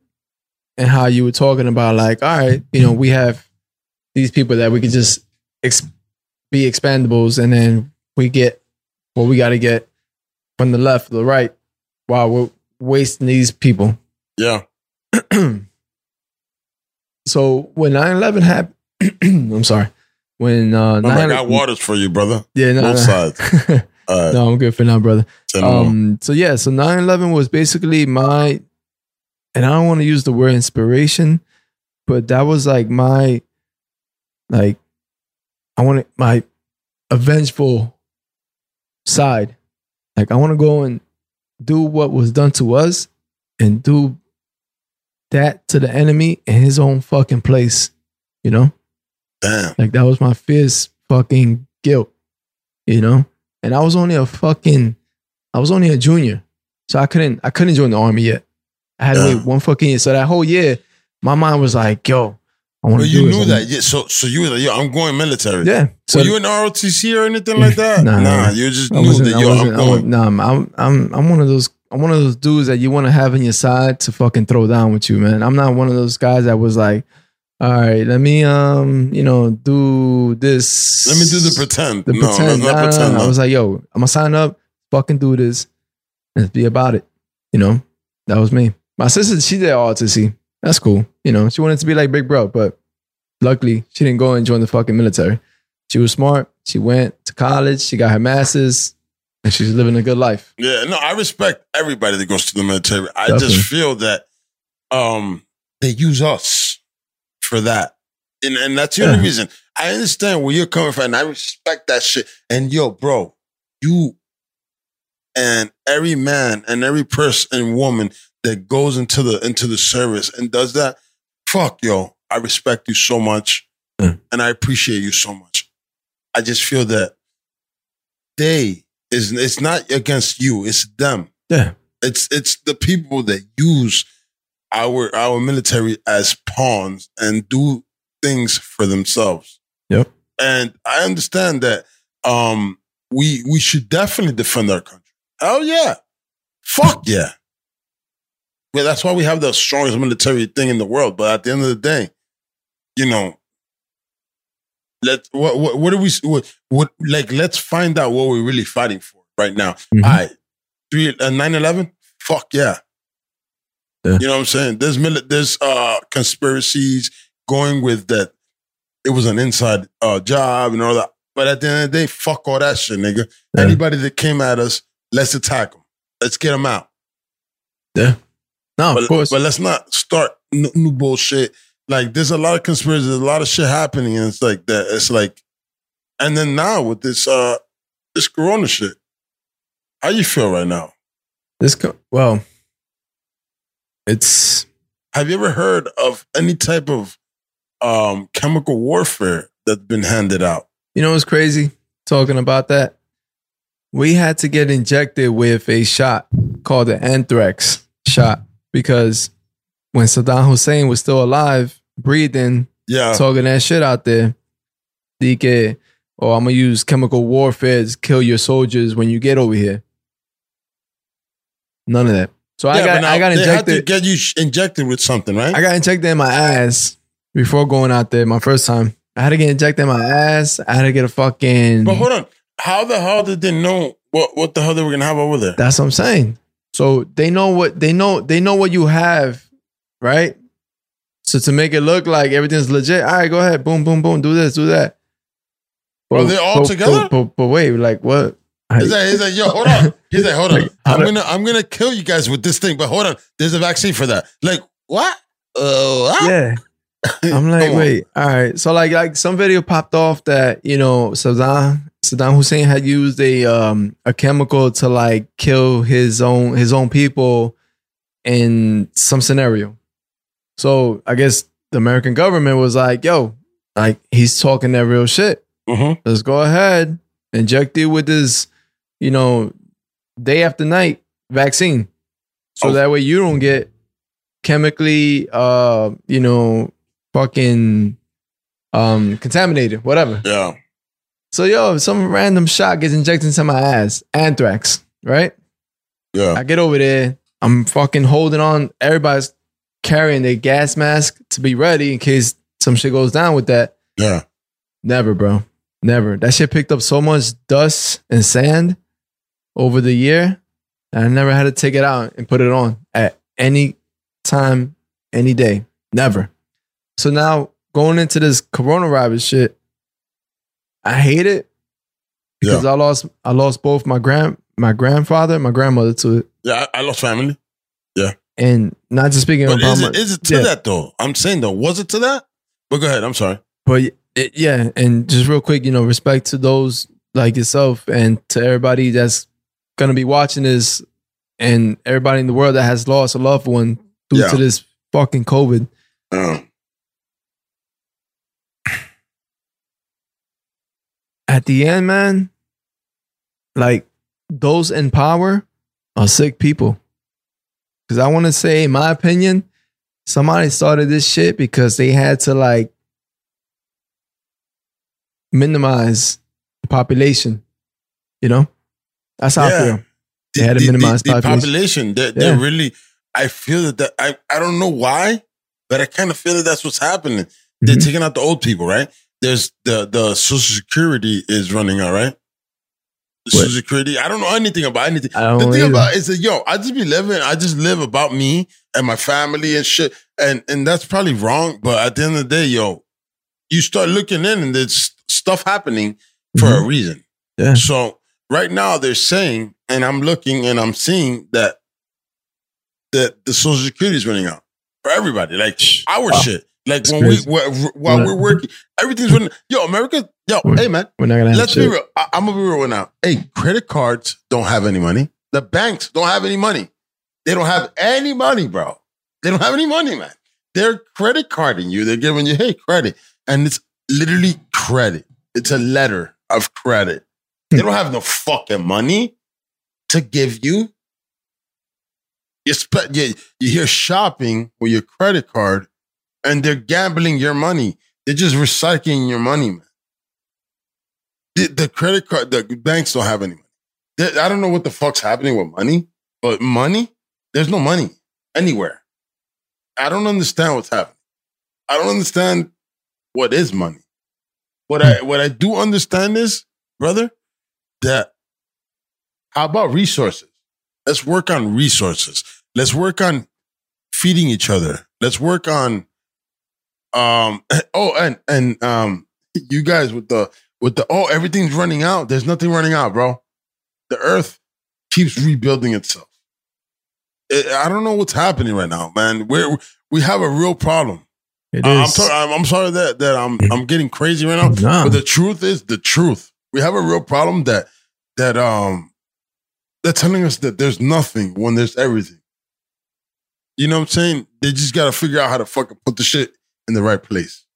and how you were talking about, like, all right, you know, we have these people that we could just ex- be expandables and then we get what we got to get from the left to the right while we're wasting these people. Yeah. So when nine eleven happened, I'm sorry. When uh, nine eleven, I got waters for you, brother. Yeah, no, both sides. All right. No, I'm good for now, brother. Um, so yeah, so nine eleven was basically my, and I don't want to use the word inspiration, but that was like my, like, I wanted my avengeful side. Like I want to go and do what was done to us and do that to the enemy in his own fucking place, you know? Damn. Like, that was my fierce fucking guilt, you know? And I was only a fucking, I was only a junior. So I couldn't, I couldn't join the army yet. I had to wait one fucking year. So that whole year, my mind was like, yo, I want to do it. But you knew that. Yeah, so, so you were like, yo, I'm going military. Yeah. So were you in R O T C or anything like that? Nah, nah, nah. You just knew that, yo, I'm going. Nah, I'm, I'm, I'm one of those I'm one of those dudes that you want to have on your side to fucking throw down with you, man. I'm not one of those guys that was like, all right, let me, um, you know, do this. Let me do the pretend. The no, pretend. Not nah, pretend nah, nah. I was like, yo, I'm going to sign up, fucking do this, and be about it. You know, that was me. My sister, she did R O T C. That's cool. You know, she wanted to be like Big Bro, but luckily she didn't go and join the fucking military. She was smart. She went to college. She got her master's. And she's living a good life. Yeah, no, I respect everybody that goes to the military. I Definitely. just feel that um, they use us for that. And, and that's the yeah. only reason. I understand where you're coming from, and I respect that shit. And yo, bro, you and every man and every person and woman that goes into the into the service and does that, fuck, yo, I respect you so much, mm. and I appreciate you so much. I just feel that they is it's not against you, it's them. Yeah, it's it's the people that use our our military as pawns and do things for themselves. Yep. And I understand that um, we we should definitely defend our country. Oh yeah, fuck yeah. Well, that's why we have the strongest military thing in the world. But at the end of the day, you know, let what what, what are we what, what like? Let's find out what we're really fighting for right now. Mm-hmm. All right, three nine eleven. Fuck yeah. yeah. You know what I'm saying? There's mili- there's uh, conspiracies going with that. It was an inside uh, job and all that. But at the end of the day, fuck all that shit, nigga. Yeah. Anybody that came at us, let's attack them. Let's get them out. Yeah. No, but, of course. But let's not start n- new bullshit. Like, there's a lot of conspiracies. There's a lot of shit happening, and it's like that. It's like, and then now with this uh, this Corona shit, how you feel right now? This co- well, it's. Have you ever heard of any type of um, chemical warfare that's been handed out? You know what's crazy? Talking about that, we had to get injected with a shot called the anthrax shot. Because when Saddam Hussein was still alive, breathing, yeah. talking that shit out there, D K, oh, I'm going to use chemical warfare to kill your soldiers when you get over here. None of that. So yeah, I got now, I got injected. They had to get you injected with something, right? I got injected in my ass before going out there my first time. I had to get injected in my ass. I had to get a fucking... But hold on. How the hell did they know what, what the hell they were going to have over there? That's what I'm saying. So they know what they know. They know what you have, right? So to make it look like everything's legit, all right, go ahead, boom, boom, boom, do this, do that. Are they all together? But wait, like what? He's like, he's like, yo, hold on. He's like, hold on. I'm gonna, I'm gonna kill you guys with this thing. But hold on, there's a vaccine for that. Like what? Uh, what? Yeah. I'm like, wait, all right. So like, like some video popped off that you know Saddam. Saddam Hussein had used a um, a chemical to like kill his own his own people in some scenario. So I guess the American government was like, "Yo, like he's talking that real shit. Mm-hmm. Let's go ahead, inject it with this, you know, day after night vaccine, so oh. that way you don't get chemically, uh, you know, fucking um, contaminated, whatever." Yeah. So, yo, some random shot gets injected into my ass. Anthrax, right? Yeah. I get over there. I'm fucking holding on. Everybody's carrying their gas mask to be ready in case some shit goes down with that. Yeah. Never, bro. Never. That shit picked up so much dust and sand over the year that I never had to take it out and put it on at any time, any day. Never. So now going into this coronavirus shit, I hate it because yeah. I lost I lost both my grand my grandfather and my grandmother to it. Yeah, I, I lost family. Yeah. And not just speaking but about is it, my, is it to yeah. that though? I'm saying though, was it to that? But go ahead, I'm sorry. But it, yeah, and just real quick, you know, respect to those like yourself and to everybody that's gonna be watching this and everybody in the world that has lost a loved one due yeah. to this fucking COVID. Um. At the end, man, like those in power are sick people. Because I want to say, in my opinion, somebody started this shit because they had to like minimize the population. You know, that's how yeah. I feel. They the, had to the, minimize the, the population. population. They're, yeah. they're really. I feel that, that I I don't know why, but I kind of feel that that's what's happening. They're mm-hmm. taking out the old people, right? There's the, the Social Security is running out, right? The Social Security. I don't know anything about anything. I don't the thing either. About it is that, yo, I just be living. I just live about me and my family and shit. And, and that's probably wrong. But at the end of the day, yo, you start looking in and there's stuff happening for mm-hmm. a reason. Yeah. So right now they're saying, and I'm looking and I'm seeing that that the Social Security is running out for everybody. Like our wow. shit. Like it's when crazy. we while we're, we're, we're working, everything's running. Yo, America. Yo, we're, hey man, we're not gonna. Let's have be shit. real. I, I'm gonna be real now. Hey, credit cards don't have any money. The banks don't have any money. They don't have any money, bro. They don't have any money, man. They're credit carding you. They're giving you, hey, credit, and it's literally credit. It's a letter of credit. They don't have no fucking money to give you. You spe- you you're shopping with your credit card, and they're gambling your money. They're just recycling your money, man. The, the credit card, the banks don't have any money. They, I don't know what the fuck's happening with money, but money, there's no money anywhere. I don't understand what's happening. I don't understand what is money. What I what I do understand is, brother, that how about resources? Let's work on resources. Let's work on feeding each other. Let's work on um oh and and um you guys with the with the oh everything's running out. There's nothing running out, bro. The earth keeps rebuilding itself. It, I don't know what's happening right now, man. We're we have a real problem. It uh, is. I'm, tar- I'm, I'm sorry that that I'm I'm getting crazy right now, nah. but the truth is the truth. We have a real problem that that um they're telling us that there's nothing when there's everything. You know what I'm saying? They just got to figure out how to fucking put the shit in the right place.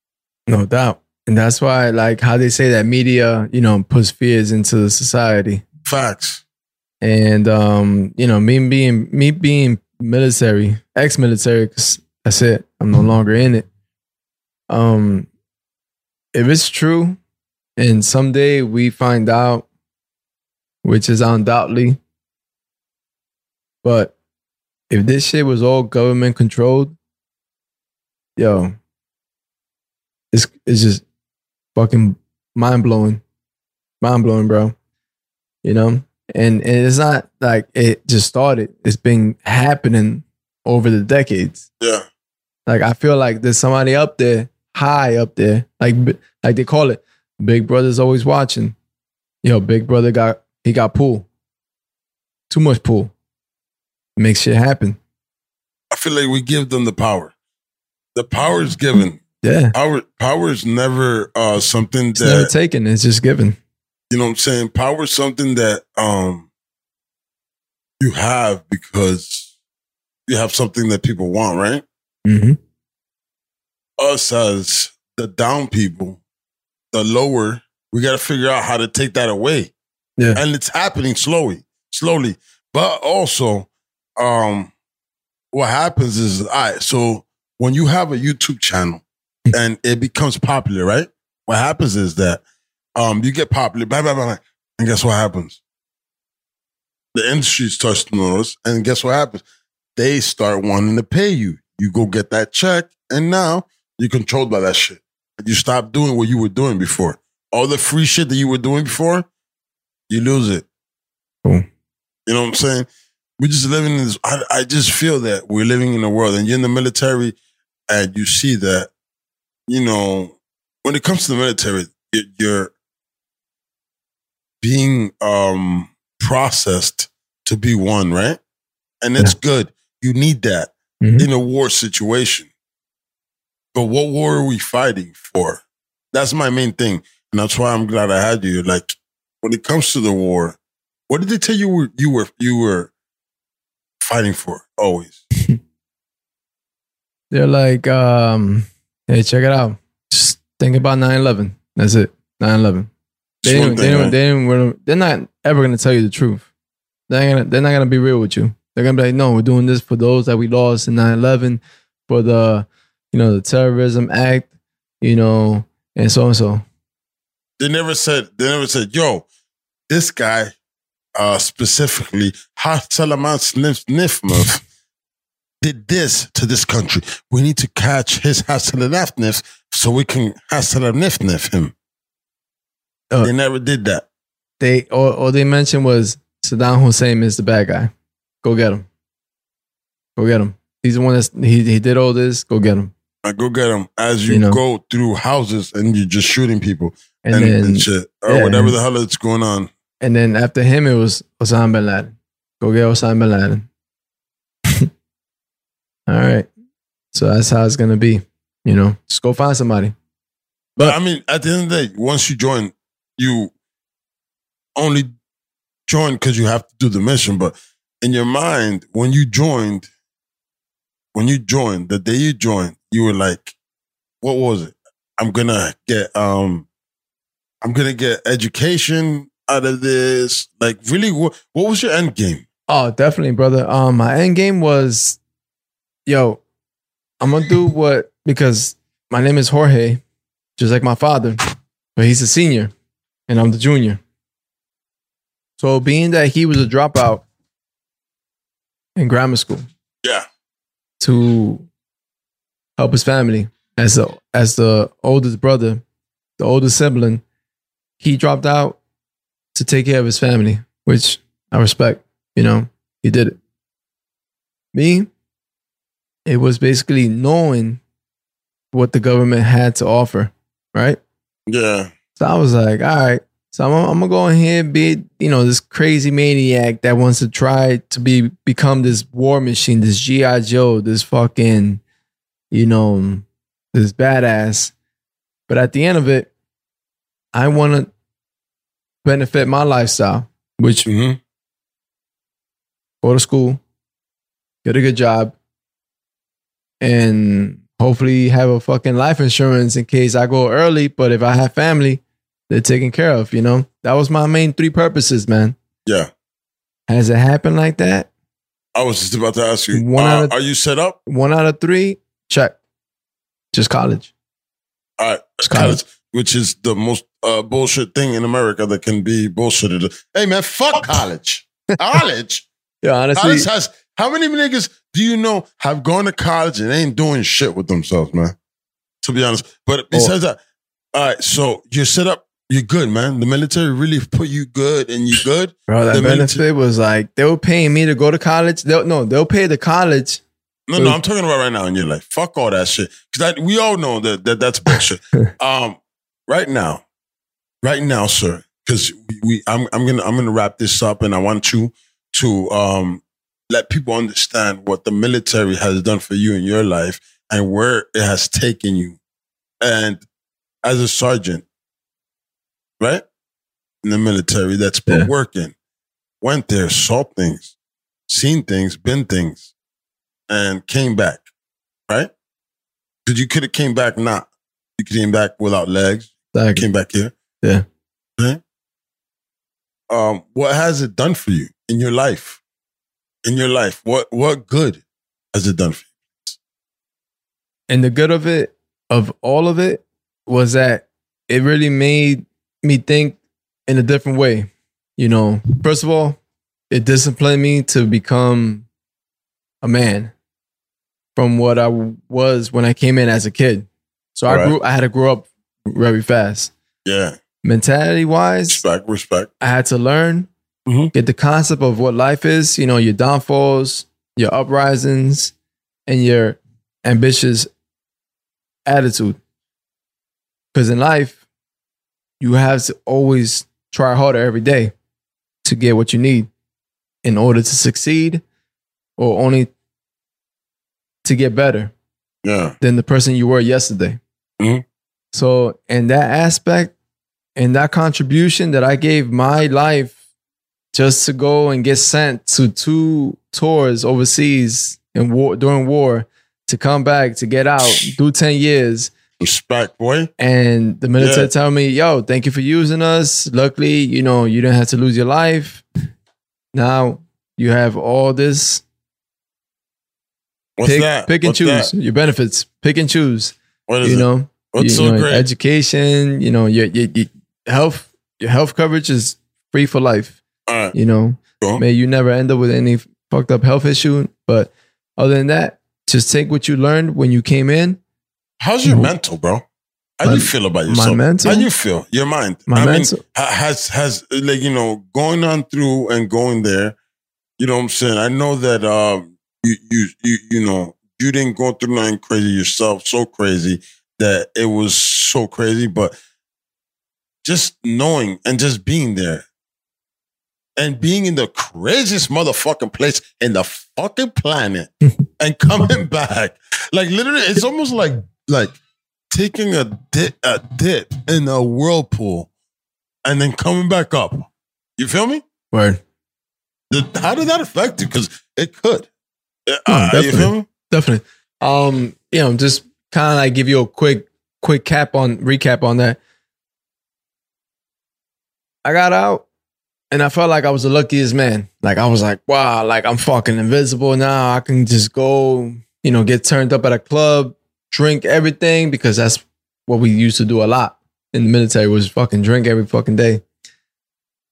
No doubt. And that's why, like, how they say that media, you know, puts fears into the society. Facts. And, um, you know, me being me being military, ex-military, because that's it. I'm no longer in it. Um, if it's true, and someday we find out, which is undoubtedly, but if this shit was all government controlled, yo, it's it's just fucking mind blowing, mind blowing, bro. You know, and, and it's not like it just started. It's been happening over the decades. Yeah, like I feel like there's somebody up there, high up there, like like they call it, Big Brother's always watching. Yo, Big Brother got he got pull, too much pull. Make shit happen. I feel like we give them the power. The power is given. Yeah. Power, power is never uh, something it's that... It's never taken. It's just given. You know what I'm saying? Power is something that um, you have because you have something that people want, right? Mm-hmm. Us as the down people, the lower, we got to figure out how to take that away. Yeah. And it's happening slowly, slowly. But also... Um, what happens is, all right, so when you have a YouTube channel and it becomes popular, right? What happens is that um, you get popular, blah, blah, blah, blah, and guess what happens? The industry starts to notice, and guess what happens? They start wanting to pay you. You go get that check, and now you're controlled by that shit. You stop doing what you were doing before. All the free shit that you were doing before, you lose it. Cool. You know what I'm saying? We're just living in this. I, I just feel that we're living in a world, and you're in the military, and you see that, you know, when it comes to the military, you're being um, processed to be one, right? And that's good. You need that mm-hmm. in a war situation. But what war are we fighting for? That's my main thing. And that's why I'm glad I had you. Like, when it comes to the war, what did they tell you were, you were, you were, fighting for always? They're like, um, hey, check it out. Just think about nine eleven. That's it. nine eleven. They didn't, they didn't, they didn't, they're not ever going to tell you the truth. They're gonna, they're not going to be real with you. They're going to be like, no, we're doing this for those that we lost in nine eleven, for the, you know, the terrorism act, you know, and so and so. They never said, they never said, yo, this guy, Uh, specifically, Haj Salaman Sniff Nifmuff did this to this country. We need to catch his Haj Salaman Nif so we can Haj Salaman Nif Nif him. Uh, they never did that. They all, all they mentioned was Saddam Hussein is the bad guy. Go get him. Go get him. He's the one that's he he did all this. Go get him. I go get him. As you, you know. go through houses and you're just shooting people and, and, then, and shit or yeah, whatever the hell is going on. And then after him, it was Osama bin Laden. Go get Osama bin Laden. All right. So that's how it's going to be. You know, just go find somebody. But I mean, at the end of the day, once you join, you only join because you have to do the mission. But in your mind, when you joined, when you joined, the day you joined, you were like, what was it? I'm going to get, um, I'm going to get education out of this. Like, really, what, what was your end game? Oh, definitely, brother. Um, my end game was, yo, I'm going to do what, because my name is Jorge, just like my father, but he's a senior and I'm the junior. So being that he was a dropout in grammar school, yeah, to help his family as the, as the oldest brother, the oldest sibling, he dropped out to take care of his family, which I respect. You know, he did it. Me, it was basically knowing what the government had to offer, right? Yeah. So I was like, all right, so I'm, I'm gonna go in here and be, you know, this crazy maniac that wants to try to be become this war machine, this G I Joe, this fucking, you know, this badass. But at the end of it, I want to benefit my lifestyle, which mm-hmm. go to school, get a good job, and hopefully have a fucking life insurance in case I go early. But if I have family, they're taken care of, you know? That was my main three purposes, man. Yeah. Has it happened like that? I was just about to ask you, one uh, out of, are you set up? One out of three, check. Just college. All right. Just college. college. Which is the most uh, bullshit thing in America that can be bullshitted. Hey, man, fuck college. College? Yeah, honestly. College has, how many niggas do you know have gone to college and ain't doing shit with themselves, man? To be honest. But besides oh. that, all right, so you're set up. You're good, man. The military really put you good and you good. Bro, that the benefit military- was like, they were paying me to go to college. They'll, no, they'll pay the college. No, no, I'm talking about right now in your life. Fuck all that shit. Because we all know that, that that's bullshit. um, Right now, right now, sir, because we, I'm, I'm gonna, I'm gonna wrap this up, and I want you to um, let people understand what the military has done for you in your life and where it has taken you, and as a sergeant, right, in the military, that's been yeah. working, went there, saw things, seen things, been things, and came back, right? Because you could have came back not, you came back without legs. Like, came back here. Yeah. Okay. Um, what has it done for you in your life? In your life, what what good has it done for you? And the good of it, of all of it, was that it really made me think in a different way. You know, first of all, it disciplined me to become a man from what I was when I came in as a kid. So all I right. grew. I had to grow up very fast. Yeah. Mentality wise. Respect, respect. I had to learn, mm-hmm. get the concept of what life is, you know, your downfalls, your uprisings, and your ambitious attitude. Because in life, you have to always try harder every day to get what you need in order to succeed or only to get better yeah. than the person you were yesterday. Mm-hmm. So in that aspect and that contribution that I gave my life just to go and get sent to two tours overseas in war, during war, to come back, to get out, do ten years. Respect, boy. And the military yeah. tell me, yo, thank you for using us. Luckily, you know, you didn't have to lose your life. Now you have all this. What's pick, that? Pick and What's choose that? Your benefits. Pick and choose. What is you it? Know? What's you so know, great? Education, you know, your, your your health, your health coverage is free for life. All right. You know, cool. May you never end up with any fucked up health issue. But other than that, just take what you learned when you came in. How's your you know, mental, bro? How my, do you feel about yourself? My mental? How do you feel? Your mind. My I mental. Mean, has, has, like, you know, going on through and going there, you know what I'm saying? I know that, um, you, you, you, you know, you didn't go through nothing crazy yourself, so crazy. That it was so crazy, but just knowing and just being there and being in the craziest motherfucking place in the fucking planet and coming back. Like, literally, it's almost like like taking a dip, a dip in a whirlpool and then coming back up. You feel me? Right. Did, how did that affect you? Because it could. Oh, uh, definitely. You feel me? Definitely. Um, you know, just kind of like give you a quick, quick cap on recap on that. I got out and I felt like I was the luckiest man. Like, I was like, wow, like I'm fucking invisible now. I can just go, you know, get turned up at a club, drink everything, because that's what we used to do a lot in the military, was fucking drink every fucking day.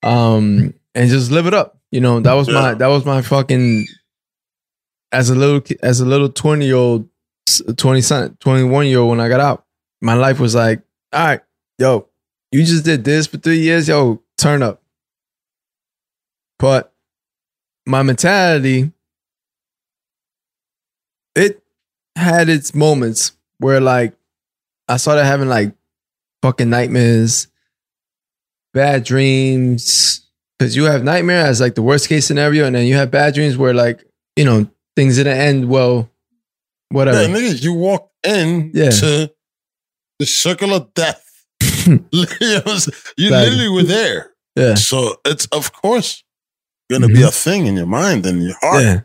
Um, and just live it up. You know, that was yeah. my, that was my fucking, as a little, as a little twenty year old, twenty, twenty-one year old when I got out, my life was like, all right, yo, you just did this for three years. Yo, turn up. But my mentality, it had its moments where, like, I started having, like, fucking nightmares, bad dreams. Because you have nightmare as, like, the worst case scenario. And then you have bad dreams where, like, you know, things didn't end well, whatever. Yeah, niggas, you walked in yeah. to the circle of death. you literally were there, yeah. So it's of course gonna mm-hmm. be a thing in your mind and your heart. Yeah.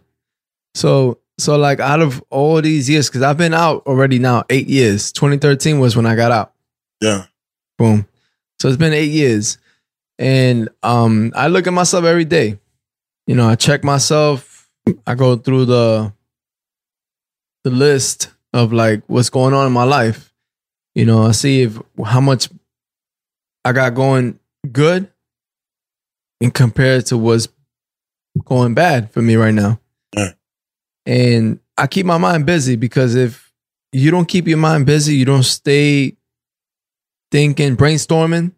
So, so like out of all these years, because I've been out already now eight years. twenty thirteen was when I got out. Yeah. Boom. So it's been eight years, and um, I look at myself every day. You know, I check myself. I go through the the list of like what's going on in my life. You know, I see if how much I got going good and compared to what's going bad for me right now. Yeah. And I keep my mind busy, because if you don't keep your mind busy, you don't stay thinking, brainstorming.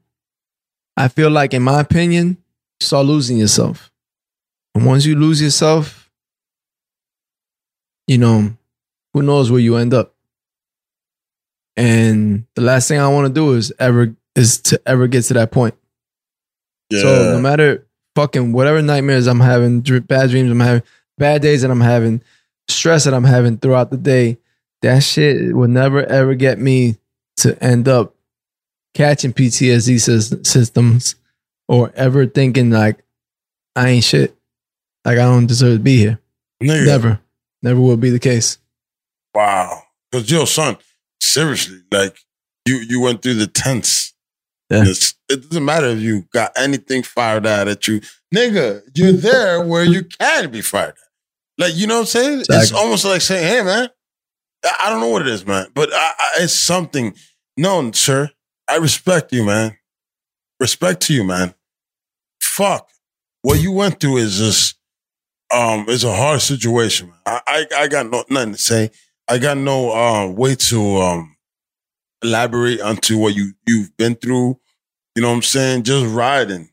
I feel like, in my opinion, you start losing yourself. And once you lose yourself, you know, who knows where you end up. And the last thing I want to do is ever is to ever get to that point. Yeah. So no matter fucking whatever nightmares I'm having, bad dreams I'm having, bad days that I'm having, stress that I'm having throughout the day, that shit will never ever get me to end up catching P T S D systems or ever thinking like I ain't shit, like I don't deserve to be here. Nigga. Never, never will be the case. Wow, because yo, son, seriously, like you, you went through the tense. Yeah. It's, it doesn't matter if you got anything fired out at you, nigga. You're there where you can be fired at. Like, you know what I'm saying? Exactly. It's almost like saying, "Hey, man, I don't know what it is, man, but I, I, it's something." No, sir, I respect you, man. Respect to you, man. Fuck, what you went through is just, um, it's a hard situation, man. I, I, I got no, nothing to say. I got no uh, way to um, elaborate onto what you, you've been through. You know what I'm saying? Just riding.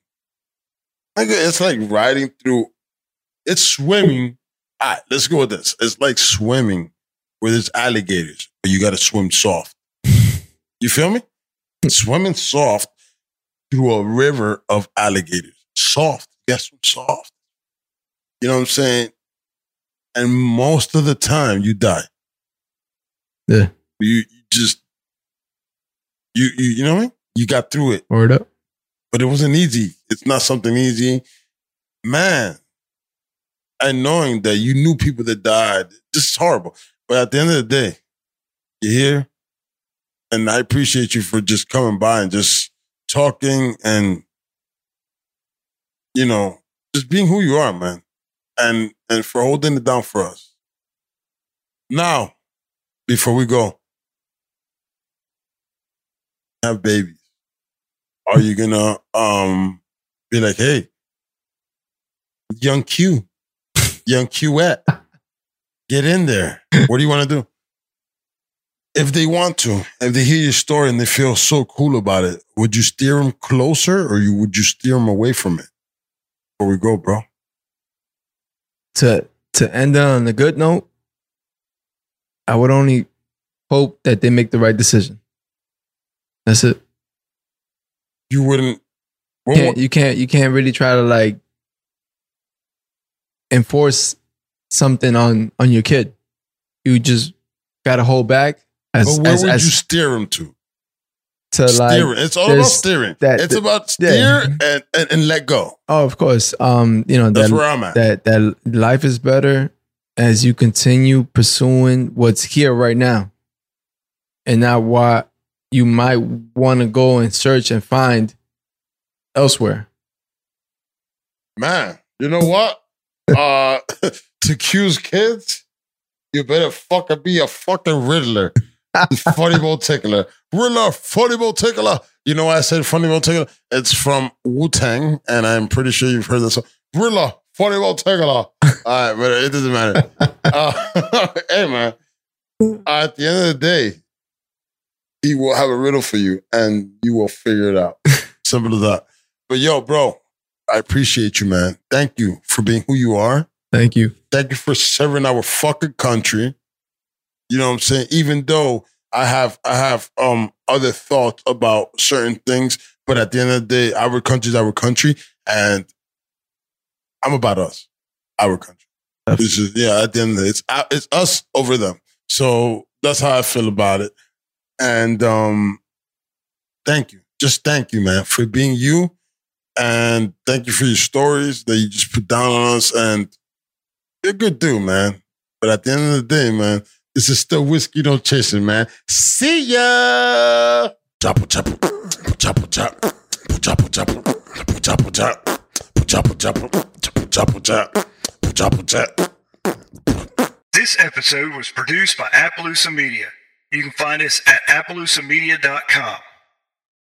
Like, it's like riding through. It's swimming. All right, let's go with this. It's like swimming where there's alligators, but you got to swim soft. You feel me? Swimming soft through a river of alligators. Soft. You got to swim soft. You know what I'm saying? And most of the time, you die. Yeah, you, you just you, you you know what I mean? You got through it. Word up, but it wasn't easy. It's not something easy, man. And knowing that you knew people that died, this is horrible. But at the end of the day, you're here, and I appreciate you for just coming by and just talking and you know just being who you are, man, and and for holding it down for us. Now, before we go, have babies. Are you gonna um be like, hey, young Q, young Qette, get in there? What do you want to do? If they want to, if they hear your story and they feel so cool about it, would you steer them closer or you would you steer them away from it? Before we go, bro. To to end on a good note, I would only hope that they make the right decision. That's it. You wouldn't. Can't, you can't. You can't really try to like enforce something on, on your kid. You just gotta hold back. As, but where as, would as, you steer him to? To steering. Like, it's all about steering. That, it's that, about steer yeah. and, and, and let go. Oh, of course. Um, you know that's that, where I'm at. That that life is better as you continue pursuing what's here right now, and not what you might want to go and search and find elsewhere. Man, you know what? uh, to Q's kids, you better fucking be a fucking Riddler. Funny Motickler. Riddler, Funny Motickler. You know why I said Funny Motickler? It's from Wu Tang, and I'm pretty sure you've heard this song. Riddler, Funny Motickler. All right, but it doesn't matter. Uh, hey, man. At the end of the day, he will have a riddle for you, and you will figure it out. Simple as that. But yo, bro, I appreciate you, man. Thank you for being who you are. Thank you. Thank you for serving our fucking country. You know what I'm saying? Even though I have I have um other thoughts about certain things, but at the end of the day, our country is our country, and I'm about us, our country. This is yeah. At the end of the day, it's it's us over them. So that's how I feel about it. And um, thank you, just thank you, man, for being you, and thank you for your stories that you just put down on us. And you're a good dude, man. But at the end of the day, man. This is still Whiskey No Chaser, man. See ya! Chopple, chopple, chopple, chopple, chopple, chopple, chopple, chopple, chopple, chopple, chopple, chopple, chopple. This episode was produced by Appaloosa Media. You can find us at appaloosa media dot com.